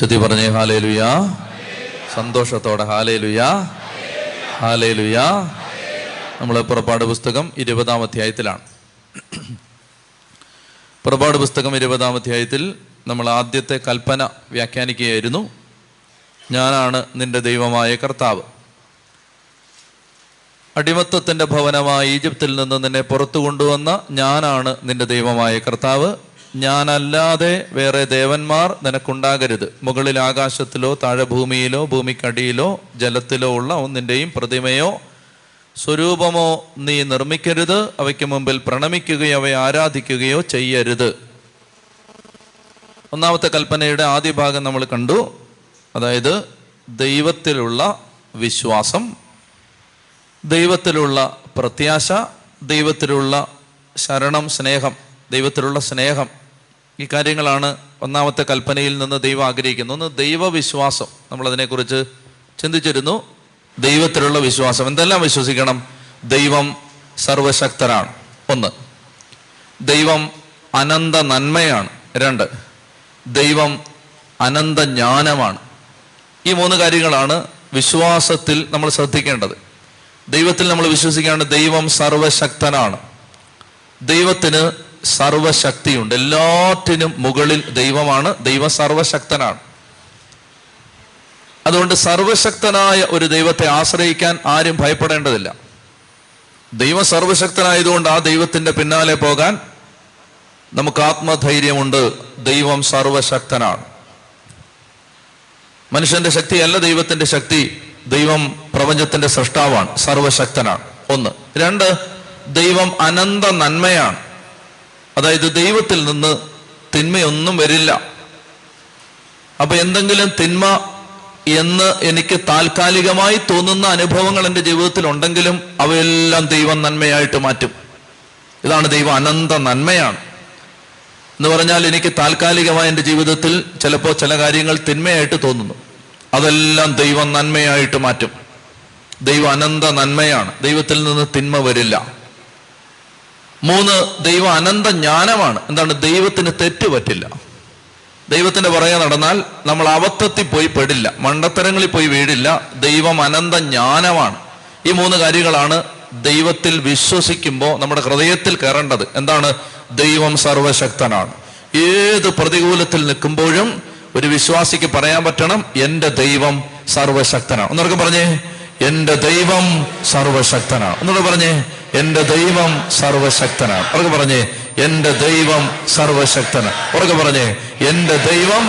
ചൊല്ലി പറഞ്ഞേ ഹല്ലേലൂയ. സന്തോഷത്തോടെ ഹല്ലേലൂയ ഹല്ലേലൂയ. നമ്മൾ പുറപ്പാട് പുസ്തകം 20-ാം അധ്യായത്തിലാണ്. പുറപ്പാട് പുസ്തകം 20-ാം അധ്യായത്തിൽ നമ്മൾ ആദ്യത്തെ കൽപ്പന വ്യാഖ്യാനിക്കുകയായിരുന്നു. ഞാനാണ് നിന്റെ ദൈവമായ കർത്താവ്. അടിമത്തത്തിൻ്റെ ഭവനമായ ഈജിപ്തിൽ നിന്ന് നിന്നെ പുറത്തു കൊണ്ടുവന്ന ഞാനാണ് നിന്റെ ദൈവമായ കർത്താവ്. ഞാനല്ലാതെ വേറെ ദേവന്മാർ നിനക്കുണ്ടാകരുത്. മുകളിൽ ആകാശത്തിലോ താഴെ ഭൂമിയിലോ ഭൂമിക്കടിയിലോ ജലത്തിലോ ഉള്ള ഒന്നിൻ്റെയും പ്രതിമയോ സ്വരൂപമോ നീ നിർമ്മിക്കരുത്. അവയ്ക്ക് മുമ്പിൽ പ്രണമിക്കുകയോ അവയെ ആരാധിക്കുകയോ ചെയ്യരുത്. ഒന്നാമത്തെ കൽപ്പനയുടെ ആദ്യ ഭാഗം നമ്മൾ കണ്ടു. അതായത് ദൈവത്തിലുള്ള വിശ്വാസം, ദൈവത്തിലുള്ള പ്രത്യാശ, ദൈവത്തിലുള്ള ശരണം, സ്നേഹം, ദൈവത്തിലുള്ള സ്നേഹം. ഈ കാര്യങ്ങളാണ് ഒന്നാമത്തെ കൽപ്പനയിൽ നിന്ന് ദൈവം ആഗ്രഹിക്കുന്നത്. ഒന്ന്, ദൈവവിശ്വാസം. നമ്മളതിനെക്കുറിച്ച് ചിന്തിച്ചിരുന്നു. ദൈവത്തിലുള്ള വിശ്വാസം, എന്തെല്ലാം വിശ്വസിക്കണം? ദൈവം സർവശക്തനാണ്, ഒന്ന്. ദൈവം അനന്ത നന്മയാണ്, രണ്ട്. ദൈവം അനന്ത ജ്ഞാനമാണ്. ഈ മൂന്ന് കാര്യങ്ങളാണ് വിശ്വാസത്തിൽ നമ്മൾ ശ്രദ്ധിക്കേണ്ടത്. ദൈവത്തിൽ നമ്മൾ വിശ്വസിക്കുകയാണ്. ദൈവം സർവശക്തനാണ്. ദൈവത്തിന് സർവശക്തിയുണ്ട്. എല്ലാറ്റിനും മുകളിൽ ദൈവമാണ്. ദൈവം സർവശക്തനാണ്. അതുകൊണ്ട് സർവശക്തനായ ഒരു ദൈവത്തെ ആശ്രയിക്കാൻ ആരും ഭയപ്പെടേണ്ടതില്ല. ദൈവം സർവശക്തനായതുകൊണ്ട് ആ ദൈവത്തിൻ്റെ പിന്നാലെ പോകാൻ നമുക്ക് ആത്മധൈര്യമുണ്ട്. ദൈവം സർവശക്തനാണ്. മനുഷ്യന്റെ ശക്തിയല്ല ദൈവത്തിന്റെ ശക്തി. ദൈവം പ്രപഞ്ചത്തിന്റെ സൃഷ്ടാവാണ്, സർവശക്തനാണ്, ഒന്ന്. രണ്ട്, ദൈവം അനന്ത നന്മയാണ്. അതായത് ദൈവത്തിൽ നിന്ന് തിന്മയൊന്നും വരില്ല. അപ്പൊ എന്തെങ്കിലും തിന്മ എന്ന് എനിക്ക് താൽക്കാലികമായി തോന്നുന്ന അനുഭവങ്ങൾ എൻ്റെ ജീവിതത്തിൽ ഉണ്ടെങ്കിലും അവയെല്ലാം ദൈവം നന്മയായിട്ട് മാറ്റും. ഇതാണ് ദൈവം അനന്ത നന്മയാണ് എന്ന് പറഞ്ഞാൽ. എനിക്ക് താൽക്കാലികമായി എൻ്റെ ജീവിതത്തിൽ ചിലപ്പോൾ ചില കാര്യങ്ങൾ തിന്മയായിട്ട് തോന്നുന്നു, അതെല്ലാം ദൈവം നന്മയായിട്ട് മാറ്റും. ദൈവം അനന്ത നന്മയാണ്. ദൈവത്തിൽ നിന്ന് തിന്മ വരില്ല. മൂന്ന്, ദൈവം അനന്ത ജ്ഞാനമാണ്. എന്താണ്? ദൈവത്തിന് തെറ്റുപറ്റില്ല. ദൈവത്തിന്റെ പുറകെ നടന്നാൽ നമ്മൾ അബദ്ധത്തിൽ പോയി പെടില്ല, മണ്ടത്തരങ്ങളിൽ പോയി വീടില്ല. ദൈവം അനന്ത ജ്ഞാനമാണ്. ഈ മൂന്ന് കാര്യങ്ങളാണ് ദൈവത്തിൽ വിശ്വസിക്കുമ്പോൾ നമ്മുടെ ഹൃദയത്തിൽ കയറേണ്ടത്. എന്താണ്? ദൈവം സർവശക്തനാണ്. ഏത് പ്രതികൂലത്തിൽ നിൽക്കുമ്പോഴും ഒരു വിശ്വാസിക്ക് പറയാൻ പറ്റണം, എൻ്റെ ദൈവം സർവശക്തനാണ്. എന്നൊക്കെ പറഞ്ഞേ, എൻ്റെ ദൈവം സർവശക്തനാണ്. എന്നോട് പറഞ്ഞേ, എൻ്റെ ദൈവം സർവശക്തനാണ്. ഉറക്കെ പറഞ്ഞേ, എൻ്റെ ദൈവം സർവശക്തനാണ്. ഉറക്കെ പറഞ്ഞേ, എൻ്റെ ദൈവം.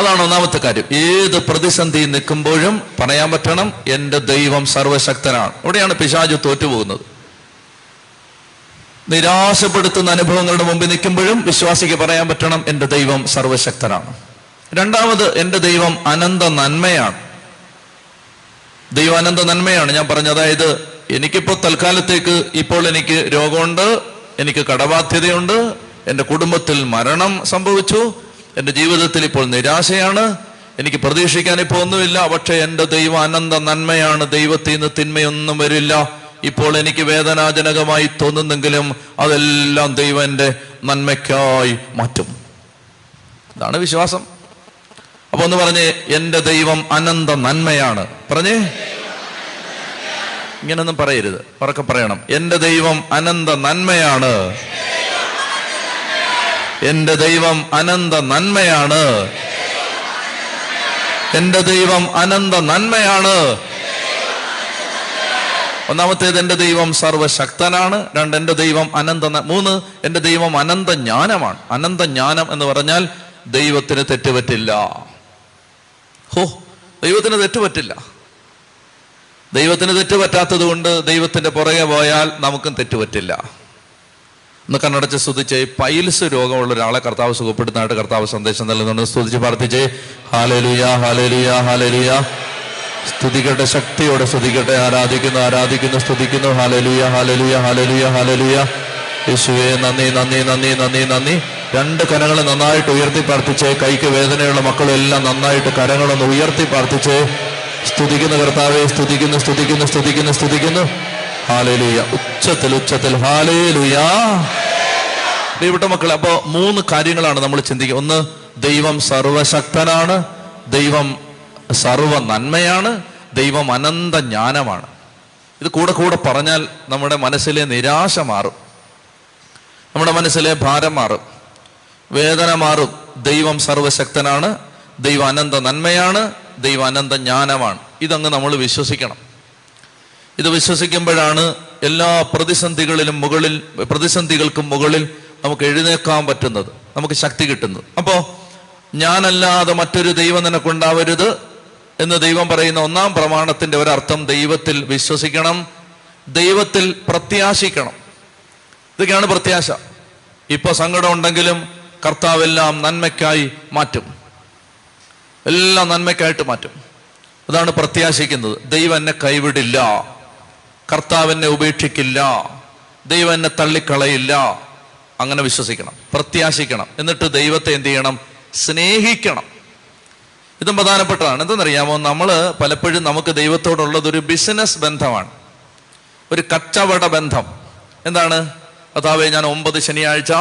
അതാണ് ഒന്നാമത്തെ കാര്യം. ഏത് പ്രതിസന്ധി നിൽക്കുമ്പോഴും പറയാൻ പറ്റണം, എൻ്റെ ദൈവം സർവശക്തനാണ്. ഇവിടെയാണ് പിശാച് തോറ്റുപോകുന്നത്. നിരാശപ്പെടുത്തുന്ന അനുഭവങ്ങളുടെ മുമ്പിൽ നിൽക്കുമ്പോഴും വിശ്വാസിക്ക് പറയാൻ പറ്റണം, എൻ്റെ ദൈവം സർവശക്തനാണ്. രണ്ടാമത്, എൻ്റെ ദൈവം അനന്ത നന്മയാണ്. ദൈവം അനന്ത നന്മയാണ്. ഞാൻ പറഞ്ഞു, അതായത് എനിക്കിപ്പോൾ തൽക്കാലത്തേക്ക് ഇപ്പോൾ എനിക്ക് രോഗമുണ്ട്, എനിക്ക് കടബാധ്യതയുണ്ട്, എൻ്റെ കുടുംബത്തിൽ മരണം സംഭവിച്ചു, എൻ്റെ ജീവിതത്തിൽ ഇപ്പോൾ നിരാശയാണ്, എനിക്ക് പ്രതീക്ഷിക്കാൻ ഇപ്പോൾ ഒന്നുമില്ല. പക്ഷെ എൻ്റെ ദൈവം അനന്ത നന്മയാണ്. ദൈവത്തിൽ നിന്ന് തിന്മയൊന്നും വരില്ല. ഇപ്പോൾ എനിക്ക് വേദനാജനകമായി തോന്നുന്നെങ്കിലും അതെല്ലാം ദൈവം എൻ്റെ നന്മയ്ക്കായി മാറ്റും. ഇതാണ് വിശ്വാസം. അപ്പൊ ഒന്ന് പറഞ്ഞേ, എൻ്റെ ദൈവം അനന്ത നന്മയാണ്. പറഞ്ഞേ, ഇങ്ങനൊന്നും പറയരുത്, ഉറക്കെ പറയണം. എൻ്റെ ദൈവം അനന്ത നന്മയാണ്. എൻ്റെ ദൈവം അനന്ത നന്മയാണ്. എൻ്റെ ദൈവം അനന്ത നന്മയാണ്. ഒന്നാമത്തേത്, എൻ്റെ ദൈവം സർവശക്തനാണ്. രണ്ട്, എൻ്റെ ദൈവം അനന്ത. മൂന്ന്, എൻ്റെ ദൈവം അനന്ത ജ്ഞാനമാണ്. അനന്ത ജ്ഞാനം എന്ന് പറഞ്ഞാൽ ദൈവത്തിന് തെറ്റുപറ്റില്ല. ഹോ, ദൈവത്തിന് തെറ്റുപറ്റില്ല. ദൈവത്തിന് തെറ്റുപറ്റാത്തത് കൊണ്ട് ദൈവത്തിൻ്റെ പുറകെ പോയാൽ നമുക്കും തെറ്റുപറ്റില്ല. ഒന്ന് കണ്ണടച്ച് സ്തുതിച്ച്, പൈൽസ് രോഗമുള്ള ഒരാളെ കർത്താവ് സുഖപ്പെടുത്താനായിട്ട് കർത്താവ് സന്ദേശം നൽകുന്നുണ്ട്. സ്തുതിച്ച് പ്രാർത്ഥിച്ച് ഹല്ലേലൂയ ഹല്ലേലൂയ ഹല്ലേലൂയ. സ്തുതിക്കട്ടെ, ശക്തിയോടെ സ്തുതിക്കട്ടെ. ആരാധിക്കുന്നു ആരാധിക്കുന്നു സ്തുതിക്കുന്നു. Hallelujah hallelujah hallelujah hallelujah. യേശുവേ നന്ദി നന്ദി നന്ദി നന്ദി നന്ദി. രണ്ട് കരങ്ങൾ നന്നായിട്ട് ഉയർത്തി പ്രാർത്ഥിച്ച്, കൈക്ക് വേദനയുള്ള മക്കളെല്ലാം നന്നായിട്ട് കരങ്ങളൊന്ന് ഉയർത്തി പ്രാർത്ഥിച്ച് സ്തുതിക്കുന്നു കർത്താവെ. സ്തുതിക്കുന്നു സ്തുതിക്കുന്നു സ്തുതിക്കുന്നു സ്തുതിക്കുന്നു. ഹല്ലേലൂയ. ഉച്ചത്തിൽ ഉച്ചത്തിൽ ഹല്ലേലൂയ. പ്രിയപ്പെട്ട മക്കളെ, അപ്പോൾ മൂന്ന് കാര്യങ്ങളാണ് നമ്മൾ ചിന്തിക്കുക. ഒന്ന്, ദൈവം സർവശക്തനാണ്, ദൈവം സർവ നന്മയാണ്, ദൈവം അനന്ത ജ്ഞാനമാണ്. ഇത് കൂടെ കൂടെ പറഞ്ഞാൽ നമ്മുടെ മനസ്സിലെ നിരാശ മാറും, നമ്മുടെ മനസ്സിലെ ഭാരം മാറും, വേദന മാറും. ദൈവം സർവശക്തനാണ്, ദൈവം അനന്ത നന്മയാണ്, ദൈവം അനന്ത ജ്ഞാനമാണ്. ഇതങ്ങ് നമ്മൾ വിശ്വസിക്കണം. ഇത് വിശ്വസിക്കുമ്പോഴാണ് എല്ലാ പ്രതിസന്ധികൾക്കും മുകളിൽ നമുക്ക് എഴുന്നേക്കാൻ പറ്റുന്നത്, നമുക്ക് ശക്തി കിട്ടുന്നത്. അപ്പോൾ ഞാനല്ലാതെ മറ്റൊരു ദൈവം നിനക്കുണ്ടാവരുത് എന്ന് ദൈവം പറയുന്ന ഒന്നാം പ്രമാണത്തിൻ്റെ ഒരർത്ഥം ദൈവത്തിൽ വിശ്വസിക്കണം, ദൈവത്തിൽ പ്രത്യാശിക്കണം. ഇതൊക്കെയാണ് പ്രത്യാശ. ഇപ്പോൾ സങ്കടം ഉണ്ടെങ്കിലും കർത്താവെല്ലാം നന്മയ്ക്കായി മാറ്റും, എല്ലാം നന്മയ്ക്കായിട്ട് മാറ്റും. അതാണ് പ്രത്യാശിക്കുന്നത്. ദൈവം എന്നെ കൈവിടില്ല, കർത്താവെന്നെ ഉപേക്ഷിക്കില്ല, ദൈവം എന്നെ തള്ളിക്കളയില്ല. അങ്ങനെ വിശ്വസിക്കണം, പ്രത്യാശിക്കണം. എന്നിട്ട് ദൈവത്തെ എന്ത് ചെയ്യണം? സ്നേഹിക്കണം. ഇതും പ്രധാനപ്പെട്ടതാണ്. എന്തെന്നറിയാമോ, നമ്മൾ പലപ്പോഴും നമുക്ക് ദൈവത്തോടുള്ളതൊരു ബിസിനസ് ബന്ധമാണ്, ഒരു കച്ചവട ബന്ധം. എന്താണ്? കർത്താവേ, ഞാൻ 9 ശനിയാഴ്ച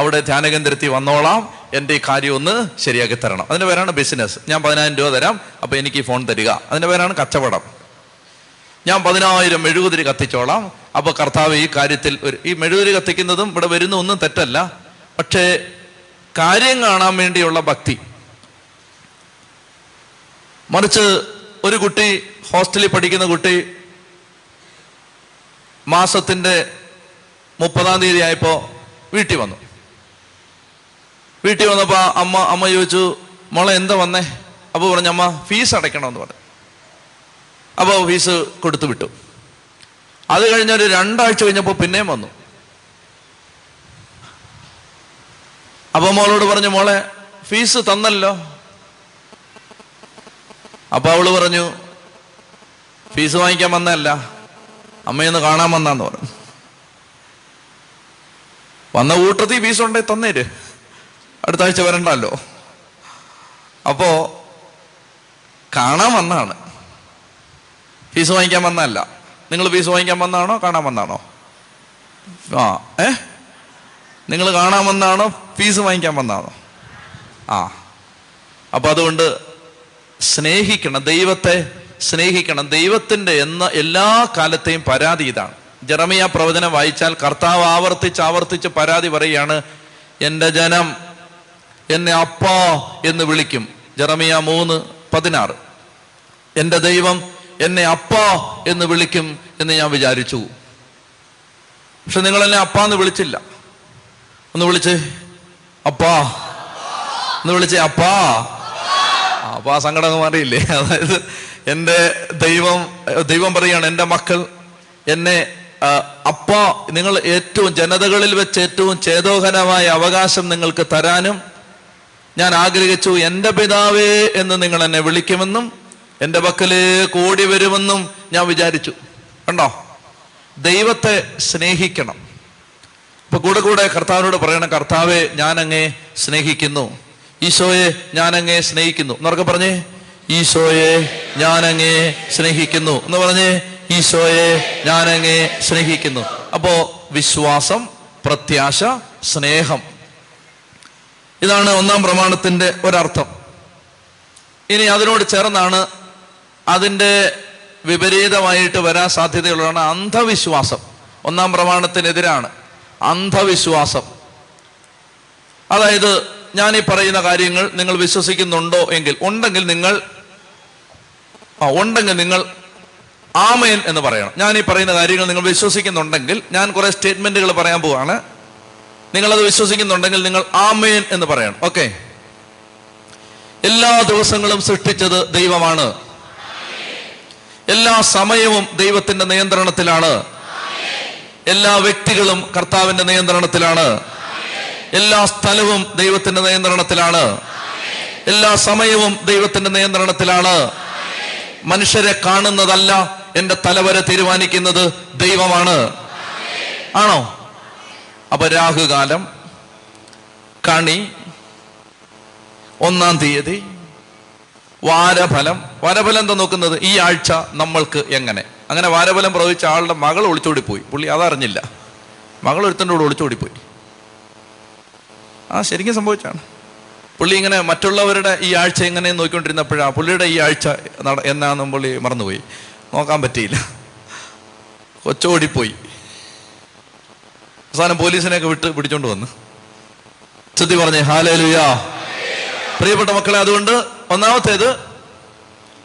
അവിടെ ധ്യാനകേന്ദ്രത്തിൽ വന്നോളാം, എൻ്റെ ഈ കാര്യം ഒന്ന് ശരിയാക്കി തരണം. അതിൻ്റെ പേരാണ് ബിസിനസ്. ഞാൻ 10,000 രൂപ തരാം, അപ്പോൾ എനിക്ക് ഈ ഫോൺ തരിക. അതിൻ്റെ പേരാണ് കച്ചവടം. ഞാൻ 10,000 മെഴുകുതിരി കത്തിച്ചോളാം, അപ്പോൾ കർത്താവ് ഈ കാര്യത്തിൽ ഈ മെഴുകുതിരി കത്തിക്കുന്നതും ഇവിടെ വരുന്ന ഒന്നും തെറ്റല്ല. പക്ഷേ കാര്യം കാണാൻ വേണ്ടിയുള്ള ഭക്തി. മറിച്ച് ഒരു കുട്ടി, ഹോസ്റ്റലിൽ പഠിക്കുന്ന കുട്ടി, മാസത്തിൻ്റെ 30-ആം തീയതി ആയപ്പോൾ വീട്ടിൽ വന്നു. വീട്ടിൽ വന്നപ്പോൾ അമ്മ ചോദിച്ചു, മോളെ എന്താ വന്നേ? അപ്പോൾ പറഞ്ഞു, അമ്മ ഫീസ് അടയ്ക്കണമെന്ന് പറഞ്ഞു. അപ്പോൾ ഫീസ് കൊടുത്തു വിട്ടു. അത് കഴിഞ്ഞൊരു 2 ആഴ്ച കഴിഞ്ഞപ്പോൾ പിന്നെയും വന്നു. അപ്പോൾ മോളോട് പറഞ്ഞു, മോളെ ഫീസ് തന്നല്ലോ. അപ്പോൾ അവള് പറഞ്ഞു, ഫീസ് വാങ്ങിക്കാൻ വന്നതല്ല, അമ്മയൊന്ന് കാണാൻ വന്നാന്ന് പറഞ്ഞു. വന്ന കൂട്ടത്തിൽ ഫീസ് ഉണ്ടേ തന്നേര്, അടുത്ത ആഴ്ച വരണ്ടല്ലോ. അപ്പോൾ കാണാൻ വന്നാണ്, ഫീസ് വാങ്ങിക്കാൻ വന്നതല്ല. നിങ്ങൾ ഫീസ് വാങ്ങിക്കാൻ വന്നാണോ കാണാൻ വന്നാണോ? ആ നിങ്ങൾ കാണാൻ വന്നാണോ ഫീസ് വാങ്ങിക്കാൻ വന്നാണോ? ആ. അപ്പം അതുകൊണ്ട് സ്നേഹിക്കണം, ദൈവത്തെ സ്നേഹിക്കണം. ദൈവത്തിൻ്റെ എല്ലാ കാലത്തെയും പരാതി ഇതാണ്. ജെറമിയ പ്രവചനം വായിച്ചാൽ കർത്താവ് ആവർത്തിച്ച് പരാതി പറയുകയാണ്, എൻ്റെ ജനം എന്നെ അപ്പാ എന്ന് വിളിക്കും. ജെറമിയ 3:16. എൻ്റെ ദൈവം എന്നെ അപ്പാ എന്ന് വിളിക്കും എന്ന് ഞാൻ വിചാരിച്ചു, പക്ഷെ നിങ്ങൾ എന്നെ അപ്പാന്ന് വിളിച്ചില്ല. ഒന്ന് വിളിച്ച് അപ്പാ, ഒന്ന് വിളിച്ച് അപ്പാ. അപ്പൊ ആ സങ്കടം മാറിയില്ലേ? അതായത് എൻ്റെ ദൈവം പറയാണ്, എൻ്റെ മക്കൾ എന്നെ അപ്പാ, നിങ്ങൾ ഏറ്റവും ജനതകളിൽ വെച്ച് ഏറ്റവും ചേതോഹനമായ അവകാശം നിങ്ങൾക്ക് തരാനും ഞാൻ ആഗ്രഹിച്ചു. എൻ്റെ പിതാവേ എന്ന് നിങ്ങൾ എന്നെ വിളിക്കുമെന്നും എൻ്റെ പക്കലേക്ക് ഓടി വരുമെന്നും ഞാൻ വിചാരിച്ചു. കണ്ടോ, ദൈവത്തെ സ്നേഹിക്കണം. ഇപ്പൊ കൂടെ കൂടെ കർത്താവിനോട് പറയണം, കർത്താവെ ഞാനങ്ങേ സ്നേഹിക്കുന്നു, ഈശോയെ ഞാനങ്ങേ സ്നേഹിക്കുന്നു എന്നൊക്കെ പറഞ്ഞേ. ഈശോയെ ഞാനങ്ങേ സ്നേഹിക്കുന്നു എന്ന് പറഞ്ഞേ. ഈശോയെ ഞാനങ്ങേ സ്നേഹിക്കുന്നു. അപ്പോ വിശ്വാസം, പ്രത്യാശ, സ്നേഹം, ഇതാണ് ഒന്നാം പ്രമാണത്തിന്റെ ഒരർത്ഥം. ഇനി അതിനോട് ചേർന്നാണ് അതിൻ്റെ വിപരീതമായിട്ട് വരാൻ സാധ്യതയുള്ളതാണ് അന്ധവിശ്വാസം. ഒന്നാം പ്രമാണത്തിനെതിരാണ് അന്ധവിശ്വാസം. അതായത് ഞാൻ ഈ പറയുന്ന കാര്യങ്ങൾ നിങ്ങൾ വിശ്വസിക്കുന്നുണ്ടോ എങ്കിൽ, ഉണ്ടെങ്കിൽ നിങ്ങൾ ആമേൻ എന്ന് പറയണം. ഞാൻ ഈ പറയുന്ന കാര്യങ്ങൾ നിങ്ങൾ വിശ്വസിക്കുന്നുണ്ടെങ്കിൽ, ഞാൻ കുറേ സ്റ്റേറ്റ്മെന്റുകൾ പറയാൻ പോവാണ്, നിങ്ങളത് വിശ്വസിക്കുന്നുണ്ടെങ്കിൽ നിങ്ങൾ ആമേൻ എന്ന് പറയണം. ഓക്കെ. എല്ലാ ദിവസങ്ങളും സൃഷ്ടിച്ചത് ദൈവമാണ്, എല്ലാ സമയവും ദൈവത്തിന്റെ നിയന്ത്രണത്തിലാണ്, എല്ലാ വ്യക്തികളും കർത്താവിന്റെ നിയന്ത്രണത്തിലാണ്, എല്ലാ സ്ഥലവും ദൈവത്തിന്റെ നിയന്ത്രണത്തിലാണ്, എല്ലാ സമയവും ദൈവത്തിന്റെ നിയന്ത്രണത്തിലാണ്. മനുഷ്യരെ കാണുന്നതല്ല എൻ്റെ തലവരെ തീരുമാനിക്കുന്നത് ദൈവമാണ്. ആണോ? അപ്പൊ രാഹുകാലം, കണി, 1-ആം തീയതി, വാരഫലം എന്താ നോക്കുന്നത്? ഈ ആഴ്ച നമ്മൾക്ക് എങ്ങനെ? അങ്ങനെ വാരഫലം പ്രവചിച്ച ആളുടെ മകൾ ഒളിച്ചോടിപ്പോയി. പുള്ളി അതറിഞ്ഞില്ല, മകൾ ഒരുത്തൻ്റെ കൂടെ ഒളിച്ചോടിപ്പോയി. ആ ശരിക്കും സംഭവിച്ചാണ്. പുള്ളി ഇങ്ങനെ മറ്റുള്ളവരുടെ ഈ ആഴ്ച ഇങ്ങനെ നോക്കിക്കൊണ്ടിരുന്നപ്പോഴാണ് പുള്ളിയുടെ ഈ ആഴ്ച എന്നാന്നും പുള്ളി മറന്നുപോയി, നോക്കാൻ പറ്റിയില്ല, കൊച്ചോടിപ്പോയി. അവസാനം പോലീസിനെയൊക്കെ വിട്ട് പിടിച്ചോണ്ട് വന്ന് ചുറ്റി പറഞ്ഞേ ഹല്ലേലൂയ. പ്രിയപ്പെട്ട മക്കളെ, അതുകൊണ്ട് ഒന്നാമത്തേത്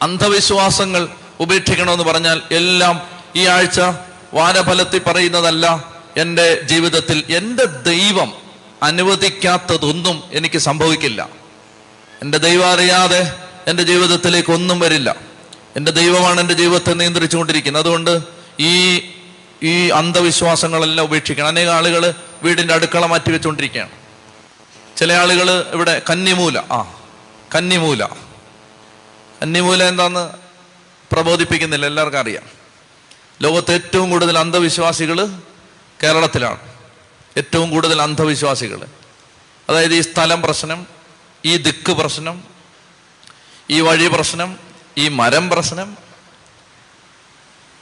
അന്ധവിശ്വാസങ്ങൾ ഉപേക്ഷിക്കണമെന്ന് പറഞ്ഞാൽ എല്ലാം ഈ ആഴ്ച വാരഫലത്തിൽ പറയുന്നതല്ല, എൻ്റെ ജീവിതത്തിൽ എൻ്റെ ദൈവം അനുവദിക്കാത്തതൊന്നും എനിക്ക് സംഭവിക്കില്ല, എൻ്റെ ദൈവം അറിയാതെ എൻ്റെ ജീവിതത്തിലേക്ക് ഒന്നും വരില്ല, എൻ്റെ ദൈവമാണ് എൻ്റെ ജീവിതത്തെ നിയന്ത്രിച്ചു കൊണ്ടിരിക്കുന്നത്. അതുകൊണ്ട് ഈ ഈ അന്ധവിശ്വാസങ്ങളെല്ലാം ഉപേക്ഷിക്കണം. അനേക ആളുകൾ വീടിൻ്റെ അടുക്കള മാറ്റി വെച്ചുകൊണ്ടിരിക്കുകയാണ്. ചില ആളുകൾ ഇവിടെ കന്നിമൂല എന്താന്ന് പ്രബോധിപ്പിക്കുന്നില്ല, എല്ലാവർക്കും അറിയാം. ലോകത്ത് ഏറ്റവും കൂടുതൽ അന്ധവിശ്വാസികൾ കേരളത്തിലാണ്, ഏറ്റവും കൂടുതൽ അന്ധവിശ്വാസികൾ. അതായത് ഈ സ്ഥലം പ്രശ്നം, ഈ ദിക്ക് പ്രശ്നം, ഈ വഴി പ്രശ്നം, ഈ മരം പ്രശ്നം.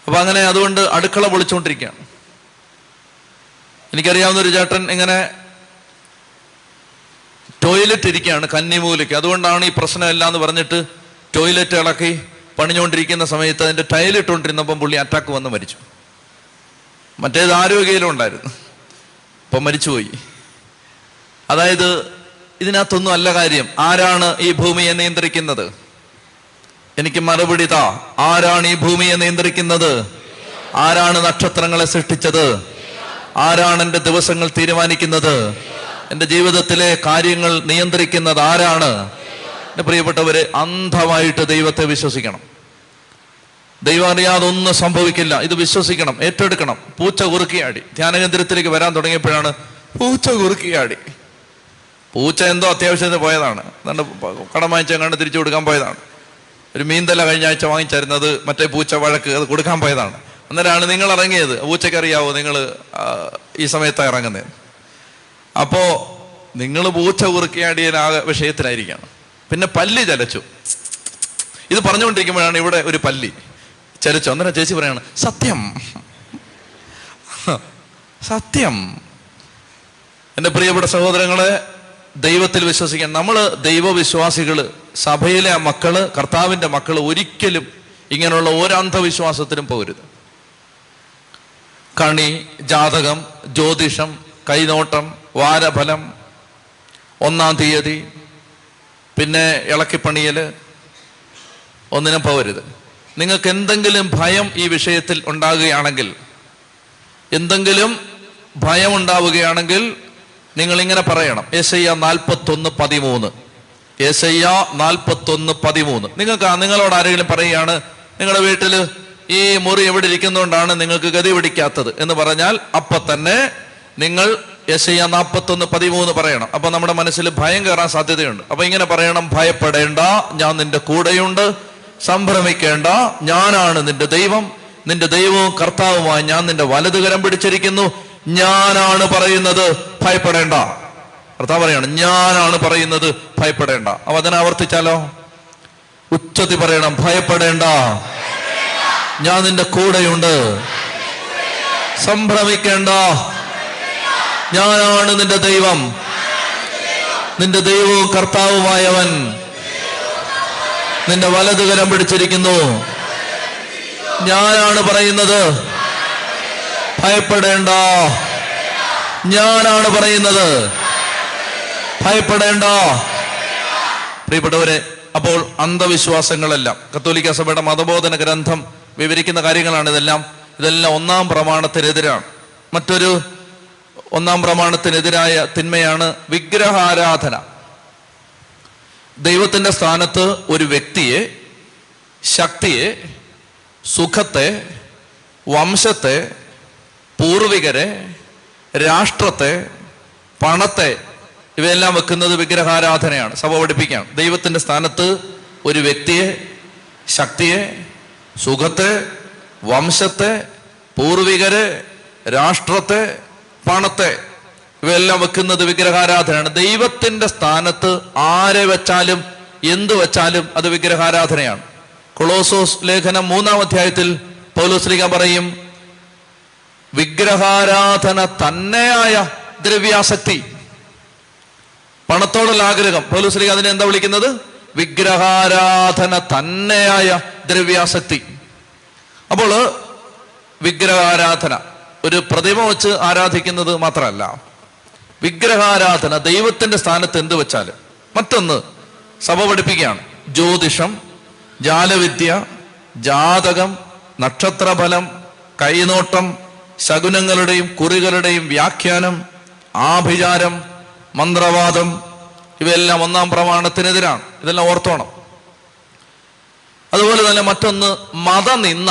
അപ്പം അങ്ങനെ അതുകൊണ്ട് അടുക്കള പൊളിച്ചുകൊണ്ടിരിക്കുകയാണ്. എനിക്കറിയാവുന്ന ഒരു ചേട്ടൻ ഇങ്ങനെ ടോയ്ലറ്റ് ഇരിക്കുകയാണ് കന്നിമൂലയ്ക്ക്, അതുകൊണ്ടാണ് ഈ പ്രശ്നമില്ല എന്ന് പറഞ്ഞിട്ട് ടോയ്ലറ്റ് ഇളക്കി പണിഞ്ഞുകൊണ്ടിരിക്കുന്ന സമയത്ത് അതിൻ്റെ ടൈലിട്ടുകൊണ്ടിരുന്നപ്പം പുള്ളി അറ്റാക്ക് വന്ന് മരിച്ചു. മറ്റേത് ആരോഗ്യയിലും ഉണ്ടായിരുന്നു, ഇപ്പം മരിച്ചുപോയി. അതായത് ഇതിനകത്തൊന്നും അല്ല കാര്യം. ആരാണ് ഈ ഭൂമിയെ നിയന്ത്രിക്കുന്നത്? എനിക്ക് മറുപടി താ. ആരാണ് ഈ ഭൂമിയെ നിയന്ത്രിക്കുന്നത്? ആരാണ് നക്ഷത്രങ്ങളെ സൃഷ്ടിച്ചത്? ആരാണ് എൻ്റെ ദിവസങ്ങൾ തീരുമാനിക്കുന്നത്? എൻ്റെ ജീവിതത്തിലെ കാര്യങ്ങൾ നിയന്ത്രിക്കുന്നത് ആരാണ്? എൻ്റെ പ്രിയപ്പെട്ടവരെ, അന്ധമായിട്ട് ദൈവത്തെ വിശ്വസിക്കണം. ദൈവം അറിയാതെ ഒന്നും സംഭവിക്കില്ല, ഇത് വിശ്വസിക്കണം, ഏറ്റെടുക്കണം. പൂച്ച കുറുക്കിയാടി ധ്യാനകേന്ദ്രത്തിലേക്ക് വരാൻ തുടങ്ങിയപ്പോഴാണ് പൂച്ച കുറുക്കിയാടി. പൂച്ച എന്തോ അത്യാവശ്യത്തിന് പോയതാണ്, അതുകൊണ്ട് കടം വാങ്ങിച്ചെങ്ങാണ്ട് തിരിച്ചു കൊടുക്കാൻ പോയതാണ്. ഒരു മീൻതല കഴിഞ്ഞ ആഴ്ച വാങ്ങിച്ചായിരുന്നത്, മറ്റേ പൂച്ച വഴക്ക്, അത് കൊടുക്കാൻ പോയതാണ്. അന്നേരമാണ് നിങ്ങൾ ഇറങ്ങിയത്. പൂച്ചക്കറിയാവോ നിങ്ങൾ ഈ സമയത്താണ് ഇറങ്ങുന്നത്? അപ്പോൾ നിങ്ങൾ പൂച്ച കുറുക്കിയാടിയ വിഷയത്തിലായിരിക്കണം. പിന്നെ പല്ലി ചലച്ചു, ഇത് പറഞ്ഞുകൊണ്ടിരിക്കുമ്പോഴാണ് ഇവിടെ ഒരു പല്ലി ചലച്ചു. അന്നേരം ചേച്ചി പറയാണ് സത്യം സത്യം. എൻ്റെ പ്രിയപ്പെട്ട സഹോദരങ്ങളെ, ദൈവത്തിൽ വിശ്വസിക്കാൻ നമ്മൾ ദൈവവിശ്വാസികൾ, സഭയിലെ മക്കൾ, കർത്താവിൻ്റെ മക്കൾ ഒരിക്കലും ഇങ്ങനെയുള്ള ഒരു അന്ധവിശ്വാസത്തിലും പോകരുത്. കണി, ജാതകം, ജ്യോതിഷം, കൈനോട്ടം, വാരഫലം, ഒന്നാം തീയതി, പിന്നെ ഇളക്കിപ്പണിയൽ, ഒന്നിനും പോകരുത്. നിങ്ങൾക്ക് എന്തെങ്കിലും ഭയം ഈ വിഷയത്തിൽ ഉണ്ടാകുകയാണെങ്കിൽ, എന്തെങ്കിലും ഭയം ഉണ്ടാവുകയാണെങ്കിൽ നിങ്ങളിങ്ങനെ പറയണം, യെശയ്യാ 41:13. യെശയ്യാ 41:13. നിങ്ങൾക്ക് നിങ്ങളോട് ആരെങ്കിലും പറയുകയാണ് നിങ്ങളുടെ വീട്ടിൽ ഈ മുറി എവിടെ ഇരിക്കുന്നതുകൊണ്ടാണ് നിങ്ങൾക്ക് ഗതി പിടിക്കാത്തത് എന്ന് പറഞ്ഞാൽ അപ്പൊ തന്നെ നിങ്ങൾ യെശയ്യാ 41:13 പറയണം. അപ്പൊ നമ്മുടെ മനസ്സിൽ ഭയം കയറാൻ സാധ്യതയുണ്ട്. അപ്പൊ ഇങ്ങനെ പറയണം, ഭയപ്പെടേണ്ട, ഞാൻ നിന്റെ കൂടെയുണ്ട്, സംഭ്രമിക്കേണ്ട, ഞാനാണ് നിന്റെ ദൈവം, നിന്റെ ദൈവവും കർത്താവുമായി ഞാൻ നിന്റെ വലതുകരം പിടിച്ചിരിക്കുന്നു, ഞാനാണ് പറയുന്നത് ഭയപ്പെടേണ്ട. കർത്താവ് പറയാണ്, ഞാനാണ് പറയുന്നത് ഭയപ്പെടേണ്ട. അപ്പൊ അതിനെ ആവർത്തിച്ചാലോ? ഉച്ചത്തിൽ പറയണം, ഭയപ്പെടേണ്ട, ഞാൻ നിന്റെ കൂടെയുണ്ട്, സംഭ്രമിക്കേണ്ട, ഞാനാണ് നിന്റെ ദൈവം, നിന്റെ ദൈവവും കർത്താവുമായവൻ നിന്റെ വലതുകരം പിടിച്ചിരിക്കുന്നു, ഞാനാണ് പറയുന്നത് ഭയപ്പെടേണ്ട, ഞാനാണ് പറയുന്നത് ഭയപ്പെടേണ്ട. പ്രിയപ്പെട്ടവരെ, അപ്പോൾ അന്ധവിശ്വാസങ്ങളെല്ലാം കത്തോലിക്ക സഭയുടെ മതബോധന ഗ്രന്ഥം വിവരിക്കുന്ന കാര്യങ്ങളാണ്. ഇതെല്ലാം ഒന്നാം പ്രമാണത്തിനെതിരാണ്. മറ്റൊരു ഒന്നാം പ്രമാണത്തിനെതിരായ തിന്മയാണ് വിഗ്രഹാരാധന. ദൈവത്തിൻ്റെ സ്ഥാനത്ത് ഒരു വ്യക്തിയെ, ശക്തിയെ, സുഖത്തെ, വംശത്തെ, പൂർവികരെ, രാഷ്ട്രത്തെ, പണത്തെ, ഇവയെല്ലാം വെക്കുന്നത് വിഗ്രഹാരാധനയാണ്. സഭ പഠിപ്പിക്കുകയാണ്, ദൈവത്തിൻ്റെ സ്ഥാനത്ത് ഒരു വ്യക്തിയെ, ശക്തിയെ, സുഖത്തെ, വംശത്തെ, പൂർവികരെ, രാഷ്ട്രത്തെ, പണത്തെ, ഇവയെല്ലാം വെക്കുന്നത് വിഗ്രഹാരാധനയാണ്. ദൈവത്തിൻ്റെ സ്ഥാനത്ത് ആരെ വെച്ചാലും എന്ത് വെച്ചാലും അത് വിഗ്രഹാരാധനയാണ്. കൊളോസോസ് ലേഖനം 3-ാം അധ്യായത്തിൽ പൗലോസ്ലീഹ പറയും, വിഗ്രഹാരാധന തന്നെയായ ദ്രവ്യാസക്തി, പണത്തോടുള്ള ആഗ്രഹം. പൗലോസ് അതിനെ എന്താ വിളിക്കുന്നത്? വിഗ്രഹാരാധന തന്നെയായ ദ്രവ്യാസക്തി. അപ്പോൾ വിഗ്രഹാരാധന ഒരു പ്രതിമ വെച്ച് ആരാധിക്കുന്നത് മാത്രമല്ല, വിഗ്രഹാരാധന ദൈവത്തിന്റെ സ്ഥാനത്ത് എന്ത് വെച്ചാൽ. മറ്റൊന്ന് സഭ പഠിപ്പിക്കുകയാണ്, ജ്യോതിഷം, ജാലവിദ്യ, ജാതകം, നക്ഷത്രഫലം, കൈനോട്ടം, ശകുനങ്ങളുടെയും കുറികളുടെയും വ്യാഖ്യാനം, ആഭിചാരം, മന്ത്രവാദം, ഇവയെല്ലാം ഒന്നാം പ്രമാണത്തിനെതിരാണ്. ഇതെല്ലാം ഓർത്തോണം. അതുപോലെ തന്നെ മറ്റൊന്ന് മതനിന്ന,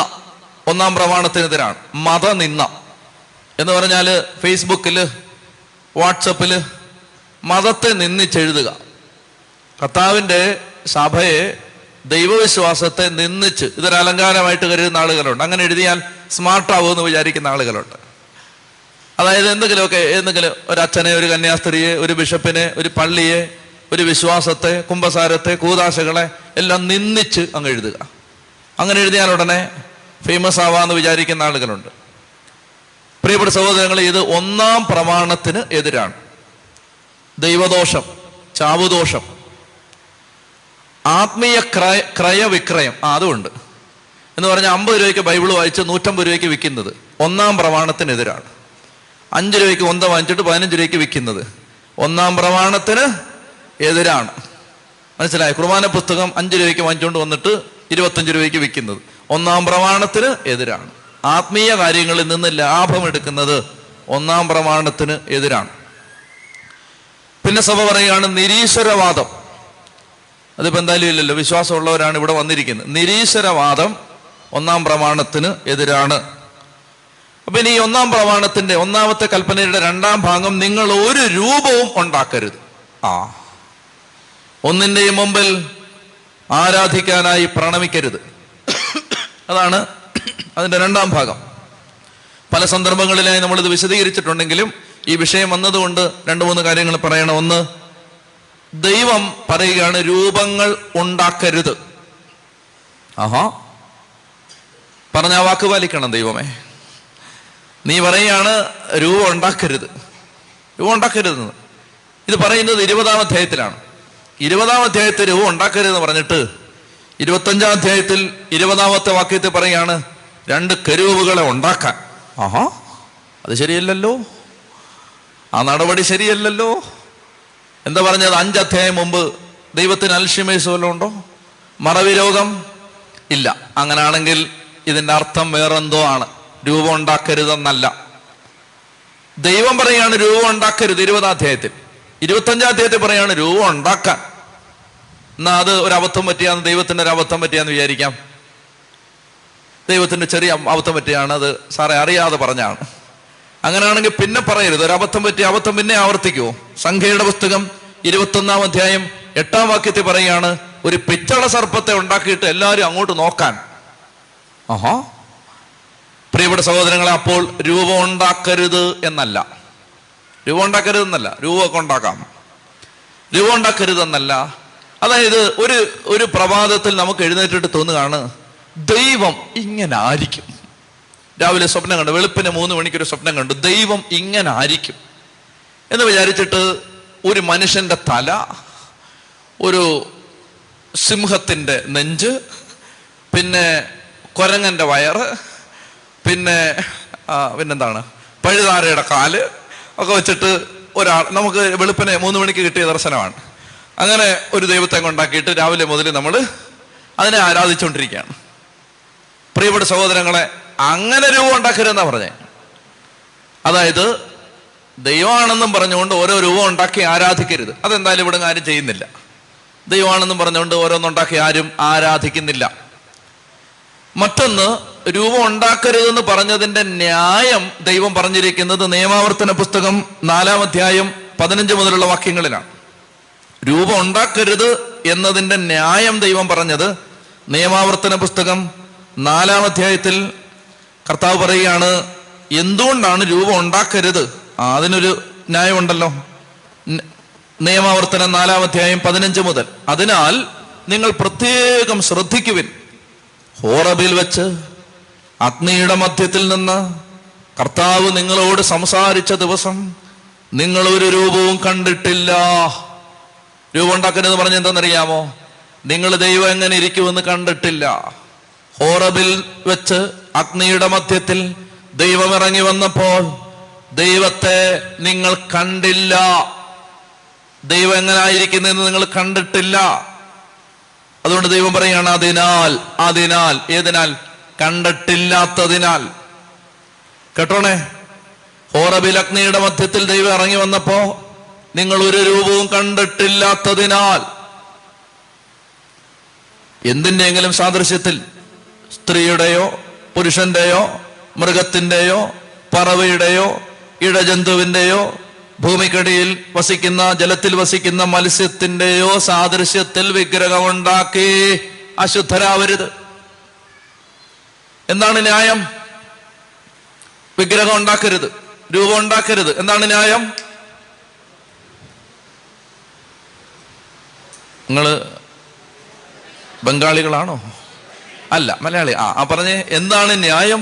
ഒന്നാം പ്രമാണത്തിനെതിരാണ് മതനിന്ന. എന്ന് പറഞ്ഞാൽ ഫേസ്ബുക്കിൽ, വാട്സപ്പിൽ മതത്തെ നിന്ദിച്ചെഴുതുക. കർത്താവിൻ്റെ സഭയെ, ദൈവവിശ്വാസത്തെ നിന്ദിച്ച് ഇതൊരു അലങ്കാരമായിട്ട് കരുതുന്ന ആളുകളുണ്ട്. അങ്ങനെ എഴുതിയാൽ സ്മാർട്ടാവുമെന്ന് വിചാരിക്കുന്ന ആളുകളുണ്ട്. അതായത് എന്തെങ്കിലും ഒരു അച്ഛനെ, ഒരു കന്യാസ്ത്രീയെ, ഒരു ബിഷപ്പിനെ, ഒരു പള്ളിയെ, ഒരു വിശ്വാസത്തെ, കുമ്പസാരത്തെ, കൂതാശകളെ എല്ലാം നിന്ദിച്ച് അങ്ങ് എഴുതുക. അങ്ങനെ എഴുതിയാൽ ഉടനെ ഫേമസ് ആവാമെന്ന് വിചാരിക്കുന്ന ആളുകളുണ്ട്. പ്രിയപ്പെട്ട സഹോദരങ്ങളെ, ഇത് ഒന്നാം പ്രമാണത്തിന് എതിരാണ്. ദൈവദോഷം, ചാവുദോഷം, ആത്മീയ ക്രയവിക്രയം, അതുകൊണ്ട് എന്ന് പറഞ്ഞാൽ 50 രൂപയ്ക്ക് ബൈബിൾ വായിച്ച് 150 രൂപയ്ക്ക് വിൽക്കുന്നത് ഒന്നാം പ്രമാണത്തിനെതിരാണ്. 5 രൂപയ്ക്ക് ഒന്ത വാങ്ങിച്ചിട്ട് 15 രൂപയ്ക്ക് വിൽക്കുന്നത് ഒന്നാം പ്രമാണത്തിന് എതിരാണ്. മനസ്സിലായ? കുർബാന പുസ്തകം 5 രൂപയ്ക്ക് വാങ്ങിച്ചുകൊണ്ട് വന്നിട്ട് 25 രൂപയ്ക്ക് വിൽക്കുന്നത് ഒന്നാം പ്രമാണത്തിന് എതിരാണ്. ആത്മീയ കാര്യങ്ങളിൽ നിന്ന് ലാഭമെടുക്കുന്നത് ഒന്നാം പ്രമാണത്തിന് എതിരാണ്. പിന്നെ സഭ പറയുകയാണ് നിരീശ്വരവാദം. അതിപ്പോൾ എന്തായാലും ഇല്ലല്ലോ, വിശ്വാസമുള്ളവരാണ് ഇവിടെ വന്നിരിക്കുന്നത്. നിരീശ്വരവാദം ഒന്നാം പ്രമാണത്തിന് എതിരാണ്. അപ്പം ഇനി ഒന്നാം പ്രമാണത്തിൻ്റെ ഒന്നാമത്തെ കൽപ്പനയുടെ രണ്ടാം ഭാഗം, നിങ്ങൾ ഒരു രൂപവും ഉണ്ടാക്കരുത്. ഒന്നിൻ്റെയും മുമ്പിൽ ആരാധിക്കാനായി പ്രണമിക്കരുത്. അതാണ് അതിൻ്റെ രണ്ടാം ഭാഗം. പല സന്ദർഭങ്ങളിലായി നമ്മളിത് വിശദീകരിച്ചിട്ടുണ്ടെങ്കിലും ഈ വിഷയം വന്നതുകൊണ്ട് 2-3 കാര്യങ്ങൾ പറയണം. ഒന്ന്, ദൈവം പറയുകയാണ് രൂപങ്ങൾ ഉണ്ടാക്കരുത്. ആഹാ, പറഞ്ഞ ആ വാക്ക് പാലിക്കണം. ദൈവമേ, നീ പറയുകയാണ് രൂപം ഉണ്ടാക്കരുത്, രൂപം ഉണ്ടാക്കരുത്. ഇത് പറയുന്നത് 20-ാം അധ്യായത്തിലാണ്. 20-ാം അധ്യായത്തിൽ രൂപം ഉണ്ടാക്കരുതെന്ന് പറഞ്ഞിട്ട് 25-ാം അധ്യായത്തിൽ 20-ാമത്തെ വാക്യത്തിൽ പറയുകയാണ് 2 കരൂപുകളെ ഉണ്ടാക്കാൻ. ആഹാ, അത് ശരിയല്ലല്ലോ, ആ നടപടി ശരിയല്ലല്ലോ. എന്താ പറഞ്ഞത്? 5 അധ്യായം മുമ്പ് ദൈവത്തിന് അൽഷിമേഴ്സ് വല്ലതും ഉണ്ടോ? മറവി രോഗം ഇല്ല. അങ്ങനാണെങ്കിൽ ഇതിൻ്റെ അർത്ഥം വേറെന്തോ ആണ്. രൂപം ഉണ്ടാക്കരുതെന്നല്ല ദൈവം പറയുകയാണ് രൂപം ഉണ്ടാക്കരുത് 20-ാം അധ്യായത്തിൽ. 25-ാം അധ്യായത്തിൽ പറയുകയാണ് രൂപം ഉണ്ടാക്കാൻ. എന്നാൽ അത് ഒരു അബദ്ധം പറ്റിയാന്ന്, ദൈവത്തിൻ്റെ ഒരു അബദ്ധം പറ്റിയാന്ന് വിചാരിക്കാം. ദൈവത്തിൻ്റെ ചെറിയ അബദ്ധം പറ്റിയാണ്, അത് സാറേ അറിയാതെ പറഞ്ഞാണ്. അങ്ങനെയാണെങ്കിൽ പിന്നെ പറയരുത്. ഒരു അബദ്ധം പറ്റിയ അബദ്ധം പിന്നെ ആവർത്തിക്കുമോ? സംഖ്യയുടെ പുസ്തകം 21-ാം അധ്യായം 8-ാം വാക്യത്തിൽ പറയുകയാണ് ഒരു പിച്ചള സർപ്പത്തെ ഉണ്ടാക്കിയിട്ട് എല്ലാവരും അങ്ങോട്ട് നോക്കാൻ. ആഹാ, പ്രിയപ്പെട്ട സഹോദരങ്ങളെ, അപ്പോൾ രൂപം ഉണ്ടാക്കരുത് എന്നല്ല, രൂപം ഉണ്ടാക്കരുത് എന്നല്ല, രൂപമൊക്കെ ഉണ്ടാക്കാം, രൂപം ഉണ്ടാക്കരുതെന്നല്ല. അതായത് ഒരു പ്രഭാതത്തിൽ നമുക്ക് എഴുന്നേറ്റിട്ട് തോന്നുകയാണ് ദൈവം ഇങ്ങനെ ആയിരിക്കും. രാവിലെ സ്വപ്നം കണ്ടു, വെളുപ്പിന് 3 മണിക്കൊരു സ്വപ്നം കണ്ടു, ദൈവം ഇങ്ങനെ ആയിരിക്കും എന്ന് വിചാരിച്ചിട്ട് ഒരു മനുഷ്യൻ്റെ തല, ഒരു സിംഹത്തിൻ്റെ നെഞ്ച്, പിന്നെ കുരങ്ങൻ്റെ വയറ്, പിന്നെന്താണ് പഴുതാരയുടെ കാല് ഒക്കെ വെച്ചിട്ട് ഒരാൾ, നമുക്ക് വെളുപ്പിന് 3 മണിക്ക് കിട്ടിയ ദർശനമാണ്. അങ്ങനെ ഒരു ദൈവത്തെ ഉണ്ടാക്കിയിട്ട് രാവിലെ മുതൽ നമ്മൾ അതിനെ ആരാധിച്ചുകൊണ്ടിരിക്കുകയാണ്. പ്രിയപ്പെട്ട സഹോദരങ്ങളെ, അങ്ങനെ രൂപം ഉണ്ടാക്കരുതെന്നാ പറഞ്ഞേ. അതായത് ദൈവമാണെന്നും പറഞ്ഞുകൊണ്ട് ഓരോ രൂപം ഉണ്ടാക്കി ആരാധിക്കരുത്. അതെന്തായാലും ഇവിടെ ആരും ചെയ്യുന്നില്ല. ദൈവമാണെന്നും പറഞ്ഞുകൊണ്ട് ഓരോന്നുണ്ടാക്കി ആരും ആരാധിക്കുന്നില്ല. മറ്റൊന്ന്, രൂപം ഉണ്ടാക്കരുതെന്ന് പറഞ്ഞതിൻ്റെ ന്യായം ദൈവം പറഞ്ഞിരിക്കുന്നത് നിയമാവർത്തന പുസ്തകം 4-ാം അധ്യായം 15 മുതലുള്ള വാക്യങ്ങളിലാണ്. രൂപം ഉണ്ടാക്കരുത് എന്നതിൻ്റെ ന്യായം ദൈവം പറഞ്ഞത് നിയമാവർത്തന പുസ്തകം 4-ാം അധ്യായത്തിൽ കർത്താവ് പറയുകയാണ് എന്തുകൊണ്ടാണ് രൂപം ഉണ്ടാക്കരുത്. അതിനൊരു ന്യായമുണ്ടല്ലോ. നിയമാവർത്തനം 4-ാം അധ്യായം 15 മുതൽ, അതിനാൽ നിങ്ങൾ പ്രത്യേകം ശ്രദ്ധിക്കുവിൻ, ഹോറബിൽ വെച്ച് അഗ്നിയുടെ മധ്യത്തിൽ നിന്ന് കർത്താവ് നിങ്ങളോട് സംസാരിച്ച ദിവസം നിങ്ങൾ ഒരു രൂപവും കണ്ടിട്ടില്ല. രൂപം ഉണ്ടാക്കരുത് പറഞ്ഞ എന്താണെന്നറിയാമോ? നിങ്ങൾ ദൈവം എങ്ങനെ ഇരിക്കുമെന്ന് കണ്ടിട്ടില്ല. ഹോറബിൽ വെച്ച് അഗ്നിയുടെ മധ്യത്തിൽ ദൈവം ഇറങ്ങി വന്നപ്പോൾ ദൈവത്തെ നിങ്ങൾ കണ്ടില്ല. ദൈവം എങ്ങനായിരിക്കുന്നതെന്ന് നിങ്ങൾ കണ്ടിട്ടില്ല. അതുകൊണ്ട് ദൈവം പറയാണ്, അതിനാൽ ഏതിനാൽ? കണ്ടിട്ടില്ലാത്തതിനാൽ. കേട്ടോണേ, ഹോറബിൽ അഗ്നിയുടെ മധ്യത്തിൽ ദൈവം ഇറങ്ങി വന്നപ്പോ നിങ്ങൾ ഒരു രൂപവും കണ്ടിട്ടില്ലാത്തതിനാൽ. എന്തിൻ്റെയെങ്കിലും സാദൃശ്യത്തിൽ സ്ത്രീയുടെയോ പുരുഷന്റെയോ മൃഗത്തിൻ്റെയോ പറവയുടെയോ ഇഴജന്തുവിൻ്റെയോ ഭൂമിക്കടിയിൽ വസിക്കുന്ന ജലത്തിൽ വസിക്കുന്ന മത്സ്യത്തിൻ്റെയോ സാദൃശ്യത്തിൽ വിഗ്രഹമുണ്ടാക്കി അശുദ്ധരാവരുത്. എന്താണ് ന്യായം? വിഗ്രഹം ഉണ്ടാക്കരുത്, രൂപം ഉണ്ടാക്കരുത്. എന്താണ് ന്യായം? നിങ്ങൾ ബംഗാളികളാണോ? അല്ല, മലയാളി. ആ പറഞ്ഞേ, എന്താണ് ന്യായം?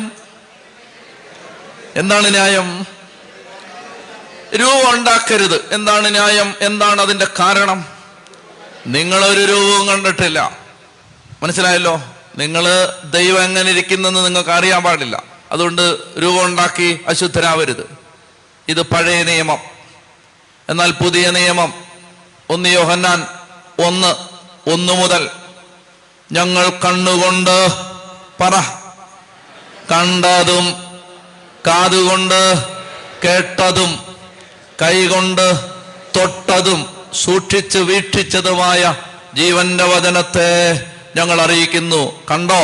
എന്താണ് ന്യായം? രൂപം ഉണ്ടാക്കരുത്. എന്താണ് ന്യായം? എന്താണ് അതിന്റെ കാരണം? നിങ്ങളൊരു രൂപവും കണ്ടിട്ടില്ല. മനസ്സിലായല്ലോ? നിങ്ങൾ ദൈവം എങ്ങനെ ഇരിക്കുന്നെന്ന് നിങ്ങൾക്ക് അറിയാൻ പാടില്ല. അതുകൊണ്ട് രൂപം ഉണ്ടാക്കി അശുദ്ധരാവരുത്. ഇത് പഴയ നിയമം. എന്നാൽ പുതിയ നിയമം 1 യോഹന്നാൻ 1:1 മുതൽ ഞങ്ങൾ കണ്ണുകൊണ്ട് കണ്ടതും കാതുകൊണ്ട് കേട്ടതും കൈകൊണ്ട് തൊട്ടതും സൂക്ഷിച്ച് വീക്ഷിച്ചതുമായ ജീവന്റെ വചനത്തെ ഞങ്ങൾ അറിയിക്കുന്നു. കണ്ടോ?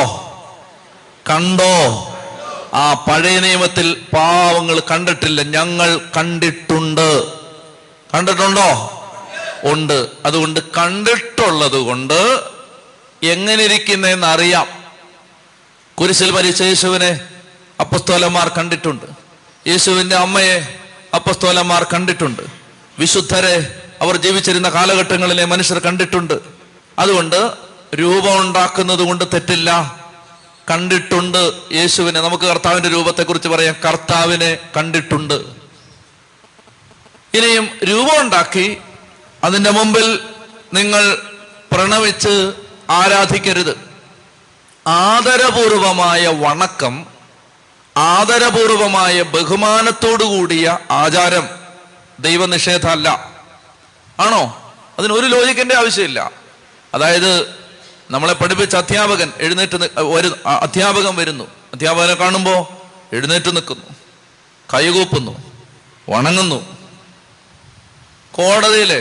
കണ്ടോ? ആ പഴയ നിയമത്തിൽ പാവങ്ങൾ കണ്ടിട്ടില്ല. ഞങ്ങൾ കണ്ടിട്ടുണ്ട്. കണ്ടിട്ടുണ്ടോ? ഉണ്ട്. അതുകൊണ്ട് കണ്ടിട്ടുള്ളത് കൊണ്ട് എങ്ങനെയിരിക്കുന്നതെന്ന് അറിയാം. കുരിശിൽ മരിച്ച യേശുവിനെ അപ്പസ്തോലന്മാർ കണ്ടിട്ടുണ്ട്. യേശുവിന്റെ അമ്മയെ അപ്പസ്തോലന്മാർ കണ്ടിട്ടുണ്ട്. വിശുദ്ധരെ അവർ ജീവിച്ചിരുന്ന കാലഘട്ടങ്ങളിലെ മനുഷ്യർ കണ്ടിട്ടുണ്ട്. അതുകൊണ്ട് രൂപം ഉണ്ടാക്കുന്നത് കൊണ്ട് തെറ്റില്ല. കണ്ടിട്ടുണ്ട് യേശുവിനെ. നമുക്ക് കർത്താവിന്റെ രൂപത്തെക്കുറിച്ച് പറയാം, കർത്താവിനെ കണ്ടിട്ടുണ്ട്. ഇനിയും രൂപം ഉണ്ടാക്കി അതിൻ്റെ മുമ്പിൽ നിങ്ങൾ പ്രണവിച്ച് ആരാധിക്കരുത്. ആദരപൂർവമായ വണക്കം, ആദരപൂർവമായ ബഹുമാനത്തോടു കൂടിയ ആചാരം ദൈവനിഷേധമല്ല. ആണോ? അതിനൊരു ലോജിക്കിന്റെ ആവശ്യമില്ല. അതായത് നമ്മളെ പഠിപ്പിച്ച അധ്യാപകൻ എഴുന്നേറ്റ് അധ്യാപകൻ വരുന്നു. അധ്യാപകനെ കാണുമ്പോൾ എഴുന്നേറ്റ് നിൽക്കുന്നു, കൈകൂപ്പുന്നു, വണങ്ങുന്നു. കോടതിയിലെ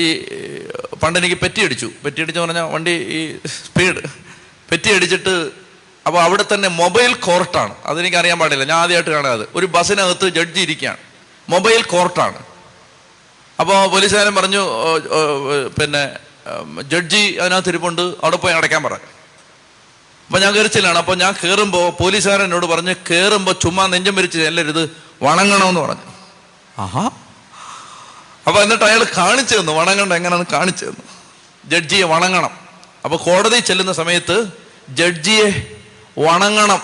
ഈ പണ്ടെനിക്ക് പെറ്റിയടിച്ചു പറഞ്ഞാൽ വണ്ടി ഈ സ്പീഡ് പെറ്റിയടിച്ചിട്ട്, അപ്പോൾ അവിടെ തന്നെ മൊബൈൽ കോർട്ടാണ്. അതെനിക്കറിയാൻ പാടില്ല, ഞാൻ ആദ്യമായിട്ട് കാണാതെ. ഒരു ബസ്സിനകത്ത് ജഡ്ജി ഇരിക്കുകയാണ്, മൊബൈൽ കോർട്ടാണ്. അപ്പോൾ പോലീസുകാരൻ പറഞ്ഞു, പിന്നെ ജഡ്ജി അതിനകത്ത് ഇരിപ്പുണ്ട്, അവിടെ പോയി അടയ്ക്കാൻ പറഞ്ഞു. അപ്പം ഞാൻ കയറിച്ചില്ലാണ്. അപ്പോൾ ഞാൻ കയറുമ്പോൾ പോലീസുകാരൻ എന്നോട് പറഞ്ഞു, കയറുമ്പോൾ ചുമ്മാ നെഞ്ചം വരിച്ച് ചെല്ലരുത്, വണങ്ങണമെന്ന് പറഞ്ഞു. ആഹാ. അപ്പൊ എന്നിട്ട് അയാൾ കാണിച്ചു തന്നു, വണങ്ങണ്ട എങ്ങനെയാണെന്ന് കാണിച്ചു തന്നു. ജഡ്ജിയെ വണങ്ങണം. അപ്പൊ കോടതി ചെല്ലുന്ന സമയത്ത് ജഡ്ജിയെ വണങ്ങണം,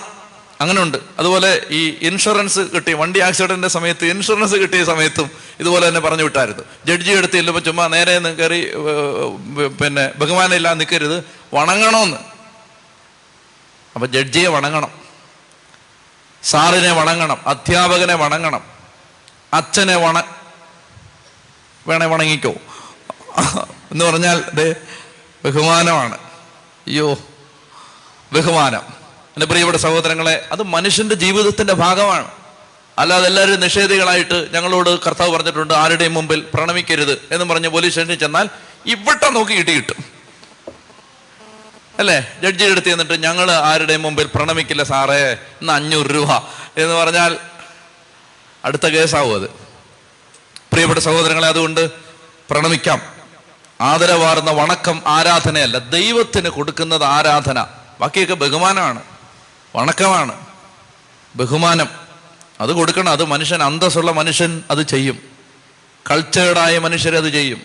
അങ്ങനെയുണ്ട്. അതുപോലെ ഈ ഇൻഷുറൻസ് കിട്ടിയ വണ്ടി ആക്സിഡന്റിന്റെ സമയത്ത് ഇൻഷുറൻസ് കിട്ടിയ സമയത്തും ഇതുപോലെ തന്നെ പറഞ്ഞു വിട്ടായിരുന്നു, ജഡ്ജിയെ എടുത്ത് ചെല്ലുമ്പോൾ ചുമ്മാ നേരെ കയറി പിന്നെ ബഹുമാനമില്ലാതെ നിൽക്കരുത്, വണങ്ങണമെന്ന്. അപ്പൊ ജഡ്ജിയെ വണങ്ങണം, സാറിനെ വണങ്ങണം, അധ്യാപകനെ വണങ്ങണം, അച്ഛനെ വേണേ വണങ്ങിക്കോ എന്ന് പറഞ്ഞാൽ ദേ ബഹുമാനമാണ്. അയ്യോ, ബഹുമാനം. എൻ്റെ പ്രിയപ്പെട്ട സഹോദരങ്ങളെ, അത് മനുഷ്യൻ്റെ ജീവിതത്തിൻ്റെ ഭാഗമാണ്. അല്ലാതെ എല്ലാവരും നിഷേധികളായിട്ട് ഞങ്ങളോട് കർത്താവ് പറഞ്ഞിട്ടുണ്ട് ആരുടെയും മുമ്പിൽ പ്രണമിക്കരുത് എന്ന് പറഞ്ഞ് പോലീസ് സ്റ്റേഷനിൽ ചെന്നാൽ ഇവിടെ നോക്കി കിട്ടും അല്ലേ? ജഡ്ജി എടുത്ത് എന്നിട്ട് ഞങ്ങൾ ആരുടെയും മുമ്പിൽ പ്രണമിക്കില്ല സാറേ, ഇന്ന് 500 രൂപ എന്ന് പറഞ്ഞാൽ അടുത്ത കേസാവും അത്. പ്രിയപ്പെട്ട സഹോദരങ്ങളെ, അതുകൊണ്ട് പ്രണമിക്കാം. ആദരവാർന്ന വണക്കം ആരാധനയല്ല. ദൈവത്തിന് കൊടുക്കുന്നത് ആരാധന, ബാക്കിയൊക്കെ ബഹുമാനമാണ്, വണക്കമാണ്, ബഹുമാനം. അത് കൊടുക്കണം. അത് മനുഷ്യൻ, അന്തസ്സുള്ള മനുഷ്യൻ അത് ചെയ്യും. കൾച്ചേർഡായ മനുഷ്യരത് ചെയ്യും.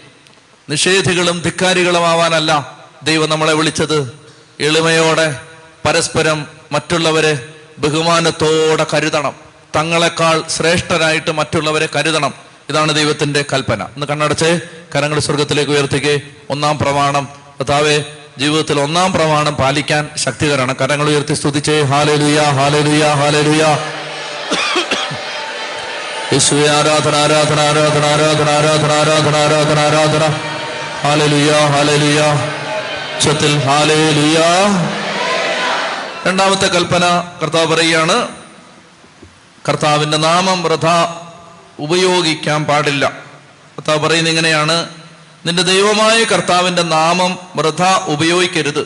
നിഷേധികളും ധിക്കാരികളുമാവാനല്ല ദൈവം നമ്മളെ വിളിച്ചത്. എളിമയോടെ പരസ്പരം മറ്റുള്ളവരെ ബഹുമാനത്തോടെ കരുതണം. തങ്ങളെക്കാൾ ശ്രേഷ്ഠരായിട്ട് മറ്റുള്ളവരെ കരുതണം. ഇതാണ് ദൈവത്തിന്റെ കൽപ്പന. ഒന്ന് കണ്ണടച്ച് കരങ്ങൾ സ്വർഗത്തിലേക്ക് ഉയർത്തിക്കേ. ഒന്നാം പ്രമാണം കർത്താവേ, ജീവിതത്തിൽ ഒന്നാം പ്രമാണം പാലിക്കാൻ ശക്തി തരണം. കരങ്ങൾ ഉയർത്തി സ്തുതിച്ചേ. ഹല്ലേലൂയാ, ഹല്ലേലൂയാ, ഹല്ലേലൂയാ. യേശുവേ ആരാധന, ആരാധന, ആരാധന, ആരാധന, ആരാധന, ആരാധന, ആരാധന, ആരാധന. ഹല്ലേലൂയാ, ഹല്ലേലൂയാ. ഉച്ചത്തിൽ ഹല്ലേലൂയാ. രണ്ടാമത്തെ കൽപ്പന കർത്താവ് പറയുകയാണ്, കർത്താവിൻ്റെ നാമം വൃഥ ഉപയോഗിക്കാൻ പാടില്ല. കർത്താവ് പറയുന്നത് ഇങ്ങനെയാണ്, നിന്റെ ദൈവമായ കർത്താവിൻ്റെ നാമം വൃഥ ഉപയോഗിക്കരുത്.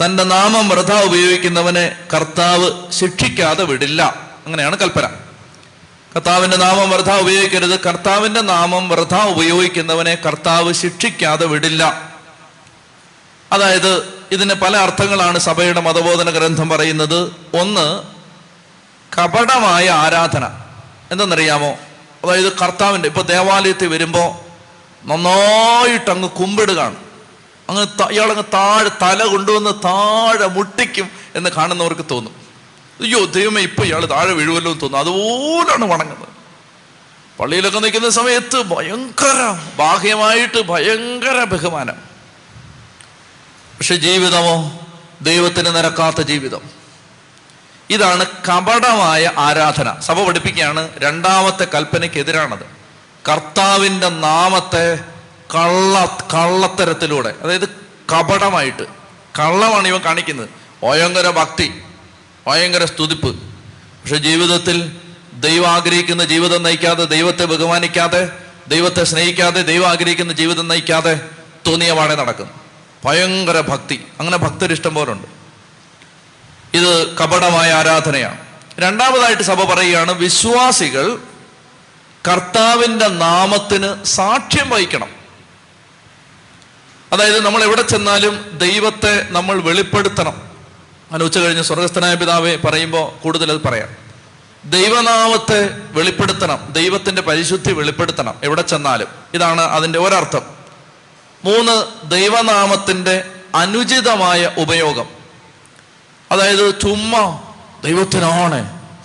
തൻ്റെ നാമം വൃഥ ഉപയോഗിക്കുന്നവനെ കർത്താവ് ശിക്ഷിക്കാതെ വിടില്ല. അങ്ങനെയാണ് കൽപ്പന. കർത്താവിൻ്റെ നാമം വൃഥ ഉപയോഗിക്കരുത്. കർത്താവിൻ്റെ നാമം വൃഥ ഉപയോഗിക്കുന്നവനെ കർത്താവ് ശിക്ഷിക്കാതെ വിടില്ല. അതായത് ഇതിന് പല അർത്ഥങ്ങളാണ് സഭയുടെ മതബോധന ഗ്രന്ഥം പറയുന്നത്. ഒന്ന്, കപടമായ ആരാധന. എന്തെന്നറിയാമോ? അതായത് കർത്താവിൻ്റെ ഇപ്പോൾ ദേവാലയത്തിൽ വരുമ്പോൾ നന്നായിട്ടങ്ങ് കുമ്പിടുകയാണ്, അങ്ങ് ഇയാളങ്ങ് താഴെ തല കൊണ്ടുവന്ന് താഴെ മുട്ടിക്കും എന്ന് കാണുന്നവർക്ക് തോന്നും. അയ്യോ ദൈവമേ, ഇപ്പം ഇയാൾ താഴെ വീഴുമല്ലോ എന്ന് തോന്നും. അതുപോലാണ് വണങ്ങുന്നത്. പള്ളിയിലൊക്കെ നിൽക്കുന്ന സമയത്ത് ഭയങ്കര ബാഹ്യമായിട്ട് ഭയങ്കര ബഹുമാനം. പക്ഷെ ജീവിതമോ ദൈവത്തിന് നിരക്കാത്ത ജീവിതം. ഇതാണ് കപടമായ ആരാധന. സഭ പഠിപ്പിക്കുകയാണ്, രണ്ടാമത്തെ കൽപ്പനയ്ക്കെതിരാണത്. കർത്താവിൻ്റെ നാമത്തെ കള്ളത്തരത്തിലൂടെ, അതായത് കപടമായിട്ട്, കള്ളമാണ് ഇവൻ കാണിക്കുന്നത്. ഭയങ്കര ഭക്തി, ഭയങ്കര സ്തുതിപ്പ്, പക്ഷെ ജീവിതത്തിൽ ദൈവം ആഗ്രഹിക്കുന്ന ജീവിതം നയിക്കാതെ, ദൈവത്തെ ബഹുമാനിക്കാതെ, ദൈവത്തെ സ്നേഹിക്കാതെ, ദൈവം ആഗ്രഹിക്കുന്ന ജീവിതം നയിക്കാതെ തോന്നിയവാടെ നടക്കുന്നു. ഭയങ്കര ഭക്തി, അങ്ങനെ ഭക്തരിഷ്ടം പോലുണ്ട്. ഇത് കപടമായ ആരാധനയാണ്. രണ്ടാമതായിട്ട് സഭ പറയുകയാണ്, വിശ്വാസികൾ കർത്താവിൻ്റെ നാമത്തിന് സാക്ഷ്യം വഹിക്കണം. അതായത് നമ്മൾ എവിടെ ചെന്നാലും ദൈവത്തെ നമ്മൾ വെളിപ്പെടുത്തണം. അങ്ങനെ ഉച്ച കഴിഞ്ഞ് സ്വർഗസ്ഥനായ പിതാവെ പറയുമ്പോൾ കൂടുതൽ അത് പറയാം. ദൈവനാമത്തെ വെളിപ്പെടുത്തണം, ദൈവത്തിൻ്റെ പരിശുദ്ധി വെളിപ്പെടുത്തണം എവിടെ ചെന്നാലും. ഇതാണ് അതിൻ്റെ ഒരർത്ഥം. മൂന്ന്, ദൈവനാമത്തിൻ്റെ അനുചിതമായ ഉപയോഗം. അതായത് ചുമ്മാ ദൈവത്തിനാണ്,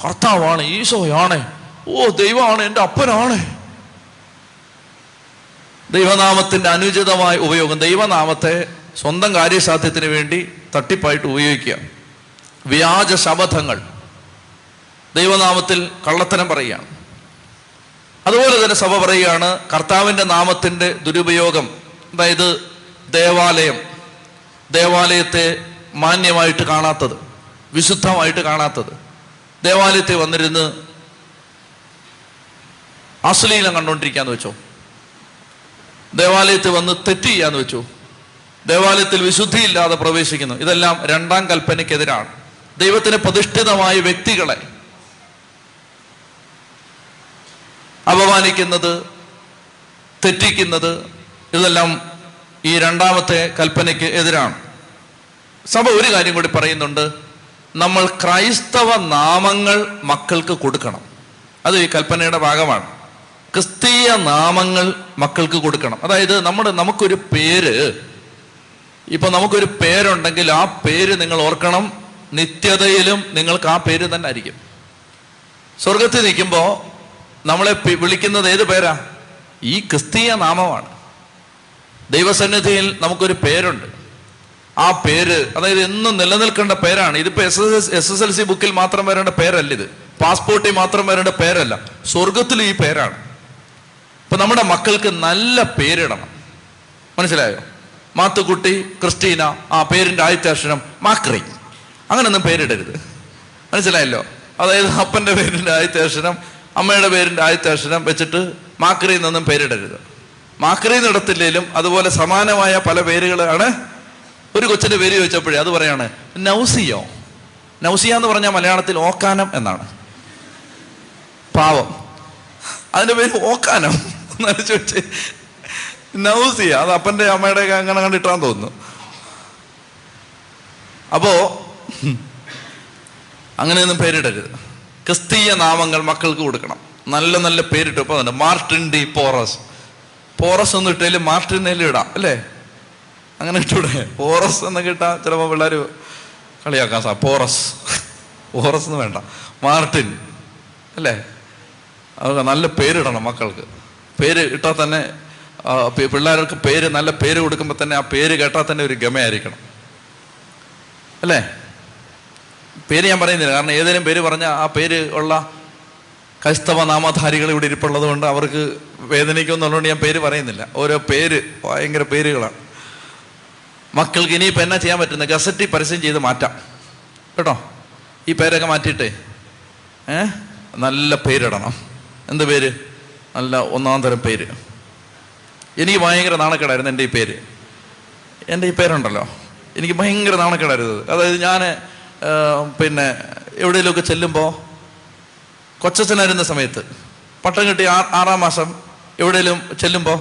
കർത്താവാണ്, ഈശോയാണ്, ഓ ദൈവമാണ്, എൻ്റെ അപ്പനാണ്. ദൈവനാമത്തിൻ്റെ അനുചിതമായ ഉപയോഗം. ദൈവനാമത്തെ സ്വന്തം കാര്യസാധ്യത്തിന് വേണ്ടി തട്ടിപ്പായിട്ട് ഉപയോഗിക്കുക. വ്യാജ ശബദങ്ങൾ, ദൈവനാമത്തിൽ കള്ളത്തരം പറയുകയാണ്. അതുപോലെ തന്നെ സഭ പറയുകയാണ്, കർത്താവിൻ്റെ നാമത്തിൻ്റെ ദുരുപയോഗം. അതായത് ദേവാലയത്തെ മാന്യമായിട്ട് കാണാത്തത്, വിശുദ്ധമായിട്ട് കാണാത്തത്, ദേവാലയത്തെ വന്നിരുന്ന് അശ്ലീലം കണ്ടുകൊണ്ടിരിക്കാന്ന് വെച്ചോ, ദേവാലയത്തിൽ വന്ന് തെറ്റ് ചെയ്യാന്ന് വെച്ചോ, ദേവാലയത്തിൽ വിശുദ്ധിയില്ലാതെ പ്രവേശിക്കുന്നു. ഇതെല്ലാം രണ്ടാം കൽപ്പനയ്ക്കെതിരാണ്. ദൈവത്തിന് പ്രതിഷ്ഠിതമായ വ്യക്തികളെ അപമാനിക്കുന്നത്, തെറ്റിക്കുന്നത്, ഇതെല്ലാം ഈ രണ്ടാമത്തെ കൽപ്പനയ്ക്ക് എതിരാണ്. സഭ ഒരു കാര്യം കൂടി പറയുന്നുണ്ട്, നമ്മൾ ക്രൈസ്തവ നാമങ്ങൾ മക്കൾക്ക് കൊടുക്കണം. അത് ഈ കൽപ്പനയുടെ ഭാഗമാണ്. ക്രിസ്തീയ നാമങ്ങൾ മക്കൾക്ക് കൊടുക്കണം. അതായത് നമുക്കൊരു പേര്, ഇപ്പം നമുക്കൊരു പേരുണ്ടെങ്കിൽ ആ പേര് നിങ്ങൾ ഓർക്കണം. നിത്യതയിലും നിങ്ങൾക്ക് ആ പേര് തന്നെ ആയിരിക്കും. സ്വർഗത്തിൽ നിൽക്കുമ്പോൾ നമ്മളെ വിളിക്കുന്നത് ഏത് പേരാ? ഈ ക്രിസ്തീയ നാമമാണ്. ദൈവസന്നിധിയിൽ നമുക്കൊരു പേരുണ്ട്. ആ പേര് അതായത് എന്നും നിലനിൽക്കേണ്ട പേരാണ്. ഇതിപ്പോൾ SSLC ബുക്കിൽ മാത്രം വരേണ്ട പേരല്ല, ഇത് പാസ്പോർട്ടിൽ മാത്രം വരേണ്ട പേരല്ല, സ്വർഗത്തിലും ഈ പേരാണ്. ഇപ്പം നമ്മുടെ മക്കൾക്ക് നല്ല പേരിടണം. മനസ്സിലായോ? മാത്തുക്കുട്ടി, ക്രിസ്റ്റീന, ആ പേരിൻ്റെ ആദ്യത്തെ അക്ഷരം മാക്രി, അങ്ങനെയൊന്നും പേരിടരുത്. മനസ്സിലായല്ലോ? അതായത് അപ്പൻ്റെ പേരിൻ്റെ ആദ്യത്തെ അക്ഷരം, അമ്മയുടെ പേരിൻ്റെ ആദ്യത്തെ അക്ഷരം വെച്ചിട്ട് മാക്രിയിൽ നിന്നും പേരിടരുത്. മാക്രി നടത്തില്ലേലും അതുപോലെ സമാനമായ പല പേരുകളാണ്. ഒരു കൊച്ചിൻ്റെ പേര് ചോദിച്ചപ്പോഴേ അത് പറയാണ് നൗസിയോ. നൗസിയ എന്ന് പറഞ്ഞാൽ മലയാളത്തിൽ ഓക്കാനം എന്നാണ്. പാവം, അതിൻ്റെ പേര് ഓക്കാനം എന്നാണ് ചോദിച്ചേ. നൗസിയ, അത് അപ്പൻ്റെ അമ്മയുടെ അങ്ങനെ കണ്ടിട്ടാന്ന് തോന്നുന്നു. അപ്പോൾ അങ്ങനെയൊന്നും പേരിടരുത്. ക്രിസ്തീയ നാമങ്ങൾ മക്കൾക്ക് കൊടുക്കണം. നല്ല നല്ല പേരിട്ട് ഇപ്പോൾ അതുണ്ട്. Martin D porous. പോറസ് ഒന്നും ഇട്ടേലും മാർട്ടിനേലും ഇടാം അല്ലേ? അങ്ങനെ ഇട്ടൂടെ? പോറസ് എന്നൊക്കെ ഇട്ടാൽ ചിലപ്പോൾ പിള്ളേർ കളിയാക്കാം. സാ പോറസ്, പോറസ് എന്ന് വേണ്ട, മാർട്ടിൻ അല്ലേ? അതൊക്കെ നല്ല പേരിടണം മക്കൾക്ക്. പേര് ഇട്ടാൽ തന്നെ പിള്ളേർക്ക് പേര് നല്ല പേര് കൊടുക്കുമ്പോൾ തന്നെ ആ പേര് കേട്ടാൽ തന്നെ ഒരു ഗമയായിരിക്കണം, അല്ലേ? പേര് ഞാൻ പറയുന്നില്ല, കാരണം ഏതെങ്കിലും പേര് പറഞ്ഞാൽ ആ പേര് ഉള്ള ക്രൈസ്തവ നാമധാരികൾ ഇവിടെ ഇരിപ്പുള്ളത് കൊണ്ട് അവർക്ക് വേദനിക്കുമെന്നുള്ളതുകൊണ്ട് ഞാൻ പേര് പറയുന്നില്ല. ഓരോ പേര് ഭയങ്കര പേരുകളാണ്. മക്കൾക്ക് ഇനിയിപ്പോൾ എന്നാ ചെയ്യാൻ പറ്റുന്നത്? ഗസറ്റി പരസ്യം ചെയ്ത് മാറ്റാം കേട്ടോ. ഈ പേരൊക്കെ മാറ്റിയിട്ടേ നല്ല പേരിടണം. എന്ത് പേര്? നല്ല ഒന്നാം തരം പേര്. എനിക്ക് ഭയങ്കര നാണക്കേടായിരുന്നു എൻ്റെ ഈ പേര്. എൻ്റെ ഈ പേരുണ്ടല്ലോ, എനിക്ക് ഭയങ്കര നാണക്കേടായിരുന്നു. അതായത് ഞാൻ പിന്നെ എവിടെയെങ്കിലുമൊക്കെ ചെല്ലുമ്പോൾ, കൊച്ചനായിരുന്ന സമയത്ത് പട്ടം കിട്ടി ആറാം മാസം എവിടെയെങ്കിലും ചെല്ലുമ്പോൾ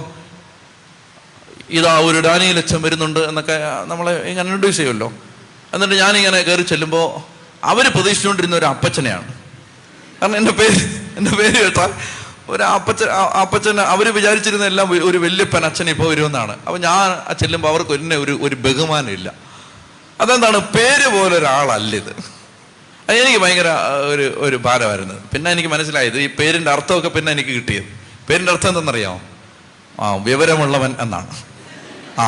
ഇതാ ഒരു ഡാനിയലച്ഛൻ വരുന്നുണ്ട് എന്നൊക്കെ നമ്മളെ ഇങ്ങനെ ഇൻട്രൊഡ്യൂസ് ചെയ്യുമല്ലോ. എന്നിട്ട് ഞാനിങ്ങനെ കയറി ചെല്ലുമ്പോൾ അവർ പ്രതീക്ഷിച്ചുകൊണ്ടിരുന്ന ഒരു അപ്പച്ചനെയാണ്. കാരണം എൻ്റെ പേര് കേട്ടാൽ ഒരു അപ്പച്ചൻ അവർ വിചാരിച്ചിരുന്ന എല്ലാം ഒരു വല്യപ്പൻ അച്ഛൻ ഇപ്പോൾ വരുമെന്നാണ്. അപ്പോൾ ഞാൻ ചെല്ലുമ്പോൾ അവർക്ക് എന്നെ ഒരു ബഹുമാനമില്ല. അതെന്താണ്? പേര് പോലൊരാളല്ലിത്. എനിക്ക് ഭയങ്കര ഒരു ഭാരമായിരുന്നു. പിന്നെ എനിക്ക് മനസ്സിലായത് ഈ പേരിൻ്റെ അർത്ഥമൊക്കെ പിന്നെ എനിക്ക് കിട്ടിയത്. പേരിൻ്റെ അർത്ഥം എന്തെന്നറിയാമോ? ആ, വിവരമുള്ളവൻ എന്നാണ്. ആ,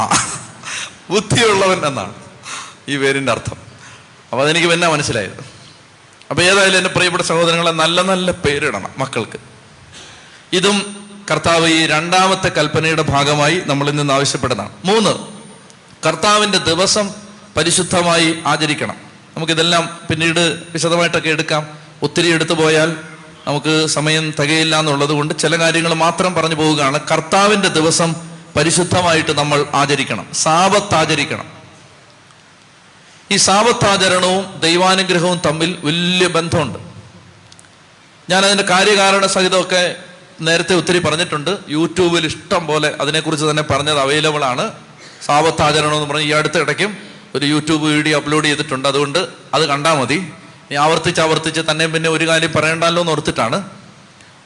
ബുദ്ധിയുള്ളവൻ എന്നാണ് ഈ പേരിൻ്റെ അർത്ഥം. അപ്പോൾ അതെനിക്ക് പിന്നെ മനസ്സിലായത്. അപ്പോൾ ഏതായാലും എൻ്റെ പ്രിയപ്പെട്ട സഹോദരങ്ങളെ, നല്ല നല്ല പേരിടണം മക്കൾക്ക്. ഇതും കർത്താവ് ഈ രണ്ടാമത്തെ കൽപ്പനയുടെ ഭാഗമായി നമ്മളിൽ നിന്ന് ആവശ്യപ്പെടുന്നതാണ്. 3, കർത്താവിൻ്റെ ദിവസം പരിശുദ്ധമായി ആചരിക്കണം. നമുക്കിതെല്ലാം പിന്നീട് വിശദമായിട്ടൊക്കെ എടുക്കാം. ഒത്തിരി എടുത്തു പോയാൽ നമുക്ക് സമയം തികയില്ല എന്നുള്ളത് കൊണ്ട് ചില കാര്യങ്ങൾ മാത്രം പറഞ്ഞു പോവുകയാണ്. കർത്താവിൻ്റെ ദിവസം പരിശുദ്ധമായിട്ട് നമ്മൾ ആചരിക്കണം, സാബത്ത് ആചരിക്കണം. ഈ സാബത്താചരണവും ദൈവാനുഗ്രഹവും തമ്മിൽ വലിയ ബന്ധമുണ്ട്. ഞാനതിൻ്റെ കാര്യകാരണ സഹിതമൊക്കെ നേരത്തെ ഒത്തിരി പറഞ്ഞിട്ടുണ്ട്. യൂട്യൂബിൽ ഇഷ്ടം പോലെ അതിനെക്കുറിച്ച് തന്നെ പറഞ്ഞത് അവൈലബിൾ ആണ്. സാബത്താചരണം എന്ന് പറഞ്ഞാൽ ഈ അടുത്ത ഇടയ്ക്കും ഒരു യൂട്യൂബ് വീഡിയോ അപ്ലോഡ് ചെയ്തിട്ടുണ്ട്. അതുകൊണ്ട് അത് കണ്ടാൽ മതി. ഇനി ആവർത്തിച്ച് തന്നെ പിന്നെ ഒരു കാര്യം പറയണ്ടല്ലോ എന്ന് ഓർത്തിട്ടാണ്.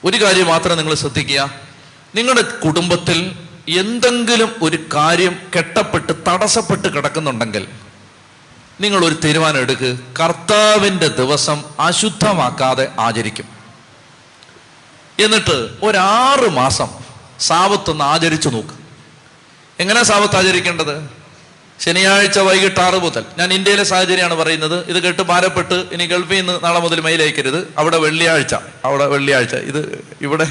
ഒരു കാര്യം മാത്രം നിങ്ങൾ ശ്രദ്ധിക്കുക. നിങ്ങളുടെ കുടുംബത്തിൽ എന്തെങ്കിലും ഒരു കാര്യം കെട്ടപ്പെട്ട് തടസ്സപ്പെട്ട് കിടക്കുന്നുണ്ടെങ്കിൽ നിങ്ങളൊരു തീരുമാനം എടുക്കുക. കർത്താവിൻ്റെ ദിവസം അശുദ്ധമാക്കാതെ ആചരിക്കും. എന്നിട്ട് 6 മാസം സാബത്തൊന്ന് ആചരിച്ചു നോക്ക്. എങ്ങനെ സാബത്ത് ആചരിക്കേണ്ടത്? ശനിയാഴ്ച വൈകിട്ട് 6 മുതൽ, ഞാൻ ഇന്ത്യയിലെ സാഹചര്യമാണ് പറയുന്നത്, ഇത് കേട്ട് ഭാരപ്പെട്ട് ഇനി ഗൾഫിൽ നിന്ന് നാളെ മുതൽ മെയിൽ അയക്കരുത്. അവിടെ വെള്ളിയാഴ്ച, ഇത് ഇവിടെ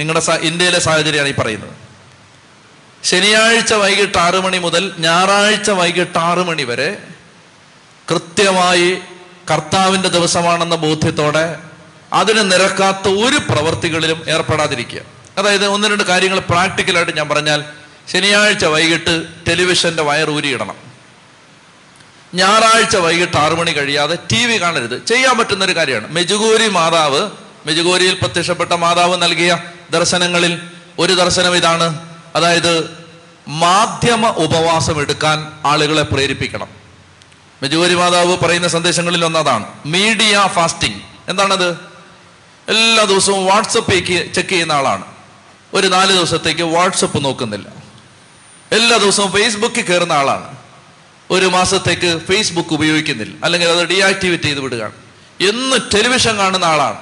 നിങ്ങളുടെ ഇന്ത്യയിലെ സാഹചര്യമാണ് ഈ പറയുന്നത്. ശനിയാഴ്ച വൈകിട്ട് 6 മണി മുതൽ ഞായറാഴ്ച വൈകിട്ട് 6 മണി വരെ കൃത്യമായി കർത്താവിൻ്റെ ദിവസമാണെന്ന ബോധ്യത്തോടെ അതിന് നിരക്കാത്ത ഒരു പ്രവൃത്തികളിലും ഏർപ്പെടാതിരിക്കുക. അതായത് 1-2 കാര്യങ്ങൾ പ്രാക്ടിക്കലായിട്ട് ഞാൻ പറഞ്ഞാൽ, ശനിയാഴ്ച വൈകിട്ട് ടെലിവിഷൻ്റെ വയറൂരിയിടണം. ഞായറാഴ്ച വൈകിട്ട് 6 മണി കഴിയാതെ TV കാണരുത്. ചെയ്യാൻ പറ്റുന്നൊരു കാര്യമാണ്. മെജുഗോരിയിൽ പ്രത്യക്ഷപ്പെട്ട മാതാവ് നൽകിയ ദർശനങ്ങളിൽ ഒരു ദർശനം ഇതാണ്. അതായത് മാധ്യമ ഉപവാസം എടുക്കാൻ ആളുകളെ പ്രേരിപ്പിക്കണം. മെജുഗോരി മാതാവ് പറയുന്ന സന്ദേശങ്ങളിൽ ഒന്നതാണ്, മീഡിയ ഫാസ്റ്റിംഗ്. എന്താണത്? എല്ലാ ദിവസവും വാട്സപ്പ് ചെക്ക് ചെയ്യുന്ന ആളാണ്. ഒരു 4 ദിവസത്തേക്ക് വാട്സപ്പ് നോക്കുന്നില്ല. എല്ലാ ദിവസവും ഫേസ്ബുക്കിൽ കയറുന്ന ആളാണ്. ഒരു മാസത്തേക്ക് ഫേസ്ബുക്ക് ഉപയോഗിക്കുന്നില്ല, അല്ലെങ്കിൽ അത് ഡീആക്ടിവേറ്റ് ചെയ്ത് വിടുകയാണ്. എന്നും ടെലിവിഷൻ കാണുന്ന ആളാണ്.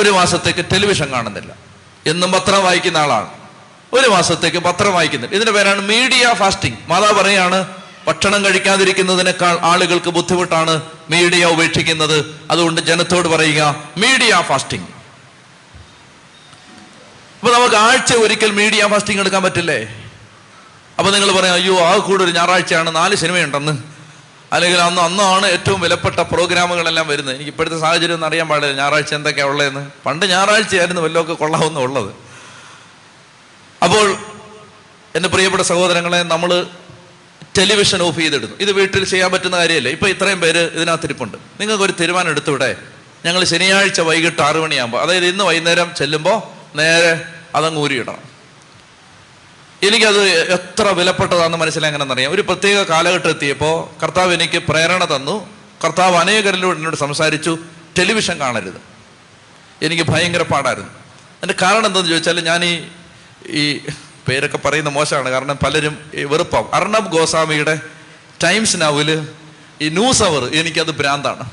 ഒരു മാസത്തേക്ക് ടെലിവിഷൻ കാണുന്നില്ല. എന്നും പത്രം വായിക്കുന്ന ആളാണ്. ഒരു മാസത്തേക്ക് പത്രം വായിക്കുന്നില്ല. ഇതിന്റെ പേരാണ് മീഡിയ ഫാസ്റ്റിംഗ്. മാതാവ് പറയാണ്, ഭക്ഷണം കഴിക്കാതിരിക്കുന്നതിനേക്കാൾ ആളുകൾക്ക് ബുദ്ധിമുട്ടാണ് മീഡിയ ഉപേക്ഷിക്കുന്നത്. അതുകൊണ്ട് ജനത്തോട് പറയുക, മീഡിയ ഫാസ്റ്റിംഗ്. അപ്പൊ നമുക്ക് ആഴ്ച ഒരിക്കൽ മീഡിയ ഫാസ്റ്റിംഗ് എടുക്കാൻ പറ്റില്ലേ? അപ്പൊ നിങ്ങൾ പറയാം, അയ്യോ ആ കൂടുതൽ ഞായറാഴ്ചയാണ്, 4 സിനിമയുണ്ടെന്ന്, അല്ലെങ്കിൽ അന്നാണ് ഏറ്റവും വിലപ്പെട്ട പ്രോഗ്രാമുകളെല്ലാം വരുന്നത്. എനിക്ക് ഇപ്പോഴത്തെ സാഹചര്യം ഒന്നും അറിയാൻ പാടില്ല ഞായറാഴ്ച എന്തൊക്കെയാണ് ഉള്ളതെന്ന്. പണ്ട് ഞായറാഴ്ചയായിരുന്നു വല്ലതൊക്കെ കൊള്ളാവുന്നുള്ളത്. അപ്പോൾ എൻ്റെ പ്രിയപ്പെട്ട സഹോദരങ്ങളെ, നമ്മൾ ടെലിവിഷൻ ഓഫ് ചെയ്തിടുന്നു. ഇത് വീട്ടിൽ ചെയ്യാൻ പറ്റുന്ന കാര്യമല്ലേ? ഇപ്പം ഇത്രയും പേര് ഇതിനകത്തിരിപ്പുണ്ട്. നിങ്ങൾക്കൊരു തീരുമാനം എടുത്തുവിടെ, ഞങ്ങൾ ശനിയാഴ്ച വൈകിട്ട് 6 മണിയാകുമ്പോൾ, അതായത് ഇന്ന് വൈകുന്നേരം ചെല്ലുമ്പോൾ നേരെ അതങ്ങ് ഊരിയിടണം. എനിക്കത് എത്ര വിലപ്പെട്ടതാണെന്ന് മനസ്സിലെങ്ങനെന്നറിയാം. ഒരു പ്രത്യേക കാലഘട്ടം എത്തിയപ്പോൾ കർത്താവ് എനിക്ക് പ്രേരണ തന്നു. കർത്താവ് അനേകരിലൂടെ എന്നോട് സംസാരിച്ചു, ടെലിവിഷൻ കാണരുത്. എനിക്ക് ഭയങ്കര പാടായിരുന്നു. അതിൻ്റെ കാരണം എന്താണെന്ന് ചോദിച്ചാൽ, ഞാൻ ഈ പേരൊക്കെ പറയുന്ന മോശമാണ്, കാരണം പലരും വെറുപ്പാവും. അർണബ് ഗോസ്വാമിയുടെ ടൈംസ് നൗവിൽ ഈ ന്യൂസ് അവർ, എനിക്കത് ഭ്രാന്താണ്.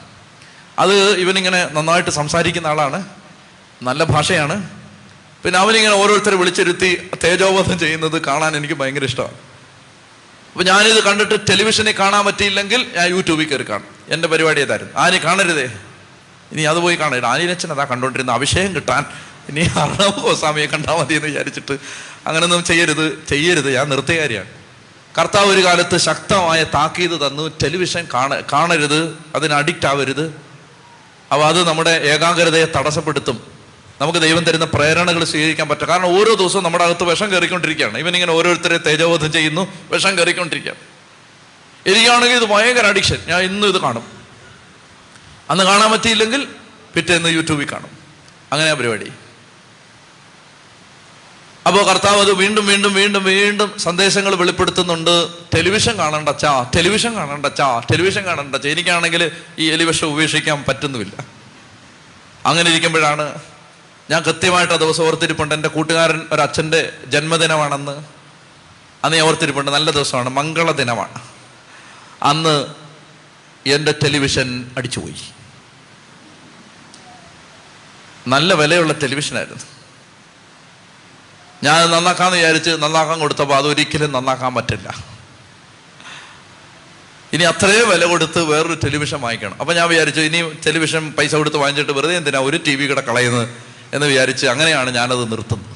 അത് ഇവനിങ്ങനെ നന്നായിട്ട് സംസാരിക്കുന്ന ആളാണ്, നല്ല ഭാഷയാണ്. പിന്നെ അവനിങ്ങനെ ഓരോരുത്തരെ വിളിച്ചിരുത്തി തേജോവധം ചെയ്യുന്നത് കാണാൻ എനിക്ക് ഭയങ്കര ഇഷ്ടമാണ്. അപ്പോൾ ഞാനിത് കണ്ടിട്ട് ടെലിവിഷനിൽ കാണാൻ പറ്റിയില്ലെങ്കിൽ ഞാൻ യൂട്യൂബിൽ കയറി കാണും. എൻ്റെ പരിപാടി ഏതായിരുന്നു, ആരെയും കാണരുതേ, ഇനി അത് പോയി കാണരുത്, ആനിരച്ചൻ അതാ കണ്ടുകൊണ്ടിരുന്ന അഭിഷേകം കിട്ടാൻ ഇനി അർണവ് ഗോസ്വാമിയെ കണ്ടാൽ മതി എന്ന് വിചാരിച്ചിട്ട് അങ്ങനെയൊന്നും ചെയ്യരുത്. ഞാൻ നിർത്തകാരിയാണ്. കർത്താവ് ഒരു കാലത്ത് ശക്തമായ താക്കീത് തന്നു, ടെലിവിഷൻ കാണരുത്, അതിന് അഡിക്റ്റ് ആവരുത്. അപ്പോൾ അത് നമ്മുടെ ഏകാഗ്രതയെ തടസ്സപ്പെടുത്തും. നമുക്ക് ദൈവം തരുന്ന പ്രേരണകൾ സ്വീകരിക്കാൻ പറ്റും. കാരണം ഓരോ ദിവസവും നമ്മുടെ അകത്ത് വിഷം കയറിക്കൊണ്ടിരിക്കുകയാണ്. ഇവനിങ്ങനെ ഓരോരുത്തരെ തേജോവധം ചെയ്യുന്നു, വിഷം കയറിക്കൊണ്ടിരിക്കുകയാണ്. എനിക്കാണെങ്കിൽ ഇത് ഭയങ്കര അഡിക്ഷൻ. ഞാൻ ഇന്നും ഇത് കാണും, അന്ന് കാണാൻ പറ്റിയില്ലെങ്കിൽ പിറ്റേന്ന് യൂട്യൂബിൽ കാണും. അങ്ങനെയാ പരിപാടി. അപ്പോൾ കർത്താവ് അത് വീണ്ടും വീണ്ടും വീണ്ടും വീണ്ടും സന്ദേശങ്ങൾ വെളിപ്പെടുത്തുന്നുണ്ട്. ടെലിവിഷൻ കാണണ്ടച്ചാ, ടെലിവിഷൻ കാണണ്ടച്ചാ, ടെലിവിഷൻ കാണണ്ടച്ചാ. എനിക്കാണെങ്കിൽ ഈ എലിവിഷൻ ഉപേക്ഷിക്കാൻ പറ്റുന്നുമില്ല. അങ്ങനെ ഇരിക്കുമ്പോഴാണ് ഞാൻ കൃത്യമായിട്ട് ആ ദിവസം ഓർത്തിരിപ്പുണ്ട്. എൻ്റെ കൂട്ടുകാരൻ ഒരു അച്ഛൻ്റെ ജന്മദിനമാണെന്ന് അന്ന് ഞാൻ ഓർത്തിരിപ്പുണ്ട്. നല്ല ദിവസമാണ്, മംഗളദിനമാണ്. അന്ന് എൻ്റെ ടെലിവിഷൻ അടിച്ചുപോയി. നല്ല വിലയുള്ള ടെലിവിഷനായിരുന്നു. ഞാൻ നന്നാക്കാമെന്ന് വിചാരിച്ച് നന്നാക്കാൻ കൊടുത്തപ്പോൾ അതൊരിക്കലും നന്നാക്കാൻ പറ്റില്ല. ഇനി അത്രയും വില കൊടുത്ത് വേറൊരു ടെലിവിഷൻ വാങ്ങിക്കണം. അപ്പോൾ ഞാൻ വിചാരിച്ചു ഇനി ടെലിവിഷൻ പൈസ കൊടുത്ത് വാങ്ങിച്ചിട്ട് വെറുതെ എന്തിനാ ഒരു ടി വി കൂടെ കളയുന്നത് എന്ന് വിചാരിച്ച് അങ്ങനെയാണ് ഞാനത് നിർത്തുന്നത്.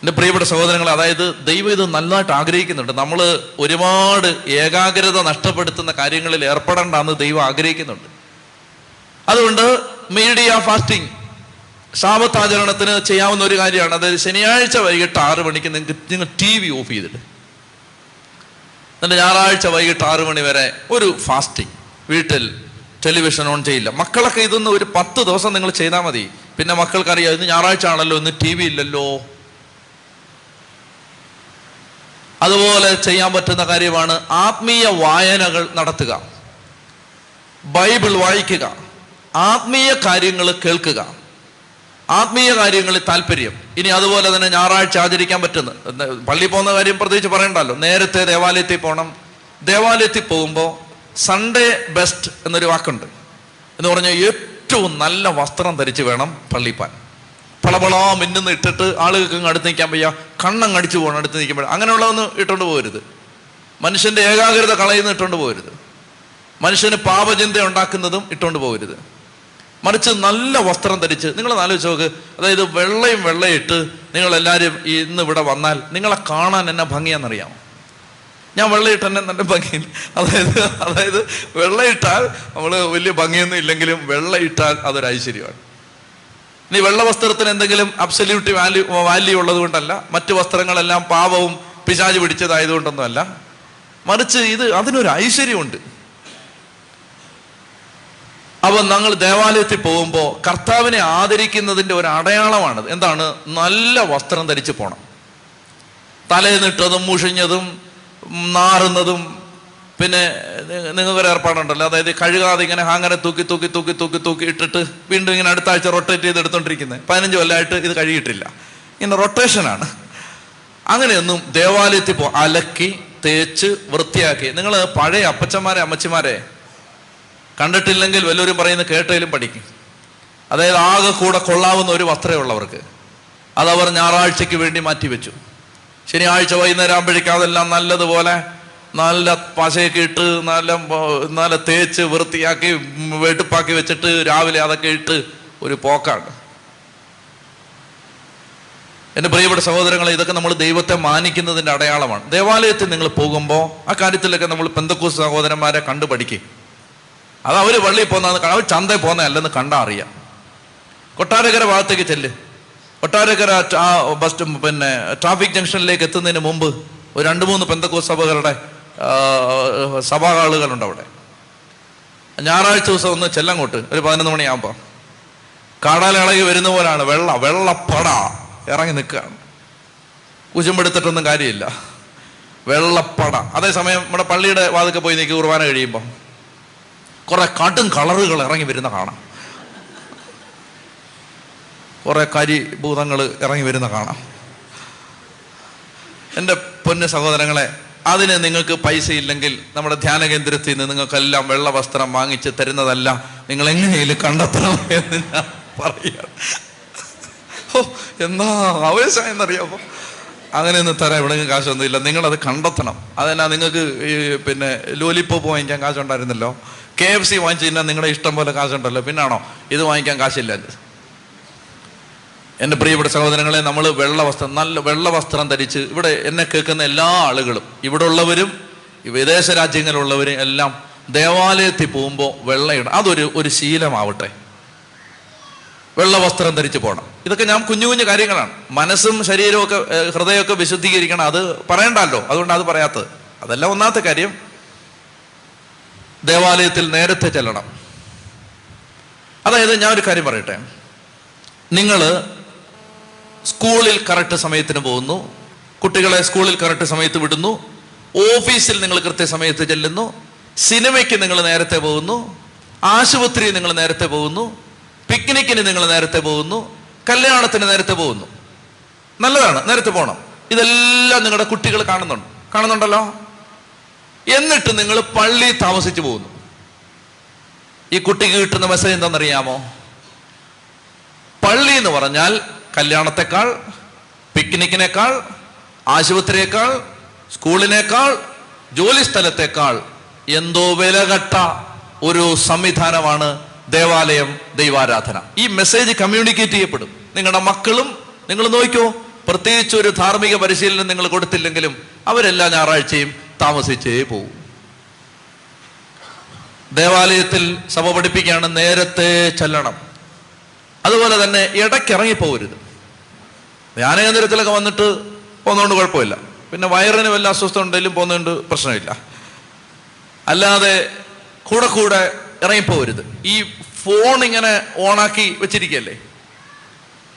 എൻ്റെ പ്രിയപ്പെട്ട സഹോദരങ്ങൾ, അതായത് ദൈവം ഇത് നന്നായിട്ട് ആഗ്രഹിക്കുന്നുണ്ട്. നമ്മൾ ഒരുപാട് ഏകാഗ്രത നഷ്ടപ്പെടുത്തുന്ന കാര്യങ്ങളിൽ ഏർപ്പെടേണ്ടെന്ന് ദൈവം ആഗ്രഹിക്കുന്നുണ്ട്. അതുകൊണ്ട് മീഡിയ ഫാസ്റ്റിംഗ് ശാപത്താചരണത്തിന് ചെയ്യാവുന്ന ഒരു കാര്യമാണ്. അതായത് ശനിയാഴ്ച വൈകിട്ട് 6 മണിക്ക് നിങ്ങൾ ടി വി ഓഫ് ചെയ്തിട്ട് എന്നിട്ട് ഞായറാഴ്ച വൈകിട്ട് 6 മണി വരെ ഒരു ഫാസ്റ്റിംഗ്, വീട്ടിൽ ടെലിവിഷൻ ഓൺ ചെയ്യില്ല. മക്കളൊക്കെ ഇതൊന്ന് ഒരു 10 ദിവസം നിങ്ങൾ ചെയ്താൽ മതി. പിന്നെ മക്കൾക്കറിയാം ഇന്ന് ഞായറാഴ്ച ആണല്ലോ, ഇന്ന് ടി വി ഇല്ലല്ലോ. അതുപോലെ ചെയ്യാൻ പറ്റുന്ന കാര്യമാണ് ആത്മീയ വായനകൾ നടത്തുക, ബൈബിൾ വായിക്കുക, ആത്മീയ കാര്യങ്ങൾ കേൾക്കുക, ആത്മീയ കാര്യങ്ങളിൽ താല്പര്യം. ഇനി അതുപോലെ തന്നെ ഞായറാഴ്ച ആചരിക്കാൻ പറ്റുന്ന പള്ളിയിൽ പോകുന്ന കാര്യം പ്രത്യേകിച്ച് പറയണ്ടല്ലോ. നേരത്തെ ദേവാലയത്തിൽ പോകണം. ദേവാലയത്തിൽ പോകുമ്പോൾ സൺഡേ ബെസ്റ്റ് എന്നൊരു വാക്കുണ്ട്. എന്ന് പറഞ്ഞാൽ ഏറ്റവും നല്ല വസ്ത്രം ധരിച്ച് വേണം പള്ളിയിൽ പോകാൻ. പളപളാ മിന്നുന്ന് ഇട്ടിട്ട് ആളുകൾക്ക് അടുത്ത് നിൽക്കാൻ വയ്യ, കണ്ണങ്ങടിച്ചു പോകണം അടുത്ത് നിൽക്കുമ്പോൾ. അങ്ങനെയുള്ളതൊന്നും ഇട്ടുകൊണ്ട് പോകരുത്. മനുഷ്യൻ്റെ ഏകാഗ്രത കളയുന്ന ഇട്ടുകൊണ്ട് പോകരുത്. മനുഷ്യന് പാപചിന്ത ഉണ്ടാക്കുന്നതും ഇട്ടുകൊണ്ട് പോകരുത്. മറിച്ച് നല്ല വസ്ത്രം ധരിച്ച് നിങ്ങളെ ആലോചിച്ച് നോക്ക്. അതായത് വെള്ളയും വെള്ളയിട്ട് നിങ്ങളെല്ലാവരും ഇന്ന് ഇവിടെ വന്നാൽ നിങ്ങളെ കാണാൻ എന്നെ ഭംഗിയാണെന്നറിയാമോ? ഞാൻ വെള്ളയിട്ട് എന്നെ നല്ല ഭംഗിയില്ല. അതായത് വെള്ളയിട്ടാൽ നമ്മൾ വലിയ ഭംഗിയൊന്നും ഇല്ലെങ്കിലും വെള്ളയിട്ടാൽ അതൊരു ഐശ്വര്യമാണ്. ഇനി വെള്ള വസ്ത്രത്തിന് എന്തെങ്കിലും അബ്സല്യൂട്ട് വാല്യൂ ഉള്ളത് കൊണ്ടല്ല, മറ്റു വസ്ത്രങ്ങളെല്ലാം പാപവും പിശാച് പിടിച്ചതായതുകൊണ്ടൊന്നും അല്ല, മറിച്ച് ഇത് അതിനൊരു ഐശ്വര്യമുണ്ട്. അപ്പോൾ ഞങ്ങൾ ദേവാലയത്തിൽ പോകുമ്പോൾ കർത്താവിനെ ആദരിക്കുന്നതിൻ്റെ ഒരു അടയാളമാണ്. എന്താണ്? നല്ല വസ്ത്രം ധരിച്ച് പോകണം. തലയിന്നിട്ടതും മുഷിഞ്ഞതും നാറുന്നതും പിന്നെ നിങ്ങൾക്കൊരു ഏർപ്പാടുണ്ടല്ലോ. അതായത് കഴുകാതെ ഇങ്ങനെ ഹാങ്ങനെ തൂക്കി തൂക്കി തൂക്കി തൂക്കി തൂക്കി ഇട്ടിട്ട് വീണ്ടും ഇങ്ങനെ അടുത്ത ആഴ്ച റൊട്ടേറ്റ് ചെയ്ത് എടുത്തോണ്ടിരിക്കുന്നത്. 15 കൊല്ലമായിട്ട് ഇത് കഴുകിയിട്ടില്ല. ഇങ്ങനെ റൊട്ടേഷനാണ്. അങ്ങനെയൊന്നും ദേവാലയത്തിൽ അലക്കി തേച്ച് വൃത്തിയാക്കി. നിങ്ങൾ പഴയ അപ്പച്ചന്മാരെ അമ്മച്ചിമാരെ കണ്ടിട്ടില്ലെങ്കിൽ വല്ലവരും പറയുന്ന കേട്ടതിലും പഠിക്കും. അതായത് ആകെ കൂടെ കൊള്ളാവുന്ന ഒരു വസ്ത്രമേ ഉള്ളവർക്ക്, അതവർ ഞായറാഴ്ചയ്ക്ക് വേണ്ടി മാറ്റിവെച്ചു. ശനിയാഴ്ച വൈകുന്നേരം ആകുമ്പോഴേക്കും അതെല്ലാം നല്ലതുപോലെ നല്ല പശയൊക്കെ ഇട്ട് നല്ല തേച്ച് വൃത്തിയാക്കി വെട്ടുപ്പാക്കി വെച്ചിട്ട് രാവിലെ അതൊക്കെ ഇട്ട് ഒരു പോക്കാണ്. എൻ്റെ പ്രിയപ്പെട്ട സഹോദരങ്ങളെ, ഇതൊക്കെ നമ്മൾ ദൈവത്തെ മാനിക്കുന്നതിൻ്റെ അടയാളമാണ്. ദേവാലയത്തിൽ നിങ്ങൾ പോകുമ്പോൾ ആ കാര്യത്തിലൊക്കെ നമ്മൾ പെന്തക്കോസ്ത് സഹോദരന്മാരെ കണ്ടു പഠിക്കും. അത് അവർ പള്ളിയിൽ പോകുന്നതെന്ന് കാണാം, അവർ ചന്തയിൽ പോകുന്നതല്ലെന്ന് കണ്ടാൽ അറിയാം. കൊട്ടാരക്കര ഭാഗത്തേക്ക് ചെല്ല്, കൊട്ടാരക്കര ബസ് പിന്നെ ട്രാഫിക് ജംഗ്ഷനിലേക്ക് എത്തുന്നതിന് മുമ്പ് ഒരു 2-3 പെന്തക്കോസ്ത് സഭകളുടെ സഭാഹാളുകളുണ്ട് അവിടെ. ഞായറാഴ്ച ദിവസം ഒന്ന് ചെല്ലങ്ങോട്ട് ഒരു 11 മണിയാകുമ്പോൾ കാടാൽ ഇളകി വരുന്ന പോലെയാണ്. വെള്ളപ്പട ഇറങ്ങി നിൽക്കുകയാണ്. കുശുമ്പെടുത്തിട്ടൊന്നും കാര്യമില്ല, വെള്ളപ്പട. അതേസമയം നമ്മുടെ പള്ളിയുടെ വാതിൽക്ക് പോയി നിൽക്കുക കുർബാന കഴിയുമ്പം കുറേ കാട്ടും കളറുകൾ ഇറങ്ങി വരുന്ന കാണാം, കുറേ കരിഭൂതങ്ങൾ ഇറങ്ങി വരുന്ന കാണാം. എൻ്റെ പൊന്നു സഹോദരങ്ങളെ, അതിന് നിങ്ങൾക്ക് പൈസ ഇല്ലെങ്കിൽ നമ്മുടെ ധ്യാന കേന്ദ്രത്തിൽ നിന്ന് നിങ്ങൾക്കെല്ലാം വെള്ള വസ്ത്രം വാങ്ങിച്ച് തരുന്നതല്ല, നിങ്ങൾ എങ്ങനെയെങ്കിലും കണ്ടെത്തണം എന്ന് ഞാൻ പറയുകയാണ്. ഓ എന്താ ആവേശം എന്നറിയാമോ. അങ്ങനെ ഒന്ന് തരാം, എവിടെയെങ്കിലും കാശൊന്നും ഇല്ല, നിങ്ങളത് കണ്ടെത്തണം. അതെന്നാ നിങ്ങൾക്ക് ഈ പിന്നെ ലോലിപ്പോപ്പ് വാങ്ങിക്കാൻ കാശുണ്ടായിരുന്നല്ലോ, KFC വാങ്ങിച്ചു കഴിഞ്ഞാൽ നിങ്ങളുടെ ഇഷ്ടം പോലെ കാശുണ്ടല്ലോ, പിന്നാണോ ഇത് വാങ്ങിക്കാൻ കാശില്ല. എൻ്റെ പ്രിയപ്പെട്ട സഹോദരങ്ങളെ, നമ്മൾ വെള്ളവസ്ത്രം, നല്ല വെള്ളവസ്ത്രം ധരിച്ച് ഇവിടെ എന്നെ കേൾക്കുന്ന എല്ലാ ആളുകളും, ഇവിടെ ഉള്ളവരും വിദേശ രാജ്യങ്ങളിലുള്ളവരും എല്ലാം ദേവാലയത്തിൽ പോകുമ്പോൾ വെള്ളയിട, അതൊരു ശീലമാവട്ടെ. വെള്ളവസ്ത്രം ധരിച്ച് പോകണം. ഇതൊക്കെ ഞാൻ കുഞ്ഞു കുഞ്ഞു കാര്യങ്ങളാണ്. മനസ്സും ശരീരമൊക്കെ ഹൃദയമൊക്കെ വിശുദ്ധീകരിക്കണം, അത് പറയണ്ടല്ലോ, അതുകൊണ്ട് അത് പറയാത്തത്. അതല്ല ഒന്നാമത്തെ കാര്യം. ദേവാലയത്തിൽ നേരത്തെ ചെല്ലണം. അതായത് ഞാൻ ഒരു കാര്യം പറയട്ടെ, നിങ്ങൾ സ്കൂളിൽ കറക്റ്റ് സമയത്തിന് പോകുന്നു, കുട്ടികളെ സ്കൂളിൽ കറക്റ്റ് സമയത്ത് വിടുന്നു, ഓഫീസിൽ നിങ്ങൾ കൃത്യസമയത്ത് ചെല്ലുന്നു, സിനിമയ്ക്ക് നിങ്ങൾ നേരത്തെ പോകുന്നു, ആശുപത്രി നിങ്ങൾ നേരത്തെ പോകുന്നു, പിക്നിക്കിന് നിങ്ങൾ നേരത്തെ പോകുന്നു, കല്യാണത്തിന് നേരത്തെ പോകുന്നു. നല്ലതാണ്, നേരത്തെ പോകണം. ഇതെല്ലാം നിങ്ങളുടെ കുട്ടികൾ കാണുന്നുണ്ടല്ലോ. എന്നിട്ട് നിങ്ങൾ പള്ളി താമസിച്ച് പോകുന്നു. ഈ കുട്ടിക്ക് കിട്ടുന്ന മെസ്സേജ് എന്താണെന്നറിയാമോ? പള്ളി എന്ന് പറഞ്ഞാൽ കല്യാണത്തെക്കാൾ, പിക്നിക്കിനേക്കാൾ, ആശുപത്രിയേക്കാൾ, സ്കൂളിനേക്കാൾ, ജോലി സ്ഥലത്തേക്കാൾ എന്തോ വിലകെട്ട ഒരു സംവിധാനമാണ് ദേവാലയം, ദൈവാരാധന. ഈ മെസ്സേജ് കമ്മ്യൂണിക്കേറ്റ് ചെയ്യപ്പെടും. നിങ്ങളുടെ മക്കളും, നിങ്ങൾ നോക്കിയോ, പ്രത്യേകിച്ച് ഒരു ധാർമ്മിക പരിശീലനം നിങ്ങൾ കൊടുത്തില്ലെങ്കിലും അവരെല്ലാ ഞായറാഴ്ചയും താമസിച്ചേ പോവും. ദേവാലയത്തിൽ സഭ പഠിപ്പിക്കുകയാണ്, നേരത്തെ ചെല്ലണം. അതുപോലെ തന്നെ ഇടയ്ക്കിറങ്ങിപ്പോകരുത്. ധ്യാനകേന്ദ്രത്തിലൊക്കെ വന്നിട്ട് പോകുന്നതുകൊണ്ട് കുഴപ്പമില്ല, പിന്നെ വയറിന് വല്ല അസ്വസ്ഥ ഉണ്ടെങ്കിലും പോകുന്നതുകൊണ്ട് പ്രശ്നമില്ല. അല്ലാതെ കൂടെ ഇറങ്ങിപ്പോകരുത്. ഈ ഫോൺ ഇങ്ങനെ ഓണാക്കി വെച്ചിരിക്കുകയല്ലേ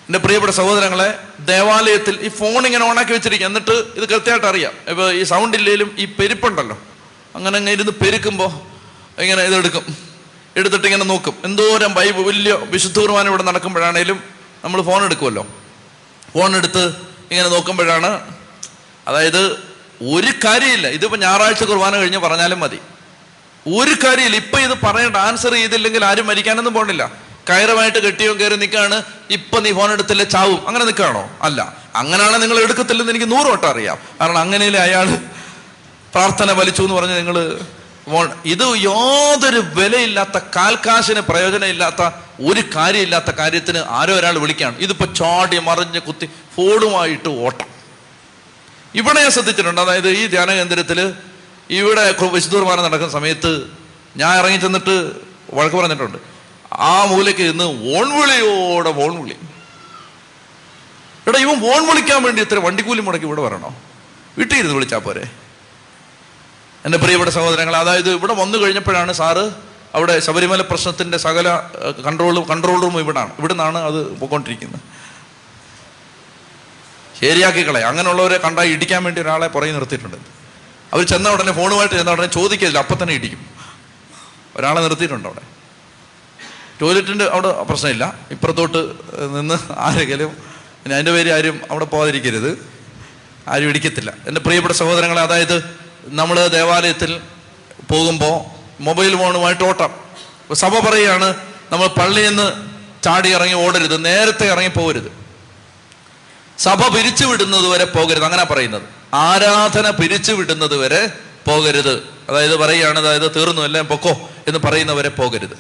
എൻ്റെ പ്രിയപ്പെട്ട സഹോദരങ്ങളെ, ദേവാലയത്തിൽ ഈ ഫോൺ ഇങ്ങനെ ഓണാക്കി വെച്ചിരിക്കുക. എന്നിട്ട് ഇത് കൃത്യമായിട്ട് അറിയാം. ഇപ്പോൾ ഈ സൗണ്ട് ഇല്ലെങ്കിലും ഈ പെരുപ്പുണ്ടല്ലോ, അങ്ങനെ ഇരുന്ന് പെരുക്കുമ്പോൾ ഇങ്ങനെ ഇതെടുക്കും, എടുത്തിട്ട് ഇങ്ങനെ നോക്കും. എന്തോരം ബൈബിൾ, വലിയ വിശുദ്ധ കുർബാന ഇവിടെ നടക്കുമ്പോഴാണേലും നമ്മൾ ഫോൺ എടുക്കുമല്ലോ. ഫോൺ എടുത്ത് ഇങ്ങനെ നോക്കുമ്പോഴാണ്, അതായത് ഒരു കാര്യമില്ല. ഇതിപ്പോൾ ഞായറാഴ്ച കുർബാന കഴിഞ്ഞ് പറഞ്ഞാലും മതി, ഒരു കാര്യമില്ല. ഇപ്പം ഇത് പറയേണ്ട, ആൻസർ ചെയ്തില്ലെങ്കിൽ ആരും മരിക്കാനൊന്നും പോകണില്ല. കയറുമായിട്ട് കെട്ടിയോ കയറി നിൽക്കുകയാണ്, ഇപ്പം നീ ഫോൺ എടുത്തില്ല ചാവും, അങ്ങനെ നിൽക്കുകയാണോ? അല്ല, അങ്ങനെയാണ് നിങ്ങൾ എടുക്കത്തില്ലെന്ന് എനിക്ക് 100 വട്ടം അറിയാം. കാരണം അങ്ങനെയല്ലേ അയാൾ പ്രാർത്ഥന വലിച്ചു എന്ന് പറഞ്ഞ് നിങ്ങൾ ഫോൺ, ഇത് യാതൊരു വിലയില്ലാത്ത, കാൽക്കാശിന് പ്രയോജനമില്ലാത്ത, ഒരു കാര്യമില്ലാത്ത കാര്യത്തിന് ആരോ ഒരാൾ വിളിക്കുകയാണ്. ഇതിപ്പോൾ ചാടി മറിഞ്ഞ് കുത്തി ഫോണുമായിട്ട് ഓട്ടം. ഇവിടെ ഞാൻ ശ്രദ്ധിച്ചിട്ടുണ്ട്, അതായത് ഈ ധ്യാനകേന്ദ്രത്തിൽ ഇവിടെ വിശുദ്ധ കുർബാന നടക്കുന്ന സമയത്ത് ഞാൻ ഇറങ്ങി ചെന്നിട്ട് വഴക്ക് പറഞ്ഞിട്ടുണ്ട്. ആ മൂലയ്ക്ക് ഇന്ന് ഓൺവിളിയോടെ ഓൺവിളി. എടാ, ഇവൻ ഫോൺ വിളിക്കാൻ വേണ്ടി ഇത്ര വണ്ടിക്കൂലി മുടക്കി ഇവിടെ വരണോ? വീട്ടിൽ ഇരുന്ന് വിളിച്ചാൽ പോരെ? എൻ്റെ പ്രിയപ്പെട്ട സഹോദരങ്ങൾ, അതായത് ഇവിടെ വന്നു കഴിഞ്ഞപ്പോഴാണ് സാറ് അവിടെ ശബരിമല പ്രശ്നത്തിൻ്റെ സകല കൺട്രോൾ റൂം ഇവിടുന്നാണ് അത് പോയിക്കൊണ്ടിരിക്കുന്നത്. ശരിയാക്കിക്കളെ. അങ്ങനെയുള്ളവരെ കണ്ടാൽ ഇടിക്കാൻ വേണ്ടി ഒരാളെ പുറകെ നിർത്തിയിട്ടുണ്ട്. അവർ ചെന്ന ഉടനെ ഫോണുമായിട്ട് ചെന്ന ഉടനെ ചോദിക്കില്ല, അപ്പം തന്നെ ഇടിക്കും. ഒരാളെ നിർത്തിയിട്ടുണ്ട് അവിടെ. ടോയ്ലറ്റിൻ്റെ അവിടെ പ്രശ്നമില്ല, ഇപ്പുറത്തോട്ട് നിന്ന് ആരെങ്കിലും പിന്നെ അതിൻ്റെ പേര് ആരും അവിടെ പോകാതിരിക്കരുത്, ആരും ഇടിക്കത്തില്ല. എൻ്റെ പ്രിയപ്പെട്ട സഹോദരങ്ങളെ, അതായത് നമ്മൾ ദേവാലയത്തിൽ പോകുമ്പോൾ മൊബൈൽ ഫോണുമായിട്ട് ഓട്ടം. സഭ പറയുകയാണ്, നമ്മൾ പള്ളിയിൽ നിന്ന് ചാടി ഇറങ്ങി ഓടരുത്, നേരത്തെ ഇറങ്ങിപ്പോകരുത്, സഭ പിരിച്ചുവിടുന്നത് വരെ പോകരുത്. അങ്ങനെ പറയുന്നത്, ആരാധന പിരിച്ചുവിടുന്നത് വരെ പോകരുത്. അതായത് പറയുകയാണ്, അതായത് തീർന്നു എല്ലാം പൊക്കോ എന്ന് പറയുന്നവരെ പോകരുത്.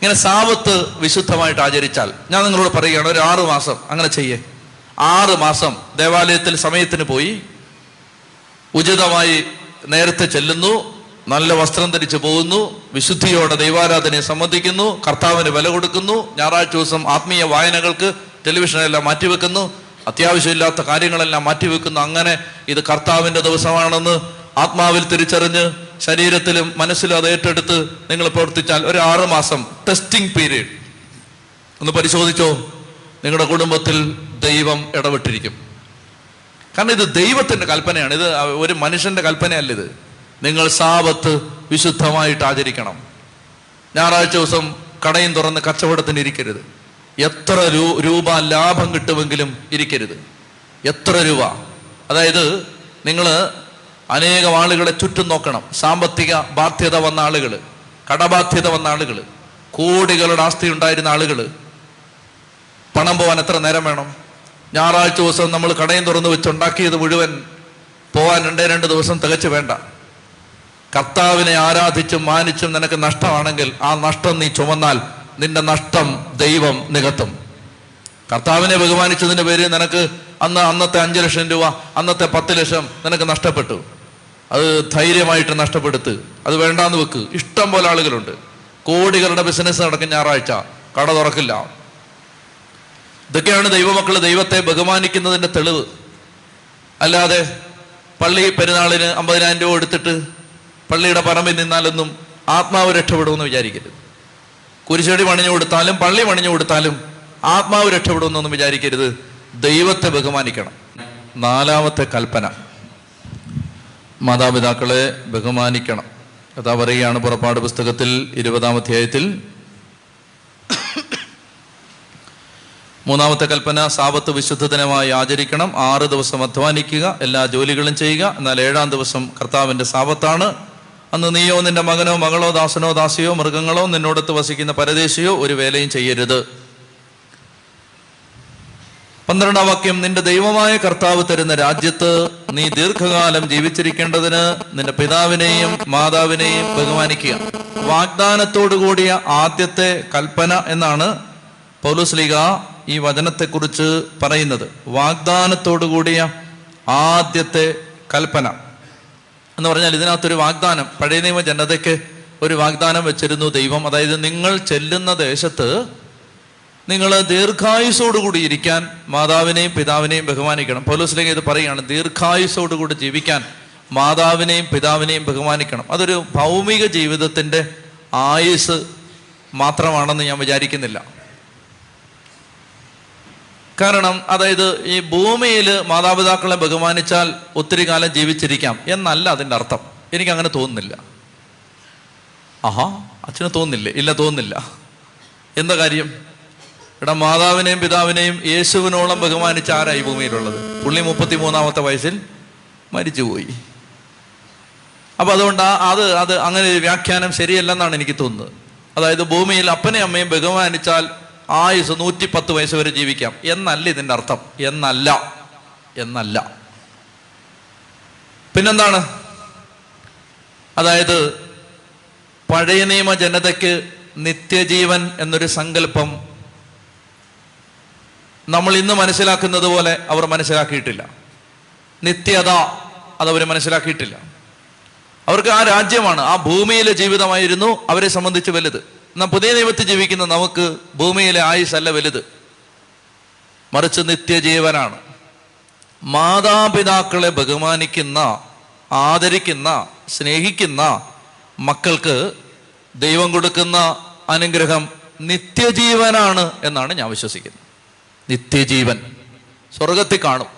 ഇങ്ങനെ സാപത്ത് വിശുദ്ധമായിട്ട് ആചരിച്ചാൽ, ഞാൻ നിങ്ങളോട് പറയുകയാണ്, ഒരു 6 മാസം അങ്ങനെ ചെയ്യേ. 6 മാസം ദേവാലയത്തിൽ സമയത്തിന് പോയി, ഉചിതമായി നേരത്തെ ചെല്ലുന്നു, നല്ല വസ്ത്രം ധരിച്ചു പോകുന്നു, വിശുദ്ധിയോടെ ദൈവാരാധനയെ സംബന്ധിക്കുന്നു, കർത്താവിന് വില കൊടുക്കുന്നു, ഞായറാഴ്ച ദിവസം ആത്മീയ വായനകൾക്ക് ടെലിവിഷനെല്ലാം മാറ്റിവെക്കുന്നു, അത്യാവശ്യമില്ലാത്ത കാര്യങ്ങളെല്ലാം മാറ്റിവെക്കുന്നു. അങ്ങനെ ഇത് കർത്താവിൻ്റെ ദിവസമാണെന്ന് ആത്മാവിൽ തിരിച്ചറിഞ്ഞ് ശരീരത്തിലും മനസ്സിലും അത് ഏറ്റെടുത്ത് നിങ്ങൾ പ്രവർത്തിച്ചാൽ, ഒരു 6 മാസം ടെസ്റ്റിംഗ് പീരീഡ് ഒന്ന് പരിശോധിച്ചോ, നിങ്ങളുടെ കുടുംബത്തിൽ ദൈവം ഇടപെട്ടിരിക്കും. കാരണം ഇത് ദൈവത്തിൻ്റെ കൽപ്പനയാണ്, ഇത് ഒരു മനുഷ്യൻ്റെ കൽപ്പനയല്ല. ഇത് നിങ്ങൾ സാപത്ത് വിശുദ്ധമായിട്ട് ആചരിക്കണം. ഞായറാഴ്ച ദിവസം കടയും തുറന്ന് കച്ചവടത്തിന് ഇരിക്കരുത്. എത്ര രൂപ ലാഭം കിട്ടുമെങ്കിലും ഇരിക്കരുത്. എത്ര രൂപ, അതായത് നിങ്ങൾ അനേകം ആളുകളെ ചുറ്റും നോക്കണം. സാമ്പത്തിക ബാധ്യത വന്ന ആളുകൾ, കടബാധ്യത വന്ന ആളുകൾ, കോടികളുടെ ആസ്തി ഉണ്ടായിരുന്ന ആളുകൾ, പണം പോകാൻ എത്ര നേരം വേണം? ഞായറാഴ്ച ദിവസം നമ്മൾ കടയും തുറന്ന് വെച്ചുണ്ടാക്കിയത് മുഴുവൻ പോകാൻ രണ്ട് ദിവസം തികച്ചു വേണ്ട. കർത്താവിനെ ആരാധിച്ചും മാനിച്ചും നിനക്ക് നഷ്ടമാണെങ്കിൽ ആ നഷ്ടം നീ ചുമന്നാൽ നിന്റെ നഷ്ടം ദൈവം നികത്തും. കർത്താവിനെ ബഹുമാനിച്ചതിൻ്റെ പേര് നിനക്ക് അന്നത്തെ 5 ലക്ഷം രൂപ, അന്നത്തെ 10 ലക്ഷം നിനക്ക് നഷ്ടപ്പെട്ടു. അത് ധൈര്യമായിട്ട് നഷ്ടപ്പെടുത്ത്, അത് വേണ്ടാന്ന് വെക്ക്. ഇഷ്ടം പോലെ ആളുകളുണ്ട്, കോടികളുടെ ബിസിനസ് നടക്കും, ഞായറാഴ്ച കട തുറക്കില്ല. ഇതൊക്കെയാണ് ദൈവമക്കൾ ദൈവത്തെ ബഹുമാനിക്കുന്നതിൻ്റെ തെളിവ്. അല്ലാതെ പള്ളി പെരുന്നാളിന് 50,000 രൂപ എടുത്തിട്ട് പള്ളിയുടെ പറമ്പിൽ നിന്നാലൊന്നും ആത്മാവ് രക്ഷപ്പെടുമെന്ന് വിചാരിക്കരുത്. കുരിശടി പണിഞ്ഞു കൊടുത്താലും പള്ളി പണിഞ്ഞു കൊടുത്താലും ആത്മാവ് രക്ഷപ്പെടുമെന്നൊന്നും വിചാരിക്കരുത്. ദൈവത്തെ ബഹുമാനിക്കണം. 4-ാമത്തെ കൽപ്പന, മാതാപിതാക്കളെ ബഹുമാനിക്കണം. കഥ പറയുകയാണ് പുറപ്പാട് പുസ്തകത്തിൽ 20-ാം അധ്യായത്തിൽ 3-ാമത്തെ കൽപ്പന, സാബത്ത് വിശുദ്ധ ദിനമായി ആചരിക്കണം. 6 ദിവസം അധ്വാനിക്കുക, എല്ലാ ജോലികളും ചെയ്യുക. എന്നാൽ 7-ാം ദിവസം കർത്താവിൻ്റെ സാബത്താണ്. അന്ന് നീയോ നിന്റെ മകനോ മകളോ ദാസനോ ദാസിയോ മൃഗങ്ങളോ നിന്നോടത്ത് വസിക്കുന്ന പരദേശിയോ ഒരു വേലയും ചെയ്യരുത്. 12-ാം വാക്യം, നിന്റെ ദൈവമായ കർത്താവ് തരുന്ന രാജ്യത്ത് നീ ദീർഘകാലം ജീവിച്ചിരിക്കേണ്ടതിന് നിന്റെ പിതാവിനെയും മാതാവിനെയും ബഹുമാനിക്കുക. വാഗ്ദാനത്തോടു കൂടിയ ആദ്യത്തെ കൽപ്പന എന്നാണ് പൗലോസ്ലീഗ ഈ വചനത്തെക്കുറിച്ച് പറയുന്നത്. വാഗ്ദാനത്തോടു കൂടിയ ആദ്യത്തെ കൽപ്പന എന്ന് പറഞ്ഞാൽ ഇതിനകത്തൊരു വാഗ്ദാനം, പഴയ നിയമ ജനതയ്ക്ക് ഒരു വാഗ്ദാനം വെച്ചിരുന്നു ദൈവം. അതായത്, നിങ്ങൾ ചെല്ലുന്ന ദേശത്ത് നിങ്ങൾ ദീർഘായുസോടുകൂടി ഇരിക്കാൻ മാതാവിനെയും പിതാവിനെയും ബഹുമാനിക്കണം. പൗലോസ്ലീഗ ഇത് പറയുകയാണ്, ദീർഘായുസോടുകൂടി ജീവിക്കാൻ മാതാവിനെയും പിതാവിനെയും ബഹുമാനിക്കണം. അതൊരു ഭൗമിക ജീവിതത്തിൻ്റെ ആയുസ് മാത്രമാണെന്ന് ഞാൻ വിചാരിക്കുന്നില്ല. കാരണം, അതായത് ഈ ഭൂമിയിൽ മാതാപിതാക്കളെ ബഹുമാനിച്ചാൽ ഒത്തിരി കാലം ജീവിച്ചിരിക്കാം എന്നല്ല അതിൻ്റെ അർത്ഥം. എനിക്കങ്ങനെ തോന്നുന്നില്ല. ആഹാ, അച്ഛന് തോന്നുന്നില്ലേ? ഇല്ല, തോന്നുന്നില്ല. എന്താ കാര്യം? ഇവിടെ മാതാവിനെയും പിതാവിനെയും യേശുവിനോളം ബഹുമാനിച്ച ആരായി ഭൂമിയിലുള്ളത്? പുള്ളി 33-ാമത്തെ വയസ്സിൽ മരിച്ചുപോയി. അപ്പം അതുകൊണ്ട് അത് അങ്ങനെ ഒരു വ്യാഖ്യാനം ശരിയല്ലെന്നാണ് എനിക്ക് തോന്നുന്നത്. അതായത്, ഭൂമിയിൽ അപ്പനെയും അമ്മയും ബഹുമാനിച്ചാൽ ആയുസ് 110 വയസ്സ് വരെ ജീവിക്കാം എന്നല്ല ഇതിൻ്റെ അർത്ഥം. എന്നല്ല പിന്നെന്താണ്? അതായത്, പഴയ നിയമ ജനതയ്ക്ക് നിത്യജീവൻ എന്നൊരു സങ്കല്പം നമ്മൾ ഇന്ന് മനസ്സിലാക്കുന്നത് പോലെ അവർ മനസ്സിലാക്കിയിട്ടില്ല. നിത്യത അതവർ മനസ്സിലാക്കിയിട്ടില്ല. അവർക്ക് ആ രാജ്യമാണ്, ആ ഭൂമിയിലെ ജീവിതമായിരുന്നു അവരെ സംബന്ധിച്ച് വലുത്. എന്നാൽ പുതിയ ദൈവത്തിൽ ജീവിക്കുന്ന നമുക്ക് ഭൂമിയിലെ ആയുസല്ല വലുത്, മറിച്ച് നിത്യജീവനാണ്. മാതാപിതാക്കളെ ബഹുമാനിക്കുന്ന, ആദരിക്കുന്ന, സ്നേഹിക്കുന്ന മക്കൾക്ക് ദൈവം കൊടുക്കുന്ന അനുഗ്രഹം നിത്യജീവനാണ് എന്നാണ് ഞാൻ വിശ്വസിക്കുന്നത്. നിത്യജീവൻ സ്വർഗത്തിൽ കാണും.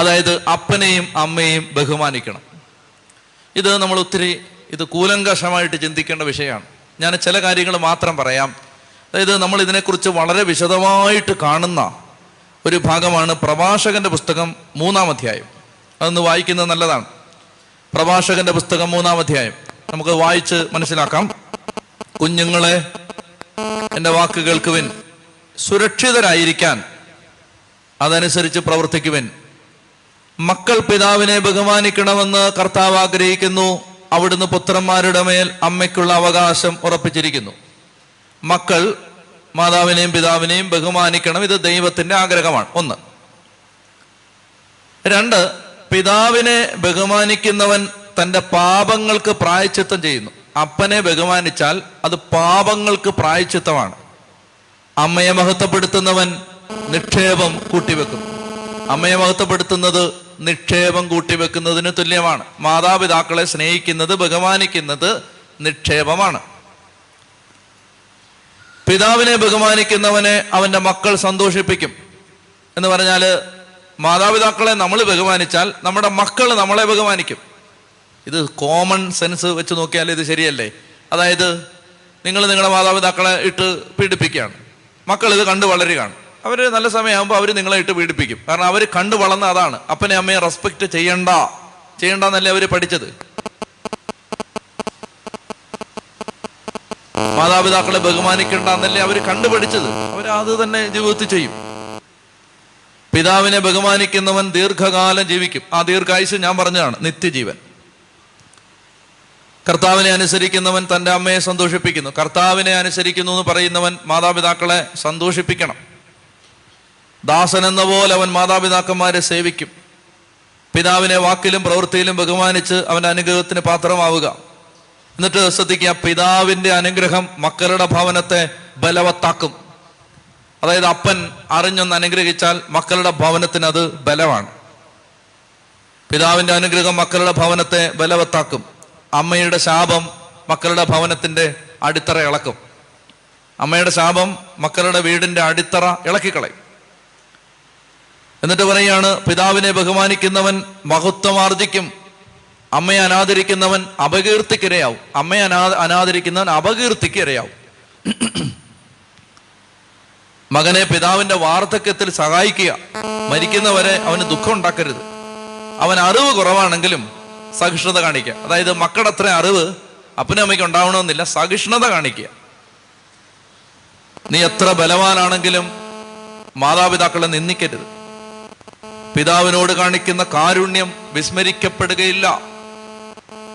അതായത്, അപ്പനെയും അമ്മയെയും ബഹുമാനിക്കണം. ഇത് നമ്മൾ ഒത്തിരി കൂലങ്കഷമായിട്ട് ചിന്തിക്കേണ്ട വിഷയമാണ്. ഞാൻ ചില കാര്യങ്ങൾ മാത്രം പറയാം. അതായത്, നമ്മൾ ഇതിനെക്കുറിച്ച് വളരെ വിശദമായിട്ട് കാണുന്ന ഒരു ഭാഗമാണ് പ്രഭാഷകൻ്റെ പുസ്തകം 3-ാം അധ്യായം. അതൊന്ന് വായിക്കുന്നത് നല്ലതാണ്. പ്രഭാഷകൻ്റെ പുസ്തകം 3-ാം അധ്യായം നമുക്ക് വായിച്ച് മനസ്സിലാക്കാം. കുഞ്ഞുങ്ങളെ, എൻ്റെ വാക്ക് കേൾക്കുവിൻ, സുരക്ഷിതരായിരിക്കാൻ അതനുസരിച്ച് പ്രവർത്തിക്കുവിൻ. മക്കൾ പിതാവിനെ ബഹുമാനിക്കണമെന്ന് കർത്താവ് ആഗ്രഹിക്കുന്നു. അവിടുന്ന് പുത്രന്മാരുടെ മേൽ അമ്മയ്ക്കുള്ള അവകാശം ഉറപ്പിച്ചിരിക്കുന്നു. മക്കൾ മാതാവിനെയും പിതാവിനെയും ബഹുമാനിക്കണം. ഇത് ദൈവത്തിൻ്റെ ആഗ്രഹമാണ്. 1. 2, പിതാവിനെ ബഹുമാനിക്കുന്നവൻ തൻ്റെ പാപങ്ങൾക്ക് പ്രായശ്ചിത്തം ചെയ്യുന്നു. അപ്പനെ ബഹുമാനിച്ചാൽ അത് പാപങ്ങൾക്ക് പ്രായശ്ചിത്തമാണ്. അമ്മയെ മഹത്വപ്പെടുത്തുന്നവൻ നിക്ഷേപം കൂട്ടിവെക്കുന്നു. അമ്മയെ മഹത്വപ്പെടുത്തുന്നത് നിക്ഷേപം കൂട്ടിവെക്കുന്നതിന് തുല്യമാണ്. മാതാപിതാക്കളെ സ്നേഹിക്കുന്നത്, ബഹുമാനിക്കുന്നത് നിക്ഷേപമാണ്. പിതാവിനെ ബഹുമാനിക്കുന്നവനെ അവൻ്റെ മക്കൾ സന്തോഷിപ്പിക്കും എന്ന് പറഞ്ഞാൽ, മാതാപിതാക്കളെ നമ്മൾ ബഹുമാനിച്ചാൽ നമ്മുടെ മക്കൾ നമ്മളെ ബഹുമാനിക്കും. ഇത് കോമൺ സെൻസ് വെച്ച് നോക്കിയാൽ ഇത് ശരിയല്ലേ? അതായത്, നിങ്ങൾ നിങ്ങളുടെ മാതാപിതാക്കളെ ഇട്ട് പീഡിപ്പിക്കുകയാണ്. മക്കൾ ഇത് കണ്ട് വളരുകയാണ്. അവർ നല്ല സമയമാകുമ്പോൾ അവർ നിങ്ങളെ ഇട്ട് പീഡിപ്പിക്കും. കാരണം അവർ കണ്ടു വളർന്ന അതാണ്. അപ്പനെ അമ്മയെ റെസ്പെക്ട് ചെയ്യണ്ടെന്നല്ലേ അവർ പഠിച്ചത്. മാതാപിതാക്കളെ ബഹുമാനിക്കണ്ടെന്നല്ലേ അവർ കണ്ടുപഠിച്ചത്. അവർ അവരത് തന്നെ ജീവിതത്തിൽ ചെയ്യും. പിതാവിനെ ബഹുമാനിക്കുന്നവൻ ദീർഘകാലം ജീവിക്കും. ആ ദീർഘായുസ് ഞാൻ പറഞ്ഞതാണ് നിത്യജീവൻ. കർത്താവിനെ അനുസരിക്കുന്നവൻ തൻ്റെ അമ്മയെ സന്തോഷിപ്പിക്കുന്നു. കർത്താവിനെ അനുസരിക്കുന്നു എന്ന് പറയുന്നവൻ മാതാപിതാക്കളെ സന്തോഷിപ്പിക്കണം. ദാസൻ എന്ന പോലെ അവൻ മാതാപിതാക്കന്മാരെ സേവിക്കും. പിതാവിനെ വാക്കിലും പ്രവൃത്തിയിലും ബഹുമാനിച്ച് അവൻ്റെ അനുഗ്രഹത്തിന് പാത്രമാവുക. എന്നിട്ട് ശ്രദ്ധിക്കുക, പിതാവിൻ്റെ അനുഗ്രഹം മക്കളുടെ ഭവനത്തെ ബലവത്താക്കും. അതായത് അപ്പൻ അറിഞ്ഞൊന്ന് അനുഗ്രഹിച്ചാൽ മക്കളുടെ ഭവനത്തിന് അത് ബലമാണ്. പിതാവിൻ്റെ അനുഗ്രഹം മക്കളുടെ ഭവനത്തെ ബലവത്താക്കും. അമ്മയുടെ ശാപം മക്കളുടെ ഭവനത്തിൻ്റെ അടിത്തറ ഇളക്കും. അമ്മയുടെ ശാപം മക്കളുടെ വീടിൻ്റെ അടിത്തറ ഇളക്കിക്കളയും. എന്നിട്ട് പറയുകയാണ്, പിതാവിനെ ബഹുമാനിക്കുന്നവൻ മഹത്വം ആർജിക്കും. അമ്മയെ അനാദരിക്കുന്നവൻ അപകീർത്തിക്കിരയാവും. അമ്മയെ അനാദരിക്കുന്നവൻ അപകീർത്തിക്കിരയാവും. മകനെ പിതാവിൻ്റെ വാർദ്ധക്യത്തിൽ സഹായിക്കുക. മരിക്കുന്നവരെ അവന് ദുഃഖം ഉണ്ടാക്കരുത്. അവൻ അറിവ് കുറവാണെങ്കിലും സഹിഷ്ണുത കാണിക്കുക. അതായത് മക്കളത്ര അറിവ് അപ്പനും അമ്മയ്ക്ക് ഉണ്ടാവണമെന്നില്ല, സഹിഷ്ണുത കാണിക്കുക. നീ എത്ര ബലവാനാണെങ്കിലും മാതാപിതാക്കളെ നിന്ദിക്കരുത്. പിതാവിനോട് കാണിക്കുന്ന കാരുണ്യം വിസ്മരിക്കപ്പെടുകയില്ല.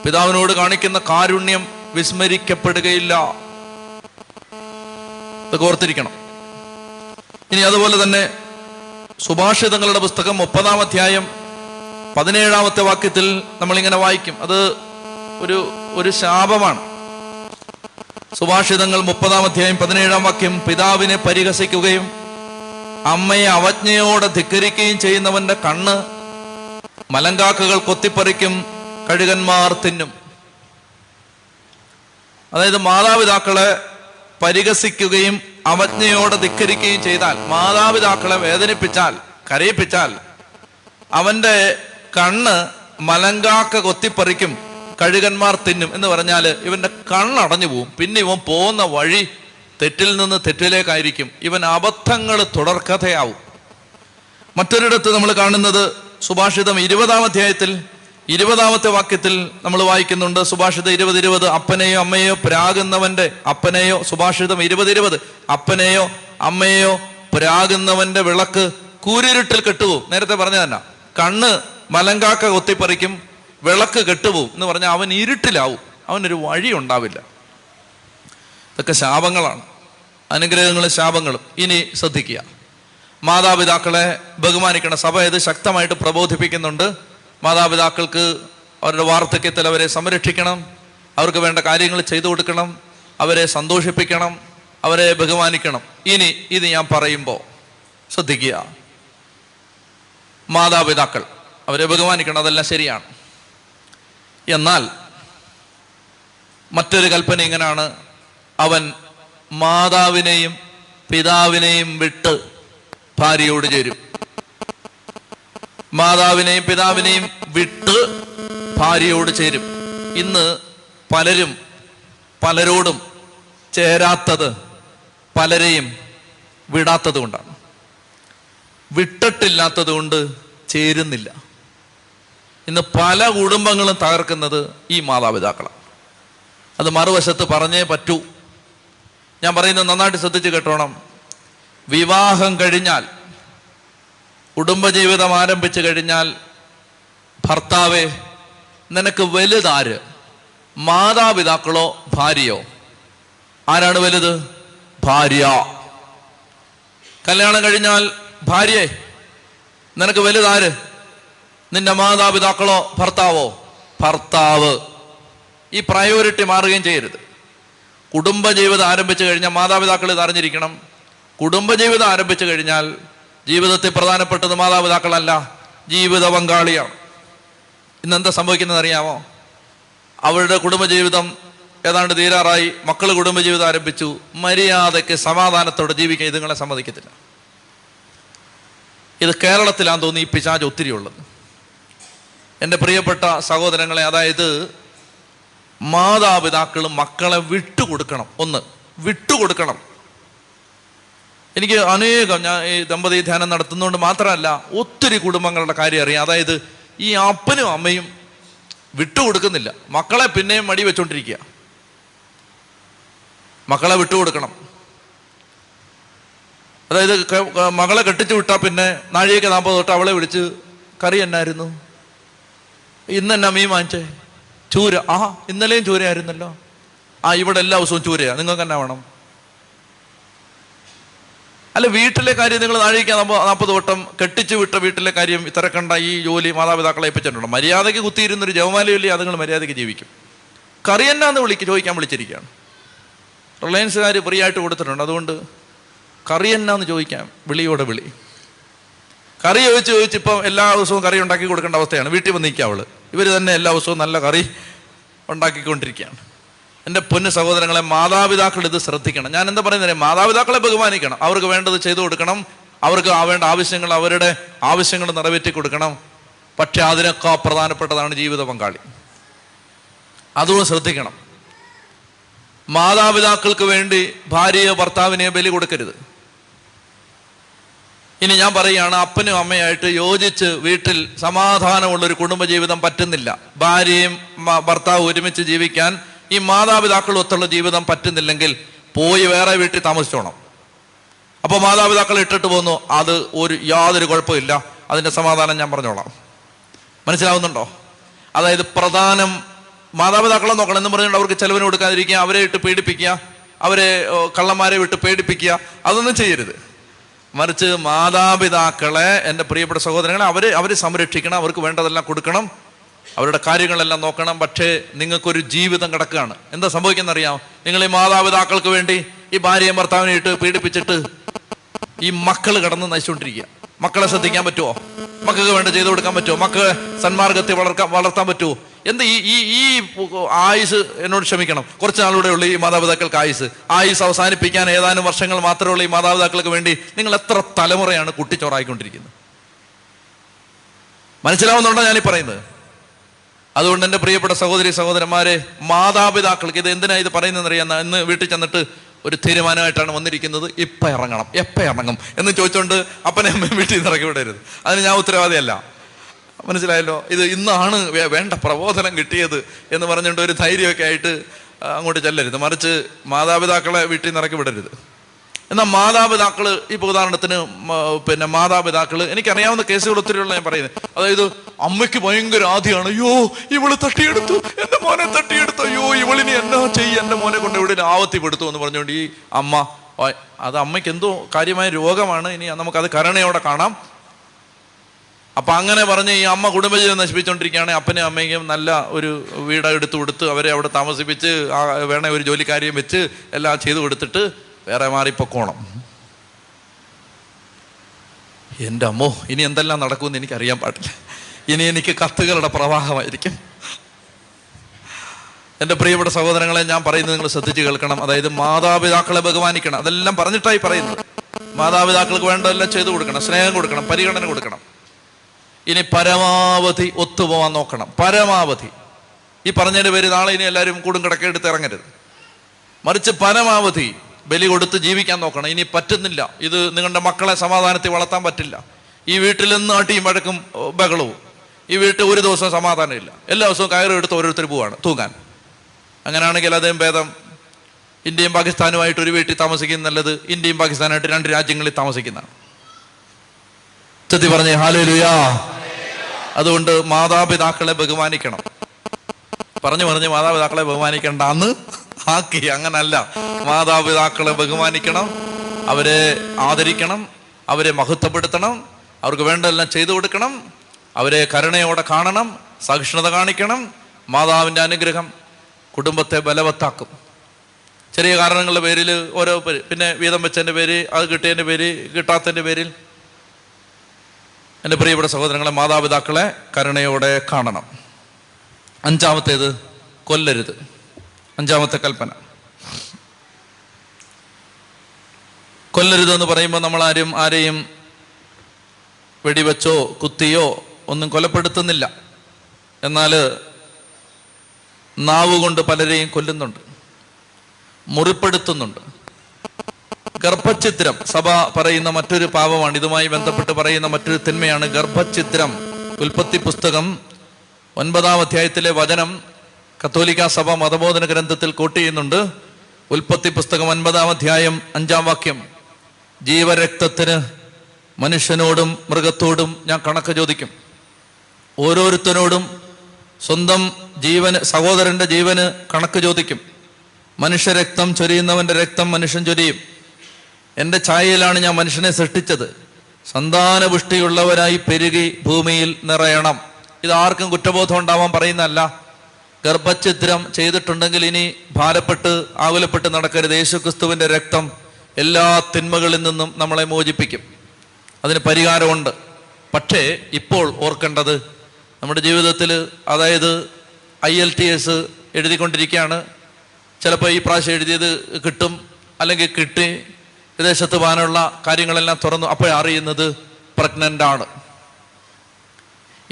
പിതാവിനോട് കാണിക്കുന്ന കാരുണ്യം വിസ്മരിക്കപ്പെടുകയില്ല. ഇത് ഓർത്തിരിക്കണം. ഇനി അതുപോലെ തന്നെ സുഭാഷിതങ്ങളുടെ പുസ്തകം 30-ാം അധ്യായം 17-ാമത്തെ വാക്യത്തിൽ നമ്മളിങ്ങനെ വായിക്കും. അത് ഒരു ശാപമാണ്. സുഭാഷിതങ്ങൾ 30-ാം അധ്യായം 17-ാം വാക്യം, പിതാവിനെ പരിഹസിക്കുകയും അമ്മയെ അവജ്ഞയോടെ ധിക്കരിക്കുകയും ചെയ്യുന്നവന്റെ കണ്ണ് മലങ്കാക്കകൾ കൊത്തിപ്പറിക്കും, കഴുകന്മാർ തിന്നും. അതായത് മാതാപിതാക്കളെ പരിഹസിക്കുകയും അവജ്ഞയോടെ ധിക്കരിക്കുകയും ചെയ്താൽ, മാതാപിതാക്കളെ വേദനിപ്പിച്ചാൽ, കരയിപ്പിച്ചാൽ അവന്റെ കണ്ണ് മലങ്കാക്ക കൊത്തിപ്പറിക്കും, കഴുകന്മാർ തിന്നും എന്ന് പറഞ്ഞാൽ ഇവന്റെ കണ്ണടഞ്ഞു പോവും. പിന്നെ ഇവൻ പോകുന്ന വഴി തെറ്റിൽ നിന്ന് തെറ്റിലേക്കായിരിക്കും. ഇവൻ അബദ്ധങ്ങൾ തുടർക്കഥയാവും. മറ്റൊരിടത്ത് നമ്മൾ കാണുന്നത് സുഭാഷിതം 20-ാം അധ്യായത്തിൽ 20-ാമത്തെ വാക്യത്തിൽ നമ്മൾ വായിക്കുന്നുണ്ട്. സുഭാഷിതം 20:20, അപ്പനെയോ അമ്മയെയോ പ്രാകുന്നവന്റെ, അപ്പനെയോ സുഭാഷിതം 20:20, അപ്പനെയോ അമ്മയെയോ പ്രാകുന്നവന്റെ വിളക്ക് കൂരിരുട്ടിൽ കെട്ടുപോകും. നേരത്തെ പറഞ്ഞ തന്നെ കണ്ണ് മലങ്കാക്ക കൊത്തിപ്പറിക്കും, വിളക്ക് കെട്ടുപോകും എന്ന് പറഞ്ഞാൽ അവൻ ഇരുട്ടിലാവും, അവനൊരു വഴി ഉണ്ടാവില്ല. ഇതൊക്കെ ശാപങ്ങളാണ്, അനുഗ്രഹങ്ങളും ശാപങ്ങളും. ഇനി ശ്രദ്ധിക്കുക, മാതാപിതാക്കളെ ബഹുമാനിക്കണം. സഭ ഇത് ശക്തമായിട്ട് പ്രബോധിപ്പിക്കുന്നുണ്ട്. മാതാപിതാക്കൾക്ക് അവരുടെ വാർദ്ധക്യത്തിൽ അവരെ സംരക്ഷിക്കണം, അവർക്ക് വേണ്ട കാര്യങ്ങൾ ചെയ്തു കൊടുക്കണം, അവരെ സന്തോഷിപ്പിക്കണം, അവരെ ബഹുമാനിക്കണം. ഇനി ഇത് ഞാൻ പറയുമ്പോൾ ശ്രദ്ധിക്കുക, മാതാപിതാക്കൾ അവരെ ബഹുമാനിക്കണം, അതെല്ലാം ശരിയാണ്. എന്നാൽ മറ്റൊരു കൽപ്പന ഇങ്ങനെയാണ്, അവൻ മാതാവിനെയും പിതാവിനെയും വിട്ട് ഭാര്യയോട് ചേരും. മാതാവിനെയും പിതാവിനെയും വിട്ട് ഭാര്യയോട് ചേരും. ഇന്ന് പലരും പലരോടും ചേരാത്തത് പലരെയും വിടാത്തത് കൊണ്ടാണ്. വിട്ടിട്ടില്ലാത്തത് കൊണ്ട് ചേരുന്നില്ല. ഇന്ന് പല കുടുംബങ്ങളും തകർക്കുന്നത് ഈ മാതാപിതാക്കളാണ്. അത് മറുവശത്ത് പറഞ്ഞേ പറ്റൂ. ഞാൻ പറയുന്നത് നന്നായിട്ട് ശ്രദ്ധിച്ച് കേട്ടോണം. വിവാഹം കഴിഞ്ഞാൽ, കുടുംബജീവിതം ആരംഭിച്ചു കഴിഞ്ഞാൽ, ഭർത്താവേ നിനക്ക് വലുതാര്, മാതാപിതാക്കളോ ഭാര്യയോ? ആരാണ് വലുത്? ഭാര്യ. കല്യാണം കഴിഞ്ഞാൽ, ഭാര്യേ നിനക്ക് വലുതാര്, നിന്റെ മാതാപിതാക്കളോ ഭർത്താവോ? ഭർത്താവ്. ഈ പ്രയോറിറ്റി മാറുകയും ചെയ്യരുത്. കുടുംബജീവിതം ആരംഭിച്ചു കഴിഞ്ഞാൽ മാതാപിതാക്കൾ ഇത് അറിഞ്ഞിരിക്കണം. കുടുംബജീവിതം ആരംഭിച്ചു കഴിഞ്ഞാൽ ജീവിതത്തിൽ പ്രധാനപ്പെട്ടത് മാതാപിതാക്കളല്ല, ജീവിത പങ്കാളിയാണ്. ഇന്നെന്താ സംഭവിക്കുന്നത് അറിയാമോ? അവരുടെ കുടുംബജീവിതം ഏതാണ്ട് തീരാറായി, മക്കൾ കുടുംബജീവിതം ആരംഭിച്ചു. മര്യാദയ്ക്ക് സമാധാനത്തോടെ ജീവിക്കാൻ ഇതുങ്ങളെ സമ്മതിക്കത്തില്ല. ഇത് കേരളത്തിലാന്ന് തോന്നി ഈ പിശാച് ഒത്തിരി ഉള്ളത്. എൻ്റെ പ്രിയപ്പെട്ട സഹോദരങ്ങളെ, അതായത് മാതാപിതാക്കൾ മക്കളെ വിട്ടുകൊടുക്കണം. ഒന്ന്, വിട്ടുകൊടുക്കണം. എനിക്ക് അനേകം, ഞാൻ ഈ ദമ്പതി ധ്യാനം നടത്തുന്നതുകൊണ്ട് മാത്രമല്ല ഒത്തിരി കുടുംബങ്ങളുടെ കാര്യം അറിയാം. അതായത് ഈ അപ്പനും അമ്മയും വിട്ടുകൊടുക്കുന്നില്ല, മക്കളെ പിന്നെയും മടി വെച്ചോണ്ടിരിക്കുക. മക്കളെ വിട്ടുകൊടുക്കണം. അതായത് മകളെ കെട്ടിച്ചു വിട്ടാൽ പിന്നെ നാഴികയ്ക്ക് 40 തൊട്ട് അവളെ വിളിച്ച് കറി എന്നായിരുന്നു, ഇന്ന് എന്നാ മീൻ വാങ്ങിച്ചേ, ചൂര, ആ ഇന്നലെയും ചൂരയായിരുന്നല്ലോ, ആ ഇവിടെ എല്ലാ ദിവസവും ചൂരയാണ്, നിങ്ങൾക്ക് എന്നാ വേണം. അല്ല, വീട്ടിലെ കാര്യം നിങ്ങൾ നാഴിക 40 വട്ടം കെട്ടിച്ചു വിട്ട വീട്ടിലെ കാര്യം ഇത്രക്കണ്ട ഈ ജോലി മാതാപിതാക്കളെ ഏൽപ്പിച്ചിട്ടുണ്ട്. മര്യാദയ്ക്ക് കുത്തിയിരുന്നൊരു ജവമാലയില്ലേ, അതുങ്ങൾ മര്യാദയ്ക്ക് ജീവിക്കും. കറി എന്നാന്ന് ചോദിക്കാൻ വിളിച്ചിരിക്കുകയാണ്. റിലയൻസുകാർ ഫ്രീ ആയിട്ട് കൊടുത്തിട്ടുണ്ട്, അതുകൊണ്ട് കറി എന്നാന്ന് ചോദിക്കാം വിളിയോടെ വിളി. കറി ചോദിച്ച് ഇപ്പം എല്ലാ ദിവസവും കറി ഉണ്ടാക്കി കൊടുക്കേണ്ട അവസ്ഥയാണ്. വീട്ടിൽ വന്ന് നിൽക്കുക അവള്, ഇവർ തന്നെ എല്ലാ ദിവസവും നല്ല കറി ഉണ്ടാക്കിക്കൊണ്ടിരിക്കുകയാണ്. എൻ്റെ പൊന്നു സഹോദരങ്ങളെ, മാതാപിതാക്കൾ ഇത് ശ്രദ്ധിക്കണം. ഞാൻ എന്താ പറയുന്നത്, മാതാപിതാക്കളെ ബഹുമാനിക്കണം, അവർക്ക് വേണ്ടത് ചെയ്തു കൊടുക്കണം, അവർക്ക് വേണ്ട ആവശ്യങ്ങൾ, അവരുടെ ആവശ്യങ്ങൾ നിറവേറ്റി കൊടുക്കണം. പക്ഷെ അതിനൊക്കെ പ്രധാനപ്പെട്ടതാണ് ജീവിത പങ്കാളി, അതും ശ്രദ്ധിക്കണം. മാതാപിതാക്കൾക്ക് വേണ്ടി ഭാര്യയെ ഭർത്താവിനെ ബലി കൊടുക്കരുത്. ഇനി ഞാൻ പറയുകയാണ്, അപ്പനും അമ്മയായിട്ട് യോജിച്ച് വീട്ടിൽ സമാധാനമുള്ളൊരു കുടുംബജീവിതം പറ്റുന്നില്ല. ഭാര്യയും ഭർത്താവും ഒരുമിച്ച് ജീവിക്കാൻ ഈ മാതാപിതാക്കൾ ഒത്തുള്ള ജീവിതം പറ്റുന്നില്ലെങ്കിൽ പോയി വേറെ വീട്ടിൽ താമസിച്ചോണം. അപ്പോൾ മാതാപിതാക്കൾ ഇട്ടിട്ട് പോന്നു, അത് യാതൊരു കുഴപ്പമില്ല, അതിൻ്റെ സമാധാനം ഞാൻ പറഞ്ഞോളാം. മനസ്സിലാവുന്നുണ്ടോ? അതായത് പ്രധാനം മാതാപിതാക്കളെ നോക്കണം എന്ന് പറഞ്ഞുകൊണ്ട് അവർക്ക് ചെലവിന് കൊടുക്കാതിരിക്കുക, അവരെ ഇട്ട് പേടിപ്പിക്കുക, അവരെ കള്ളന്മാരെ വിട്ട് പേടിപ്പിക്കുക, അതൊന്നും ചെയ്യരുത്. മറിച്ച് മാതാപിതാക്കളെ, എൻ്റെ പ്രിയപ്പെട്ട സഹോദരങ്ങളെ, അവരെ സംരക്ഷിക്കണം, അവർക്ക് വേണ്ടതെല്ലാം കൊടുക്കണം, അവരുടെ കാര്യങ്ങളെല്ലാം നോക്കണം. പക്ഷേ നിങ്ങൾക്കൊരു ജീവിതം കിടക്കുകയാണ്. എന്താ സംഭവിക്കുന്നറിയാമോ? നിങ്ങൾ ഈ മാതാപിതാക്കൾക്ക് വേണ്ടി ഈ ഭാര്യയും ഭർത്താവിനെ ഇട്ട് പീഡിപ്പിച്ചിട്ട് ഈ മക്കൾ കിടന്ന് നശിച്ചുകൊണ്ടിരിക്കുക. മക്കളെ ശ്രദ്ധിക്കാൻ പറ്റുമോ? മക്കൾക്ക് വേണ്ട ചെയ്തു കൊടുക്കാൻ പറ്റുമോ? മക്കളെ സന്മാർഗത്തെ വളർത്താൻ പറ്റുമോ? എന്ത് ഈ ആയുസ്, എന്നോട് ക്ഷമിക്കണം, കുറച്ച് നാളൂടെ ഉള്ള ഈ മാതാപിതാക്കൾക്ക് ആയുസ് അവസാനിപ്പിക്കാൻ ഏതാനും വർഷങ്ങൾ മാത്രമേ ഉള്ള ഈ മാതാപിതാക്കൾക്ക് വേണ്ടി നിങ്ങൾ എത്ര തലമുറയാണ് കുട്ടിച്ചോറായിക്കൊണ്ടിരിക്കുന്നത്? മനസ്സിലാവുന്നുണ്ടോ ഞാനീ പറയുന്നത്? അതുകൊണ്ട് എൻ്റെ പ്രിയപ്പെട്ട സഹോദരി സഹോദരന്മാരെ, മാതാപിതാക്കൾക്ക് ഇത് എന്തിനാണ് ഇത് പറയുന്നതെന്നറിയാമെന്ന് ഇന്ന് വീട്ടിൽ ചെന്നിട്ട് ഒരു തീരുമാനമായിട്ടാണ് വന്നിരിക്കുന്നത്, ഇപ്പം ഇറങ്ങണം, എപ്പം ഇറങ്ങും എന്ന് ചോദിച്ചുകൊണ്ട് അപ്പനെ അമ്മയും വീട്ടിൽ നിന്ന് ഇറക്കി വിടരുത്. അതിന് ഞാൻ ഉത്തരവാദിയല്ല. മനസ്സിലായല്ലോ? ഇത് ഇന്നാണ് വേണ്ട പ്രബോധനം കിട്ടിയത് എന്ന് പറഞ്ഞുകൊണ്ട് ഒരു ധൈര്യമൊക്കെ ആയിട്ട് അങ്ങോട്ട് ചെല്ലരുത്. മറിച്ച് മാതാപിതാക്കളെ വീട്ടിൽ നിന്ന് ഇറക്കി വിടരുത്. എന്നാൽ മാതാപിതാക്കൾ, ഇപ്പോൾ ഉദാഹരണത്തിന് മാതാപിതാക്കൾ, എനിക്കറിയാവുന്ന കേസുകൾ ഒത്തിരിയുള്ള ഞാൻ പറയുന്നത്, അതായത് അമ്മയ്ക്ക് ഭയങ്കര ആധിയാണ്, അയ്യോ ഇവള് തട്ടിയെടുത്തു, എൻ്റെ മോനെ തട്ടിയെടുത്തു, അയ്യോ ഇവളിനി എന്നാ ചെയ്യും, എൻ്റെ മോനെ കൊണ്ട് ഇവിടെ ആവത്തിപ്പെടുത്തു എന്ന് പറഞ്ഞുകൊണ്ട് ഈ അമ്മ, അത് അമ്മയ്ക്ക് എന്തോ കാര്യമായ രോഗമാണ്, ഇനി നമുക്കത് കരുണയോടെ കാണാം. അപ്പം അങ്ങനെ പറഞ്ഞ് ഈ അമ്മ കുടുംബജീവിതം നശിപ്പിച്ചുകൊണ്ടിരിക്കുകയാണെങ്കിൽ അപ്പനും അമ്മയ്ക്കും നല്ല ഒരു വീട് എടുത്തു കൊടുത്ത് അവരെ അവിടെ താമസിപ്പിച്ച് വേണേൽ ഒരു ജോലിക്കാരിയും വെച്ച് എല്ലാം ചെയ്തു കൊടുത്തിട്ട് വേറെ മാറിപ്പൊക്കോണം. എൻ്റെ അമ്മോ, ഇനി എന്തെല്ലാം നടക്കുമെന്ന് എനിക്കറിയാൻ പാടില്ല. ഇനി എനിക്ക് കത്തുകളുടെ പ്രവാഹമായിരിക്കും. എൻ്റെ പ്രിയപ്പെട്ട സഹോദരങ്ങളെ, ഞാൻ പറയുന്നത് നിങ്ങൾ ശ്രദ്ധിച്ച് കേൾക്കണം. അതായത് മാതാപിതാക്കളെ ബഹുമാനിക്കണം. അതെല്ലാം പറഞ്ഞിട്ടായി പറയുന്നത്. മാതാപിതാക്കൾക്ക് വേണ്ടതെല്ലാം ചെയ്തു കൊടുക്കണം, സ്നേഹം കൊടുക്കണം, പരിഗണന കൊടുക്കണം. ഇനി പരമാവധി ഒത്തുപോകാൻ നോക്കണം. പരമാവധി ഈ പറഞ്ഞതിൻ്റെ പേര് നാളെ ഇനി എല്ലാവരും കൂടും കിടക്കെടുത്ത് ഇറങ്ങരുത്. മറിച്ച് പരമാവധി ബലി കൊടുത്ത് ജീവിക്കാൻ നോക്കണം. ഇനി പറ്റുന്നില്ല, ഇത് നിങ്ങളുടെ മക്കളെ സമാധാനത്തിൽ വളർത്താൻ പറ്റില്ല. ഈ വീട്ടിൽ നിന്ന് അടിയും വഴക്കും ബഹളവും, ഈ വീട്ടിൽ ഒരു ദിവസം സമാധാനമില്ല, എല്ലാ ദിവസവും കയറും എടുത്ത് ഓരോരുത്തർ പോവാണ് തൂങ്ങാൻ. അങ്ങനെയാണെങ്കിൽ അതേം ഭേദം ഇന്ത്യയും പാകിസ്ഥാനുമായിട്ട് ഒരു വീട്ടിൽ താമസിക്കുന്നല്ലത് ഇന്ത്യയും പാകിസ്ഥാനായിട്ട് രണ്ട് രാജ്യങ്ങളിൽ താമസിക്കുന്നതാണ്. ചത്തി പറഞ്ഞേ ഹല്ലേലൂയാ. അതുകൊണ്ട് മാതാപിതാക്കളെ ബഹുമാനിക്കണം. പറഞ്ഞ് മാതാപിതാക്കളെ ബഹുമാനിക്കണ്ടെന്ന് ആക്കി, അങ്ങനല്ല. മാതാപിതാക്കളെ ബഹുമാനിക്കണം, അവരെ ആദരിക്കണം, അവരെ മഹത്വപ്പെടുത്തണം, അവർക്ക് വേണ്ടതെല്ലാം ചെയ്തു കൊടുക്കണം, അവരെ കരുണയോടെ കാണണം, സഹിഷ്ണുത കാണിക്കണം. മാതാവിൻ്റെ അനുഗ്രഹം കുടുംബത്തെ ബലവത്താക്കും. ചെറിയ കാരണങ്ങളുടെ പേരിൽ ഓരോ പിന്നെ വീതം വെച്ചതിൻ്റെ പേര്, അത് കിട്ടിയതിൻ്റെ പേര്, കിട്ടാത്തതിൻ്റെ പേരിൽ എൻ്റെ പ്രിയപ്പെട്ട സഹോദരങ്ങളെ, മാതാപിതാക്കളെ കരുണയോടെ കാണണം. 5ാമത്തേത് കൊല്ലരുത്. 5ാമത്തെ കൽപ്പന കൊല്ലരുത് എന്ന് പറയുമ്പോൾ നമ്മൾ ആരെയും വെടിവെച്ചോ കുത്തിയോ ഒന്നും കൊലപ്പെടുത്തുന്നില്ല. എന്നാൽ നാവ് കൊണ്ട് പലരെയും കൊല്ലുന്നുണ്ട്, മുറിപ്പെടുത്തുന്നുണ്ട്. ഗർഭഛിദ്രം സഭ പറയുന്ന മറ്റൊരു പാപമാണ്. ഇതുമായി ബന്ധപ്പെട്ട് പറയുന്ന മറ്റൊരു തിന്മയാണ് ഗർഭഛിദ്രം. ഉൽപ്പത്തി പുസ്തകം 9ാം അധ്യായത്തിലെ വചനം കത്തോലിക്കാ സഭ മതബോധന ഗ്രന്ഥത്തിൽ കോട്ട് ചെയ്യുന്നുണ്ട്. ഉൽപ്പത്തി പുസ്തകം 9ാം അധ്യായം 5ാം വാക്യം: ജീവരക്തത്തിന് മനുഷ്യനോടും മൃഗത്തോടും ഞാൻ കണക്ക് ചോദിക്കും. ഓരോരുത്തരോടും സ്വന്തം ജീവന്, സഹോദരൻ്റെ ജീവന് കണക്ക് ചോദിക്കും. മനുഷ്യരക്തം ചൊരിയുന്നവൻ്റെ രക്തം മനുഷ്യൻ ചൊരിയും. എൻ്റെ ഛായയിലാണ് ഞാൻ മനുഷ്യനെ സൃഷ്ടിച്ചത്. സന്താനപുഷ്ടിയുള്ളവരായി പെരുകി ഭൂമിയിൽ നിറയണം. ഇതാർക്കും കുറ്റബോധം ഉണ്ടാവാൻ പറയുന്നതല്ല. ഗർഭഛിദ്രം ചെയ്തിട്ടുണ്ടെങ്കിൽ ഇനി ഭാരപ്പെട്ട് ആകുലപ്പെട്ട് നടക്കരുത്. യേശുക്രിസ്തുവിൻ്റെ രക്തം എല്ലാ തിന്മകളിൽ നിന്നും നമ്മളെ മോചിപ്പിക്കും. അതിന് പരിഹാരമുണ്ട്. പക്ഷേ ഇപ്പോൾ ഓർക്കേണ്ടത് നമ്മുടെ ജീവിതത്തിൽ, അതായത് IELTS എഴുതിക്കൊണ്ടിരിക്കുകയാണ്. ചിലപ്പോൾ ഈ പ്രാവശ്യം എഴുതിയത് കിട്ടും, അല്ലെങ്കിൽ കിട്ടി വിദേശത്ത് പോകാനുള്ള കാര്യങ്ങളെല്ലാം തുറന്നു. അപ്പോഴറിയുന്നത് പ്രഗ്നൻ്റാണ്.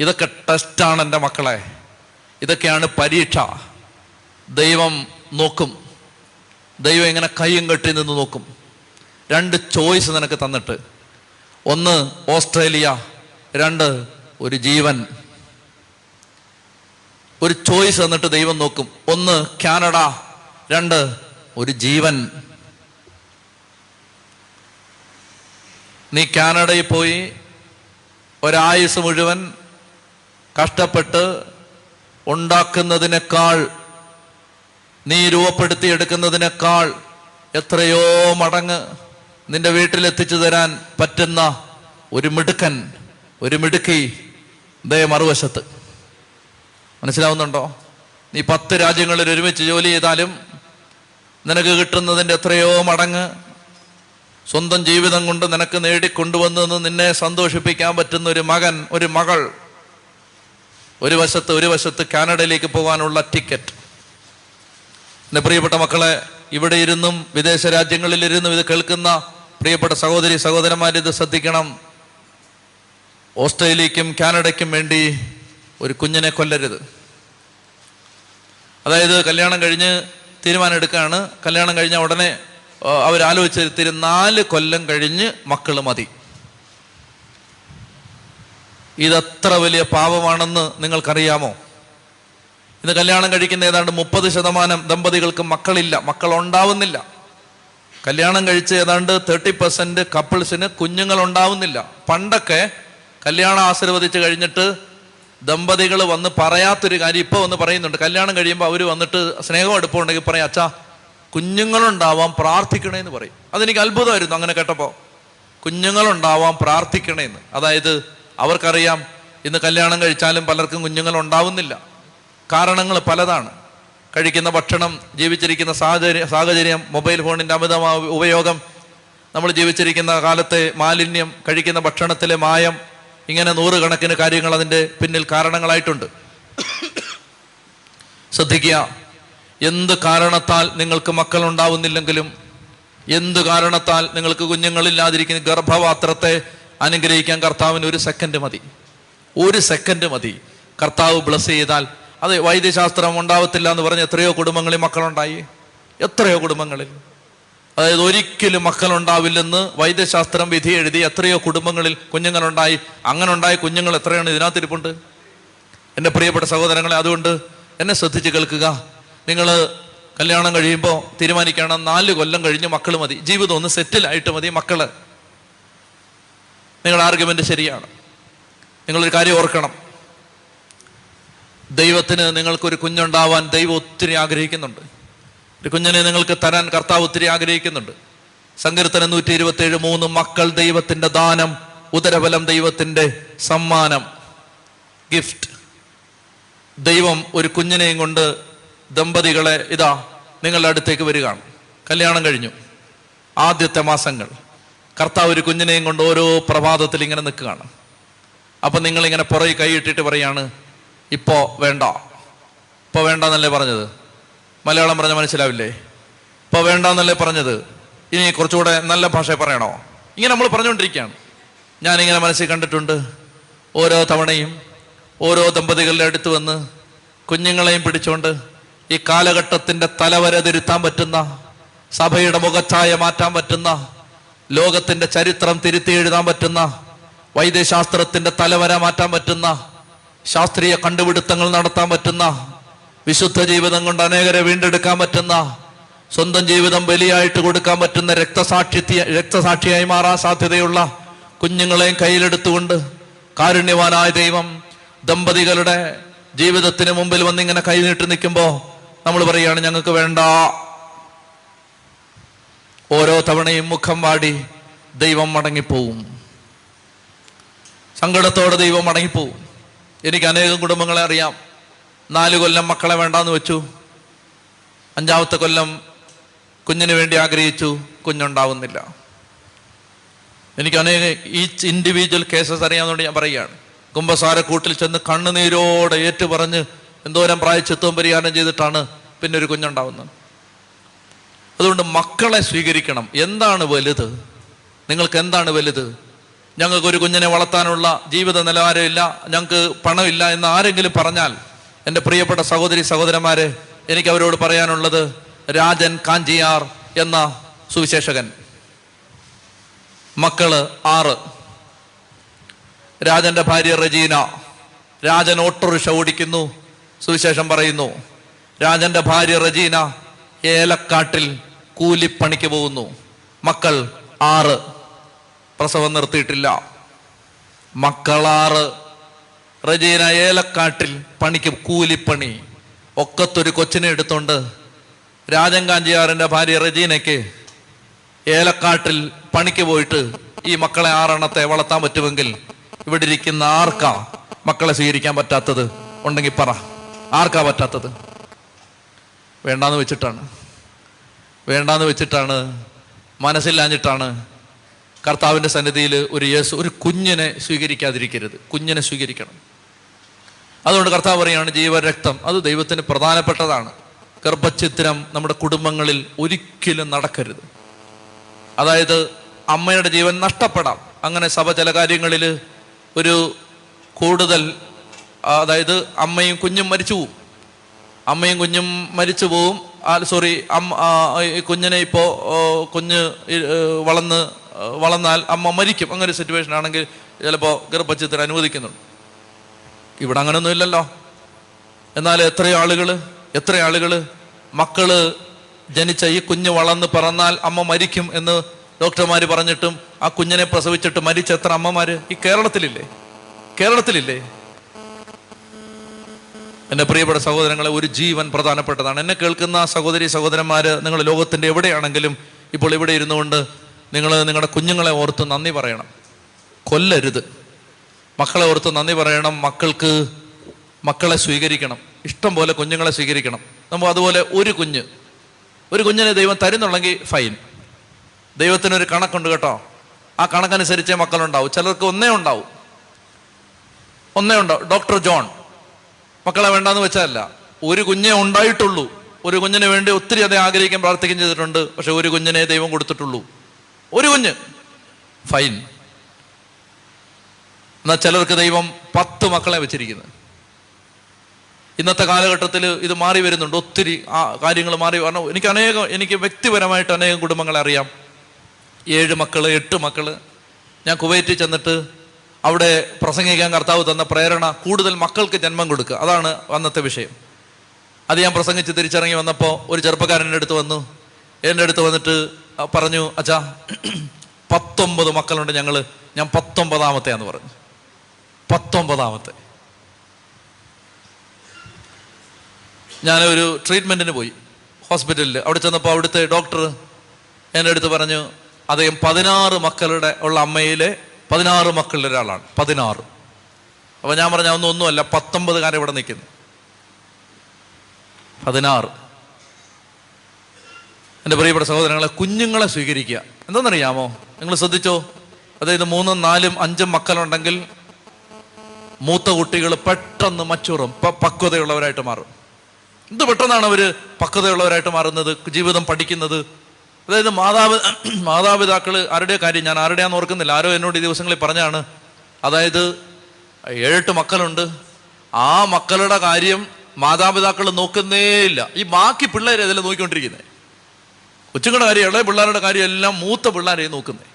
ഇതൊക്കെ ടെസ്റ്റാണ് എൻ്റെ മക്കളെ. ഇതൊക്കെയാണ് പരീക്ഷ. ദൈവം നോക്കും. ദൈവം ഇങ്ങനെ കയ്യും കെട്ടി നിന്ന് നോക്കും. 2 ചോയ്സ് നിനക്ക് തന്നിട്ട്. 1 ഓസ്ട്രേലിയ, 2 ഒരു ജീവൻ. ഒരു ചോയ്സ് തന്നിട്ട് ദൈവം നോക്കും. 1 കാനഡ, 2 ഒരു ജീവൻ. നീ കാനഡയിൽ പോയി ഒരായുസ് മുഴുവൻ കഷ്ടപ്പെട്ട് ഉണ്ടാക്കുന്നതിനേക്കാൾ, നീ രൂപപ്പെടുത്തിയെടുക്കുന്നതിനേക്കാൾ എത്രയോ മടങ്ങ് നിന്റെ വീട്ടിലെത്തിച്ചു തരാൻ പറ്റുന്ന ഒരു മിടുക്കൻ, ഒരു മിടുക്കി ദേ മറുവശത്ത്. മനസ്സിലാവുന്നുണ്ടോ? നീ 10 രാജ്യങ്ങളിൽ ഒരുമിച്ച് ജോലി ചെയ്താലും നിനക്ക് കിട്ടുന്നതിൻ്റെ എത്രയോ മടങ്ങ് സ്വന്തം ജീവിതം കൊണ്ട് നിനക്ക് നേടിക്കൊണ്ടുവന്നെന്ന് നിന്നെ സന്തോഷിപ്പിക്കാൻ പറ്റുന്ന ഒരു മകൻ, ഒരു മകൾ. ഒരു വശത്ത് കാനഡയിലേക്ക് പോകാനുള്ള ടിക്കറ്റ്. എൻ്റെ പ്രിയപ്പെട്ട മക്കളെ, ഇവിടെ ഇരുന്നും വിദേശ രാജ്യങ്ങളിലിരുന്നും ഇത് കേൾക്കുന്ന പ്രിയപ്പെട്ട സഹോദരി സഹോദരന്മാരിത് ശ്രദ്ധിക്കണം. ഓസ്ട്രേലിയക്കും കാനഡയ്ക്കും വേണ്ടി ഒരു കുഞ്ഞിനെ കൊല്ലരുത്. അതായത് കല്യാണം കഴിഞ്ഞ് തീരുമാനം എടുക്കുകയാണ്, കല്യാണം കഴിഞ്ഞ ഉടനെ അവരാലോചിച്ചിരുത്തി 4 കൊല്ലം കഴിഞ്ഞ് മക്കൾ മതി. ഇതത്ര വലിയ പാപമാണെന്ന് നിങ്ങൾക്കറിയാമോ? ഇന്ന് കല്യാണം കഴിക്കുന്ന ഏതാണ്ട് 30% ദമ്പതികൾക്ക് മക്കളില്ല, മക്കളുണ്ടാവുന്നില്ല. കല്യാണം കഴിച്ച് ഏതാണ്ട് 30% കപ്പിൾസിന് കുഞ്ഞുങ്ങളുണ്ടാവുന്നില്ല. പണ്ടൊക്കെ കല്യാണം ആശീർവദിച്ച് കഴിഞ്ഞിട്ട് ദമ്പതികൾ വന്ന് പറയാത്തൊരു കാര്യം ഇപ്പോൾ വന്ന് പറയുന്നുണ്ട്. കല്യാണം കഴിയുമ്പോൾ അവർ വന്നിട്ട് സ്നേഹം അടുപ്പമുണ്ടെങ്കിൽ പറയും, അച്ഛാ കുഞ്ഞുങ്ങളുണ്ടാവാൻ പ്രാർത്ഥിക്കണേന്ന് പറയും. അതെനിക്ക് അത്ഭുതമായിരുന്നു അങ്ങനെ കേട്ടപ്പോൾ. കുഞ്ഞുങ്ങളുണ്ടാവാൻ പ്രാർത്ഥിക്കണേന്ന്. അതായത് അവർക്കറിയാം ഇന്ന് കല്യാണം കഴിച്ചാലും പലർക്കും കുഞ്ഞുങ്ങളുണ്ടാവുന്നില്ല. കാരണങ്ങൾ പലതാണ്. കഴിക്കുന്ന ഭക്ഷണം, ജീവിച്ചിരിക്കുന്ന സാഹചര്യം, മൊബൈൽ ഫോണിൻ്റെ അമിതമായ ഉപയോഗം, നമ്മൾ ജീവിച്ചിരിക്കുന്ന കാലത്തെ മാലിന്യം, കഴിക്കുന്ന ഭക്ഷണത്തിലെ മായം, ഇങ്ങനെ 100 കണക്കിന് കാര്യങ്ങൾ അതിൻ്റെ പിന്നിൽ കാരണങ്ങളായിട്ടുണ്ട്. ശ്രദ്ധിക്കുക, എന്ത് കാരണത്താൽ നിങ്ങൾക്ക് മക്കളുണ്ടാവുന്നില്ലെങ്കിലും, എന്ത് കാരണത്താൽ നിങ്ങൾക്ക് കുഞ്ഞുങ്ങളില്ലാതിരിക്കുന്ന ഗർഭപാത്രത്തെ അനുഗ്രഹിക്കാൻ കർത്താവിന് 1 സെക്കൻഡ് മതി. 1 സെക്കൻഡ് മതി. കർത്താവ് ബ്ലസ് ചെയ്താൽ അത് വൈദ്യശാസ്ത്രം ഉണ്ടാവത്തില്ല എന്ന് പറഞ്ഞ് എത്രയോ കുടുംബങ്ങളിൽ മക്കളുണ്ടായി. എത്രയോ കുടുംബങ്ങളിൽ, അതായത് ഒരിക്കലും മക്കളുണ്ടാവില്ലെന്ന് വൈദ്യശാസ്ത്രം വിധി എഴുതി എത്രയോ കുടുംബങ്ങളിൽ കുഞ്ഞുങ്ങളുണ്ടായി. അങ്ങനെ ഉണ്ടായ കുഞ്ഞുങ്ങൾ എത്രയാണ് ഇതിനകത്തിരിപ്പുണ്ട്. എൻ്റെ പ്രിയപ്പെട്ട സഹോദരങ്ങളെ, അതുകൊണ്ട് എന്നെ ശ്രദ്ധിച്ച് കേൾക്കുക. നിങ്ങൾ കല്യാണം കഴിയുമ്പോൾ തീരുമാനിക്കണം 4 കൊല്ലം കഴിഞ്ഞ് മക്കൾ മതി. ജീവിതം ഒന്ന് സെറ്റിലായിട്ട് മതി മക്കള്. നിങ്ങളുടെ ആർഗ്യുമെൻ്റ് ശരിയാണ്. നിങ്ങളൊരു കാര്യം ഓർക്കണം, ദൈവത്തിന് നിങ്ങൾക്കൊരു കുഞ്ഞുണ്ടാവാൻ ദൈവം ഒത്തിരി ആഗ്രഹിക്കുന്നുണ്ട്. ഒരു കുഞ്ഞിനെ നിങ്ങൾക്ക് തരാൻ കർത്താവ് ഒത്തിരി ആഗ്രഹിക്കുന്നുണ്ട്. സങ്കീർത്തനം 127:3, മക്കൾ ദൈവത്തിൻ്റെ ദാനം, ഉദരബലം ദൈവത്തിൻ്റെ സമ്മാനം, ഗിഫ്റ്റ്. ദൈവം ഒരു കുഞ്ഞിനെയും കൊണ്ട് ദമ്പതികളെ ഇതാ നിങ്ങളുടെ അടുത്തേക്ക് വരികയാണ്. കല്യാണം കഴിഞ്ഞു ആദ്യത്തെ മാസങ്ങൾ കർത്താവ് ഒരു കുഞ്ഞിനെയും കൊണ്ട് ഓരോ പ്രഭാതത്തിൽ ഇങ്ങനെ നിൽക്കുകയാണ്. അപ്പം നിങ്ങളിങ്ങനെ പുറകെ കൈയിട്ടിട്ട് പറയാണ്, ഇപ്പോൾ വേണ്ട, ഇപ്പോൾ വേണ്ടെന്നല്ലേ പറഞ്ഞത്. മലയാളം പറഞ്ഞാൽ മനസ്സിലാവില്ലേ? ഇപ്പോൾ വേണ്ടെന്നല്ലേ പറഞ്ഞത്, ഇനി കുറച്ചുകൂടെ നല്ല ഭാഷ പറയണോ? ഇങ്ങനെ നമ്മൾ പറഞ്ഞുകൊണ്ടിരിക്കുകയാണ്. ഞാനിങ്ങനെ മനസ്സിൽ കണ്ടിട്ടുണ്ട്, ഓരോ തവണയും ഓരോ ദമ്പതികളുടെ അടുത്ത് വന്ന് കുഞ്ഞുങ്ങളെയും പിടിച്ചുകൊണ്ട് ഈ കാലഘട്ടത്തിൻ്റെ തലവര തിരുത്താൻ പറ്റുന്ന, സഭയുടെ മുഖച്ഛായ മാറ്റാൻ പറ്റുന്ന, ലോകത്തിൻ്റെ ചരിത്രം തിരുത്തി എഴുതാൻ പറ്റുന്ന, വൈദ്യശാസ്ത്രത്തിൻ്റെ തലവര മാറ്റാൻ പറ്റുന്ന, ശാസ്ത്രീയ കണ്ടുപിടുത്തങ്ങൾ നടത്താൻ പറ്റുന്ന, വിശുദ്ധ ജീവിതം കൊണ്ട് അനേകരെ വീണ്ടെടുക്കാൻ പറ്റുന്ന, സ്വന്തം ജീവിതം ബലിയായിട്ട് കൊടുക്കാൻ പറ്റുന്ന രക്തസാക്ഷിയായി മാറാൻ സാധ്യതയുള്ള കുഞ്ഞുങ്ങളെയും കയ്യിലെടുത്തുകൊണ്ട് കാരുണ്യവാനായ ദൈവം ദമ്പതികളുടെ ജീവിതത്തിന് മുമ്പിൽ വന്നിങ്ങനെ കൈനീട്ടി നിൽക്കുമ്പോൾ നമ്മൾ പറയുകയാണ് ഞങ്ങൾക്ക് വേണ്ട. ഓരോ തവണയും മുഖം വാടി ദൈവം മടങ്ങിപ്പോവും, സങ്കടത്തോടെ ദൈവം മടങ്ങിപ്പോവും. എനിക്ക് അനേകം കുടുംബങ്ങളെ അറിയാം, 4 കൊല്ലം മക്കളെ വേണ്ടാന്ന് വെച്ചു, 5-ാമത്തെ കൊല്ലം കുഞ്ഞിന് വേണ്ടി ആഗ്രഹിച്ചു, കുഞ്ഞുണ്ടാവുന്നില്ല. എനിക്ക് അനേക ഈ ഇൻഡിവിജ്വൽ കേസസ് അറിയാമെന്നുകൊണ്ട് ഞാൻ പറയുകയാണ്. കുംഭസാരക്കൂട്ടിൽ ചെന്ന് കണ്ണുനീരോടെ ഏറ്റുപറഞ്ഞ് എന്തോരം പ്രായച്ചിത്തവും പരിഹാരം ചെയ്തിട്ടാണ് പിന്നെ ഒരു കുഞ്ഞുണ്ടാവുന്നത്. അതുകൊണ്ട് മക്കളെ സ്വീകരിക്കണം. എന്താണ് വലുത്? നിങ്ങൾക്ക് എന്താണ് വലുത്? ഞങ്ങൾക്കൊരു കുഞ്ഞിനെ വളർത്താനുള്ള ജീവിത നിലവാരമില്ല, ഞങ്ങൾക്ക് പണമില്ല എന്ന് ആരെങ്കിലും പറഞ്ഞാൽ എൻ്റെ പ്രിയപ്പെട്ട സഹോദരി സഹോദരന്മാരെ, എനിക്ക് അവരോട് പറയാനുള്ളത്, രാജൻ കാഞ്ചിയാർ എന്ന സുവിശേഷകൻ, മക്കള് 6, രാജൻ്റെ ഭാര്യ റജീന. രാജൻ ഓട്ടോറിക്ഷ ഓടിക്കുന്നു, സുവിശേഷം പറയുന്നു. രാജൻ്റെ ഭാര്യ റജീന ഏലക്കാട്ടിൽ കൂലിപ്പണിക്ക് പോകുന്നു. മക്കൾ 6, പ്രസവം നിർത്തിയിട്ടില്ല. മക്കൾ 6, റജീന ഏലക്കാട്ടിൽ പണിക്ക്, കൂലിപ്പണി. ഒക്കത്തൊരു കൊച്ചിനെ എടുത്തുകൊണ്ട് രാജൻ കാഞ്ചിയാറിൻ്റെ ഭാര്യ റജീനയ്ക്ക് ഏലക്കാട്ടിൽ പണിക്ക് പോയിട്ട് ഈ മക്കളെ 6 എണ്ണത്തെ വളർത്താൻ പറ്റുമെങ്കിൽ ഇവിടെ ഇരിക്കുന്ന ആർക്കാ മക്കളെ സ്വീകരിക്കാൻ പറ്റാത്തത്? ഉണ്ടെങ്കിൽ പറ, ആർക്കാ പറ്റാത്തത്? വേണ്ടാന്ന് വെച്ചിട്ടാണ്, മനസ്സില്ലാഞ്ഞിട്ടാണ്. കർത്താവിൻ്റെ സന്നിധിയിൽ ഒരു കുഞ്ഞിനെ സ്വീകരിക്കാതിരിക്കരുത്. കുഞ്ഞിനെ സ്വീകരിക്കണം. അതുകൊണ്ട് കർത്താവ് പറയുകയാണ്, ജീവരക്തം അത് ദൈവത്തിന് പ്രധാനപ്പെട്ടതാണ്. ഗർഭച്ഛിദ്രം നമ്മുടെ കുടുംബങ്ങളിൽ ഒരിക്കലും നടക്കരുത്. അതായത് അമ്മയുടെ ജീവൻ നഷ്ടപ്പെടാം. അങ്ങനെ സഭ ചില കാര്യങ്ങളിൽ കൂടുതൽ, അതായത് അമ്മയും കുഞ്ഞും മരിച്ചു പോവും. കുഞ്ഞ് വളർന്നാൽ അമ്മ മരിക്കും. അങ്ങനെ ഒരു സിറ്റുവേഷൻ ആണെങ്കിൽ ചിലപ്പോൾ ഗർഭച്ഛിദ്രം അനുവദിക്കുന്നുണ്ട്. ഇവിടെ അങ്ങനെയൊന്നും ഇല്ലല്ലോ. എന്നാൽ എത്ര ആളുകൾ മക്കള് ജനിച്ച ഈ കുഞ്ഞ് വളർന്ന് പിറന്നാൽ അമ്മ മരിക്കും എന്ന് ഡോക്ടർമാർ പറഞ്ഞിട്ടും ആ കുഞ്ഞിനെ പ്രസവിച്ചിട്ട് മരിച്ച എത്ര അമ്മമാര് ഈ കേരളത്തിലില്ലേ? എൻ്റെ പ്രിയപ്പെട്ട സഹോദരങ്ങളെ, ഒരു ജീവൻ പ്രധാനപ്പെട്ടതാണ്. എന്നെ കേൾക്കുന്ന സഹോദരി സഹോദരന്മാര്, നിങ്ങൾ ലോകത്തിൻ്റെ എവിടെയാണെങ്കിലും ഇപ്പോൾ ഇവിടെ ഇരുന്നു കൊണ്ട് നിങ്ങൾ നിങ്ങളുടെ കുഞ്ഞുങ്ങളെ ഓർത്ത് നന്ദി പറയണം. കൊല്ലരുത്. മക്കളെ ഓർത്ത് നന്ദി പറയണം. മക്കളെ സ്വീകരിക്കണം. ഇഷ്ടം പോലെ കുഞ്ഞുങ്ങളെ സ്വീകരിക്കണം. നമ്മൾ അതുപോലെ ഒരു കുഞ്ഞിനെ ദൈവം തരുന്നുണ്ടെങ്കിൽ ഫൈൻ. ദൈവത്തിനൊരു കണക്കുണ്ട് കേട്ടോ. ആ കണക്കനുസരിച്ചേ മക്കളുണ്ടാവും. ചിലർക്ക് ഒന്നേ ഉണ്ടാവും. ഡോക്ടർ ജോൺ മക്കളെ വേണ്ടാന്ന് വെച്ചാലല്ല, ഒരു കുഞ്ഞേ ഉണ്ടായിട്ടുള്ളൂ. ഒരു കുഞ്ഞിന് വേണ്ടി ഒത്തിരി അതേ ആഗ്രഹിക്കാൻ പ്രാർത്ഥിക്കുകയും ചെയ്തിട്ടുണ്ട്. പക്ഷെ ഒരു കുഞ്ഞിനെ ദൈവം കൊടുത്തിട്ടുള്ളൂ. ഒരു കുഞ്ഞ് ഫൈൻ. എന്നാൽ ചിലർക്ക് ദൈവം 10 മക്കളെ വെച്ചിരിക്കുന്നത്. ഇന്നത്തെ കാലഘട്ടത്തിൽ ഇത് മാറി വരുന്നുണ്ട്. ഒത്തിരി കാര്യങ്ങൾ മാറി വരണം. എനിക്ക് വ്യക്തിപരമായിട്ട് അനേകം കുടുംബങ്ങളെ അറിയാം. 7 മക്കള്, 8 മക്കള്. ഞാൻ കുവൈറ്റിൽ ചെന്നിട്ട് അവിടെ പ്രസംഗിക്കാൻ കർത്താവ് തന്ന പ്രേരണ, കൂടുതൽ മക്കൾക്ക് ജന്മം കൊടുക്കുക, അതാണ് അന്നത്തെ വിഷയം. അത് ഞാൻ പ്രസംഗിച്ച് തിരിച്ചിറങ്ങി വന്നപ്പോൾ ഒരു ചെറുപ്പക്കാരൻ എൻ്റെ അടുത്ത് വന്നിട്ട് പറഞ്ഞു, അച്ഛാ 19 മക്കളുണ്ട് ഞാൻ 19ാമത്തെയാന്ന് പറഞ്ഞു. 19ാമത്തെ. ഞാനൊരു ട്രീറ്റ്മെൻറ്റിന് പോയി ഹോസ്പിറ്റലിൽ. അവിടെ ചെന്നപ്പോൾ അവിടുത്തെ ഡോക്ടർ എൻ്റെ അടുത്ത് പറഞ്ഞു, അദ്ദേഹം 16 മക്കളുടെ അമ്മയിലെ 16 മക്കളിൽ ഒരാളാണ്. 16. അപ്പോൾ ഞാൻ പറഞ്ഞ ഒന്നുമല്ല, 19 കാരെ ഇവിടെ നിൽക്കുന്നു. 16. എൻ്റെ പ്രിയപ്പെട്ട സഹോദരങ്ങളെ, കുഞ്ഞുങ്ങളെ സ്വീകരിക്കുക. എന്താണെന്നറിയാമോ? നിങ്ങൾ ശ്രദ്ധിച്ചോ, അതായത് 3, 4, 5 മക്കളുണ്ടെങ്കിൽ മൂത്ത കുട്ടികൾ പെട്ടെന്ന് മച്ചൂറും പക്വതയുള്ളവരായിട്ട് മാറും. എന്ത് പെട്ടെന്നാണ് അവർ പക്വതയുള്ളവരായിട്ട് മാറുന്നത്, ജീവിതം പഠിക്കുന്നത്. അതായത് മാതാപിതാക്കൾ ആരുടെ കാര്യം ഞാൻ ആരുടെയാന്ന് ഓർക്കുന്നില്ല, ആരോ എന്നോട് ഈ ദിവസങ്ങളിൽ പറഞ്ഞാണ്, അതായത് 7-8 മക്കളുണ്ട്, ആ മക്കളുടെ കാര്യം മാതാപിതാക്കൾ നോക്കുന്നേയില്ല. ഈ ബാക്കി പിള്ളേരെ അതിൽ നോക്കിക്കൊണ്ടിരിക്കുന്നത്, കൊച്ചുങ്ങളുടെ കാര്യം, ഇളയ പിള്ളേരുടെ കാര്യം എല്ലാം മൂത്ത പിള്ളേരെയും നോക്കുന്നത്.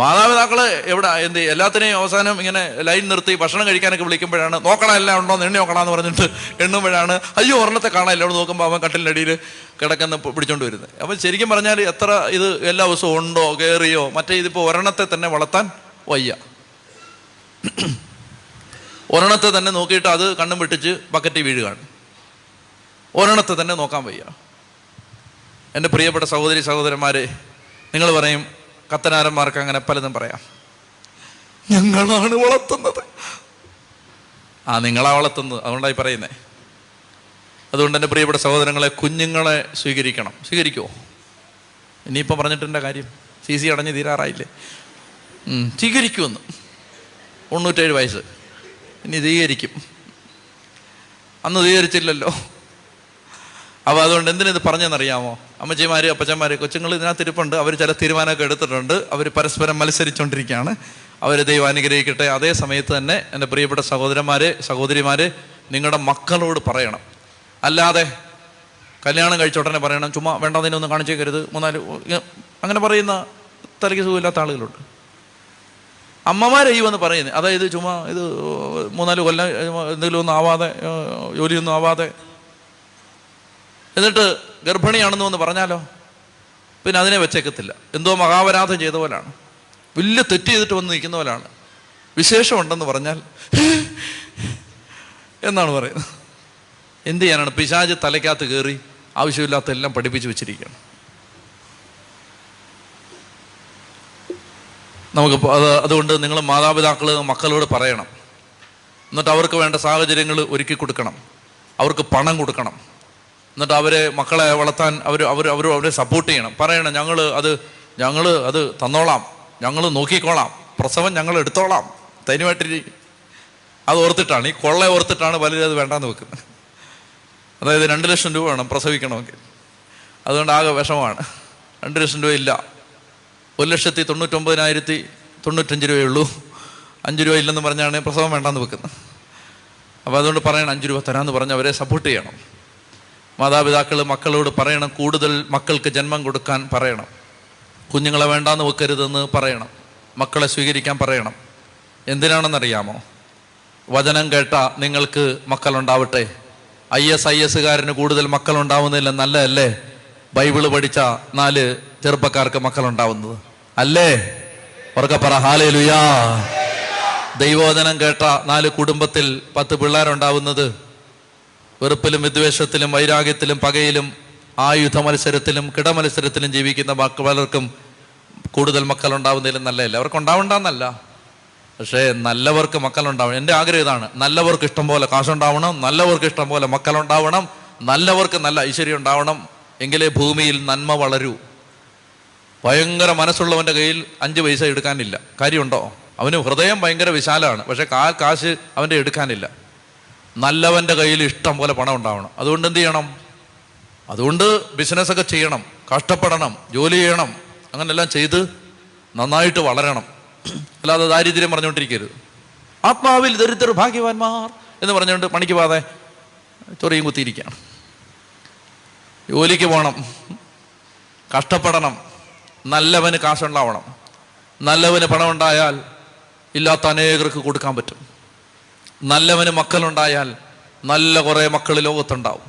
മാതാപിതാക്കൾ എവിടെ എന്ത് എല്ലാത്തിനെയും അവസാനം ഇങ്ങനെ ലൈൻ നിർത്തി ഭക്ഷണം കഴിക്കാനൊക്കെ വിളിക്കുമ്പോഴാണ് നോക്കണം എല്ലാം ഉണ്ടോ എണ്ണി നോക്കണമെന്ന് പറഞ്ഞിട്ട് എണ്ണുമ്പോഴാണ് അയ്യോ ഒരെണ്ണത്തെ കാണാൻ എല്ലാവരും നോക്കുമ്പോൾ അവൻ കട്ടിലടിയിൽ കിടക്കുന്ന പിടിച്ചോണ്ട് വരുന്നത്. അപ്പം ശരിക്കും പറഞ്ഞാൽ എത്ര ഇത് എല്ലാ ദിവസവും ഉണ്ടോ കയറിയോ മറ്റേ ഇതിപ്പോൾ ഒരെണ്ണത്തെ തന്നെ വളർത്താൻ വയ്യ. ഒരെണ്ണത്തെ തന്നെ നോക്കിയിട്ട് അത് കണ്ണും വെട്ടിച്ച് ബക്കറ്റിൽ വീഴുകയാണ്. ഒരെണ്ണത്തെ തന്നെ നോക്കാൻ വയ്യ. എൻ്റെ പ്രിയപ്പെട്ട സഹോദരി സഹോദരന്മാരെ, നിങ്ങൾ പറയും കത്തനാരന്മാർക്ക് അങ്ങനെ പലതും പറയാം, ഞങ്ങളാണ് വളർത്തുന്നത്. ആ, നിങ്ങളാ വളർത്തുന്നത്, അതുകൊണ്ടായി പറയുന്നേ. അതുകൊണ്ട് എൻ്റെ പ്രിയപ്പെട്ട സഹോദരങ്ങളെ, കുഞ്ഞുങ്ങളെ സ്വീകരിക്കണം. സ്വീകരിക്കുമോ? ഇനിയിപ്പോൾ പറഞ്ഞിട്ടെൻ്റെ കാര്യം, CC അടഞ്ഞ് തീരാറായില്ലേ? സ്വീകരിക്കുമെന്ന് 97 വയസ്സ് ഇനി സ്വീകരിക്കും, അന്ന് സ്വീകരിച്ചില്ലല്ലോ. അപ്പോൾ അതുകൊണ്ട് എന്തിനിത് പറഞ്ഞെന്നറിയാമോ? അമ്മച്ചിമാർ അപ്പച്ചന്മാർ കൊച്ചുങ്ങൾ ഇതിനകത്തിരിപ്പുണ്ട്, അവർ ചില തീരുമാനമൊക്കെ എടുത്തിട്ടുണ്ട്, അവർ പരസ്പരം മത്സരിച്ചുകൊണ്ടിരിക്കുകയാണ്. അവർ ദൈവം അനുഗ്രഹിക്കട്ടെ. അതേ സമയത്ത് തന്നെ എൻ്റെ പ്രിയപ്പെട്ട സഹോദരന്മാർ സഹോദരിമാർ, നിങ്ങളുടെ മക്കളോട് പറയണം. അല്ലാതെ കല്യാണം കഴിച്ച ഉടനെ പറയണം ചുമ്മാ വേണ്ട അതിനൊന്നും കാണിച്ചേക്കരുത് മൂന്നാല് അങ്ങനെ പറയുന്ന തലയ്ക്ക് സുഖമില്ലാത്ത ആളുകളുണ്ട്. അമ്മമാരെ ഈ വന്ന് പറയുന്നത്, അതായത് ചുമ്മാ ഇത് 3-4 കൊല്ലം എന്തെങ്കിലും ഒന്നും ആവാതെ ജോലിയൊന്നും ആവാതെ എന്നിട്ട് ഗർഭിണിയാണെന്ന് വന്ന് പറഞ്ഞാലോ പിന്നെ അതിനെ വെച്ചേക്കത്തില്ല. എന്തോ മഹാപരാധം ചെയ്ത പോലാണ്, വലിയ തെറ്റ് ചെയ്തിട്ട് വന്ന് നിൽക്കുന്ന പോലാണ്. വിശേഷമുണ്ടെന്ന് പറഞ്ഞാൽ എന്നാണ് പറയുന്നത്. എന്ത് ചെയ്യാനാണ്, പിശാച് തലയ്ക്കകത്ത് കയറി ആവശ്യമില്ലാത്ത എല്ലാം പഠിപ്പിച്ചു വെച്ചിരിക്കുകയാണ്. നമുക്ക് അതുകൊണ്ട് നിങ്ങൾ മാതാപിതാക്കൾ മക്കളോട് പറയണം, എന്നിട്ട് അവർക്ക് വേണ്ട സാഹചര്യങ്ങൾ ഒരുക്കി കൊടുക്കണം, അവർക്ക് പണം കൊടുക്കണം, എന്നിട്ട് അവരെ മക്കളെ വളർത്താൻ അവരെ സപ്പോർട്ട് ചെയ്യണം. പറയണം ഞങ്ങൾ അത് തന്നോളാം, ഞങ്ങൾ നോക്കിക്കോളാം, പ്രസവം ഞങ്ങൾ എടുത്തോളാം, തനിമായിട്ട് അത് ഓർത്തിട്ടാണ്, ഈ കൊള്ള ഓർത്തിട്ടാണ് പലരും അത് വേണ്ടാന്ന് വെക്കുന്നത്. അതായത് 2 ലക്ഷം രൂപ വേണം പ്രസവിക്കണമെങ്കിൽ, അതുകൊണ്ട് ആകെ വിഷമമാണ്. 2 ലക്ഷം രൂപ ഇല്ല, 1,99,095 രൂപയേ ഉള്ളൂ, 5 രൂപ ഇല്ലെന്ന് പറഞ്ഞാണ് പ്രസവം വേണ്ടാന്ന് വെക്കുന്നത്. അപ്പോൾ അതുകൊണ്ട് പറയണം 5 രൂപ തരാമെന്ന് പറഞ്ഞ് അവരെ സപ്പോർട്ട് ചെയ്യണം. മാതാപിതാക്കൾ മക്കളോട് പറയണം, കൂടുതൽ മക്കൾക്ക് ജന്മം കൊടുക്കാൻ പറയണം, കുഞ്ഞുങ്ങളെ വേണ്ടാന്ന് വെക്കരുതെന്ന് പറയണം, മക്കളെ സ്വീകരിക്കാൻ പറയണം. എന്തിനാണെന്നറിയാമോ? വചനം കേട്ട നിങ്ങൾക്ക് മക്കളുണ്ടാവട്ടെ. ISകാരന് കൂടുതൽ മക്കളുണ്ടാവുന്നില്ല, നല്ലതല്ലേ? ബൈബിള് പഠിച്ച 4 ചെറുപ്പക്കാർക്ക് മക്കളുണ്ടാവുന്നത് അല്ലേ? ഉറക്കെ പറ ഹല്ലേലൂയാ. ദൈവവചനം കേട്ട 4 കുടുംബത്തിൽ 10 പിള്ളേരുണ്ടാവുന്നത് വെറുപ്പിലും വിദ്വേഷത്തിലും വൈരാഗ്യത്തിലും പകയിലും ആയുധ മത്സരത്തിലും കിടമത്സരത്തിലും ജീവിക്കുന്ന പലർക്കും കൂടുതൽ മക്കളുണ്ടാവുന്നതിലും നല്ലതല്ല. അവർക്ക് ഉണ്ടാവണ്ടെന്നല്ല, പക്ഷേ നല്ലവർക്ക് മക്കളുണ്ടാവണം. എൻ്റെ ആഗ്രഹം ഇതാണ്, നല്ലവർക്ക് ഇഷ്ടം പോലെ കാശുണ്ടാവണം, നല്ലവർക്ക് ഇഷ്ടം പോലെ മക്കളുണ്ടാവണം, നല്ലവർക്ക് നല്ല ഐശ്വര്യം ഉണ്ടാവണം, എങ്കിലേ ഭൂമിയിൽ നന്മ വളരൂ. ഭയങ്കര മനസ്സുള്ളവൻ്റെ കയ്യിൽ 5 പൈസ എടുക്കാനില്ല. കാര്യമുണ്ടോ? അവന് ഹൃദയം ഭയങ്കര വിശാലമാണ്, പക്ഷേ കാശ് അവൻ്റെ എടുക്കാനില്ല. നല്ലവൻ്റെ കയ്യിൽ ഇഷ്ടം പോലെ പണം ഉണ്ടാവണം. അതുകൊണ്ട് എന്ത് ചെയ്യണം? അതുകൊണ്ട് ബിസിനസ്സൊക്കെ ചെയ്യണം, കഷ്ടപ്പെടണം, ജോലി ചെയ്യണം, അങ്ങനെല്ലാം ചെയ്ത് നന്നായിട്ട് വളരണം. അല്ലാതെ ദാരിദ്ര്യം പറഞ്ഞുകൊണ്ടിരിക്കരുത്. ആത്മാവിൽ ദരിദ്രർ ഭാഗ്യവാന്മാർ എന്ന് പറഞ്ഞുകൊണ്ട് പണിക്ക് പോവാതെ ചൊറിയും കുത്തിയിരിക്കുകയാണ്. ജോലിക്ക് പോകണം, കഷ്ടപ്പെടണം, നല്ലവന് കാശുണ്ടാവണം. നല്ലവന് പണമുണ്ടായാൽ ഇല്ലാത്ത അനേകർക്ക് കൊടുക്കാൻ പറ്റും. നല്ലവന് മക്കളുണ്ടായാൽ നല്ല കുറേ മക്കൾ ലോകത്തുണ്ടാവും.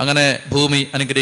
അങ്ങനെ ഭൂമി അനുഗ്രഹിക്കും.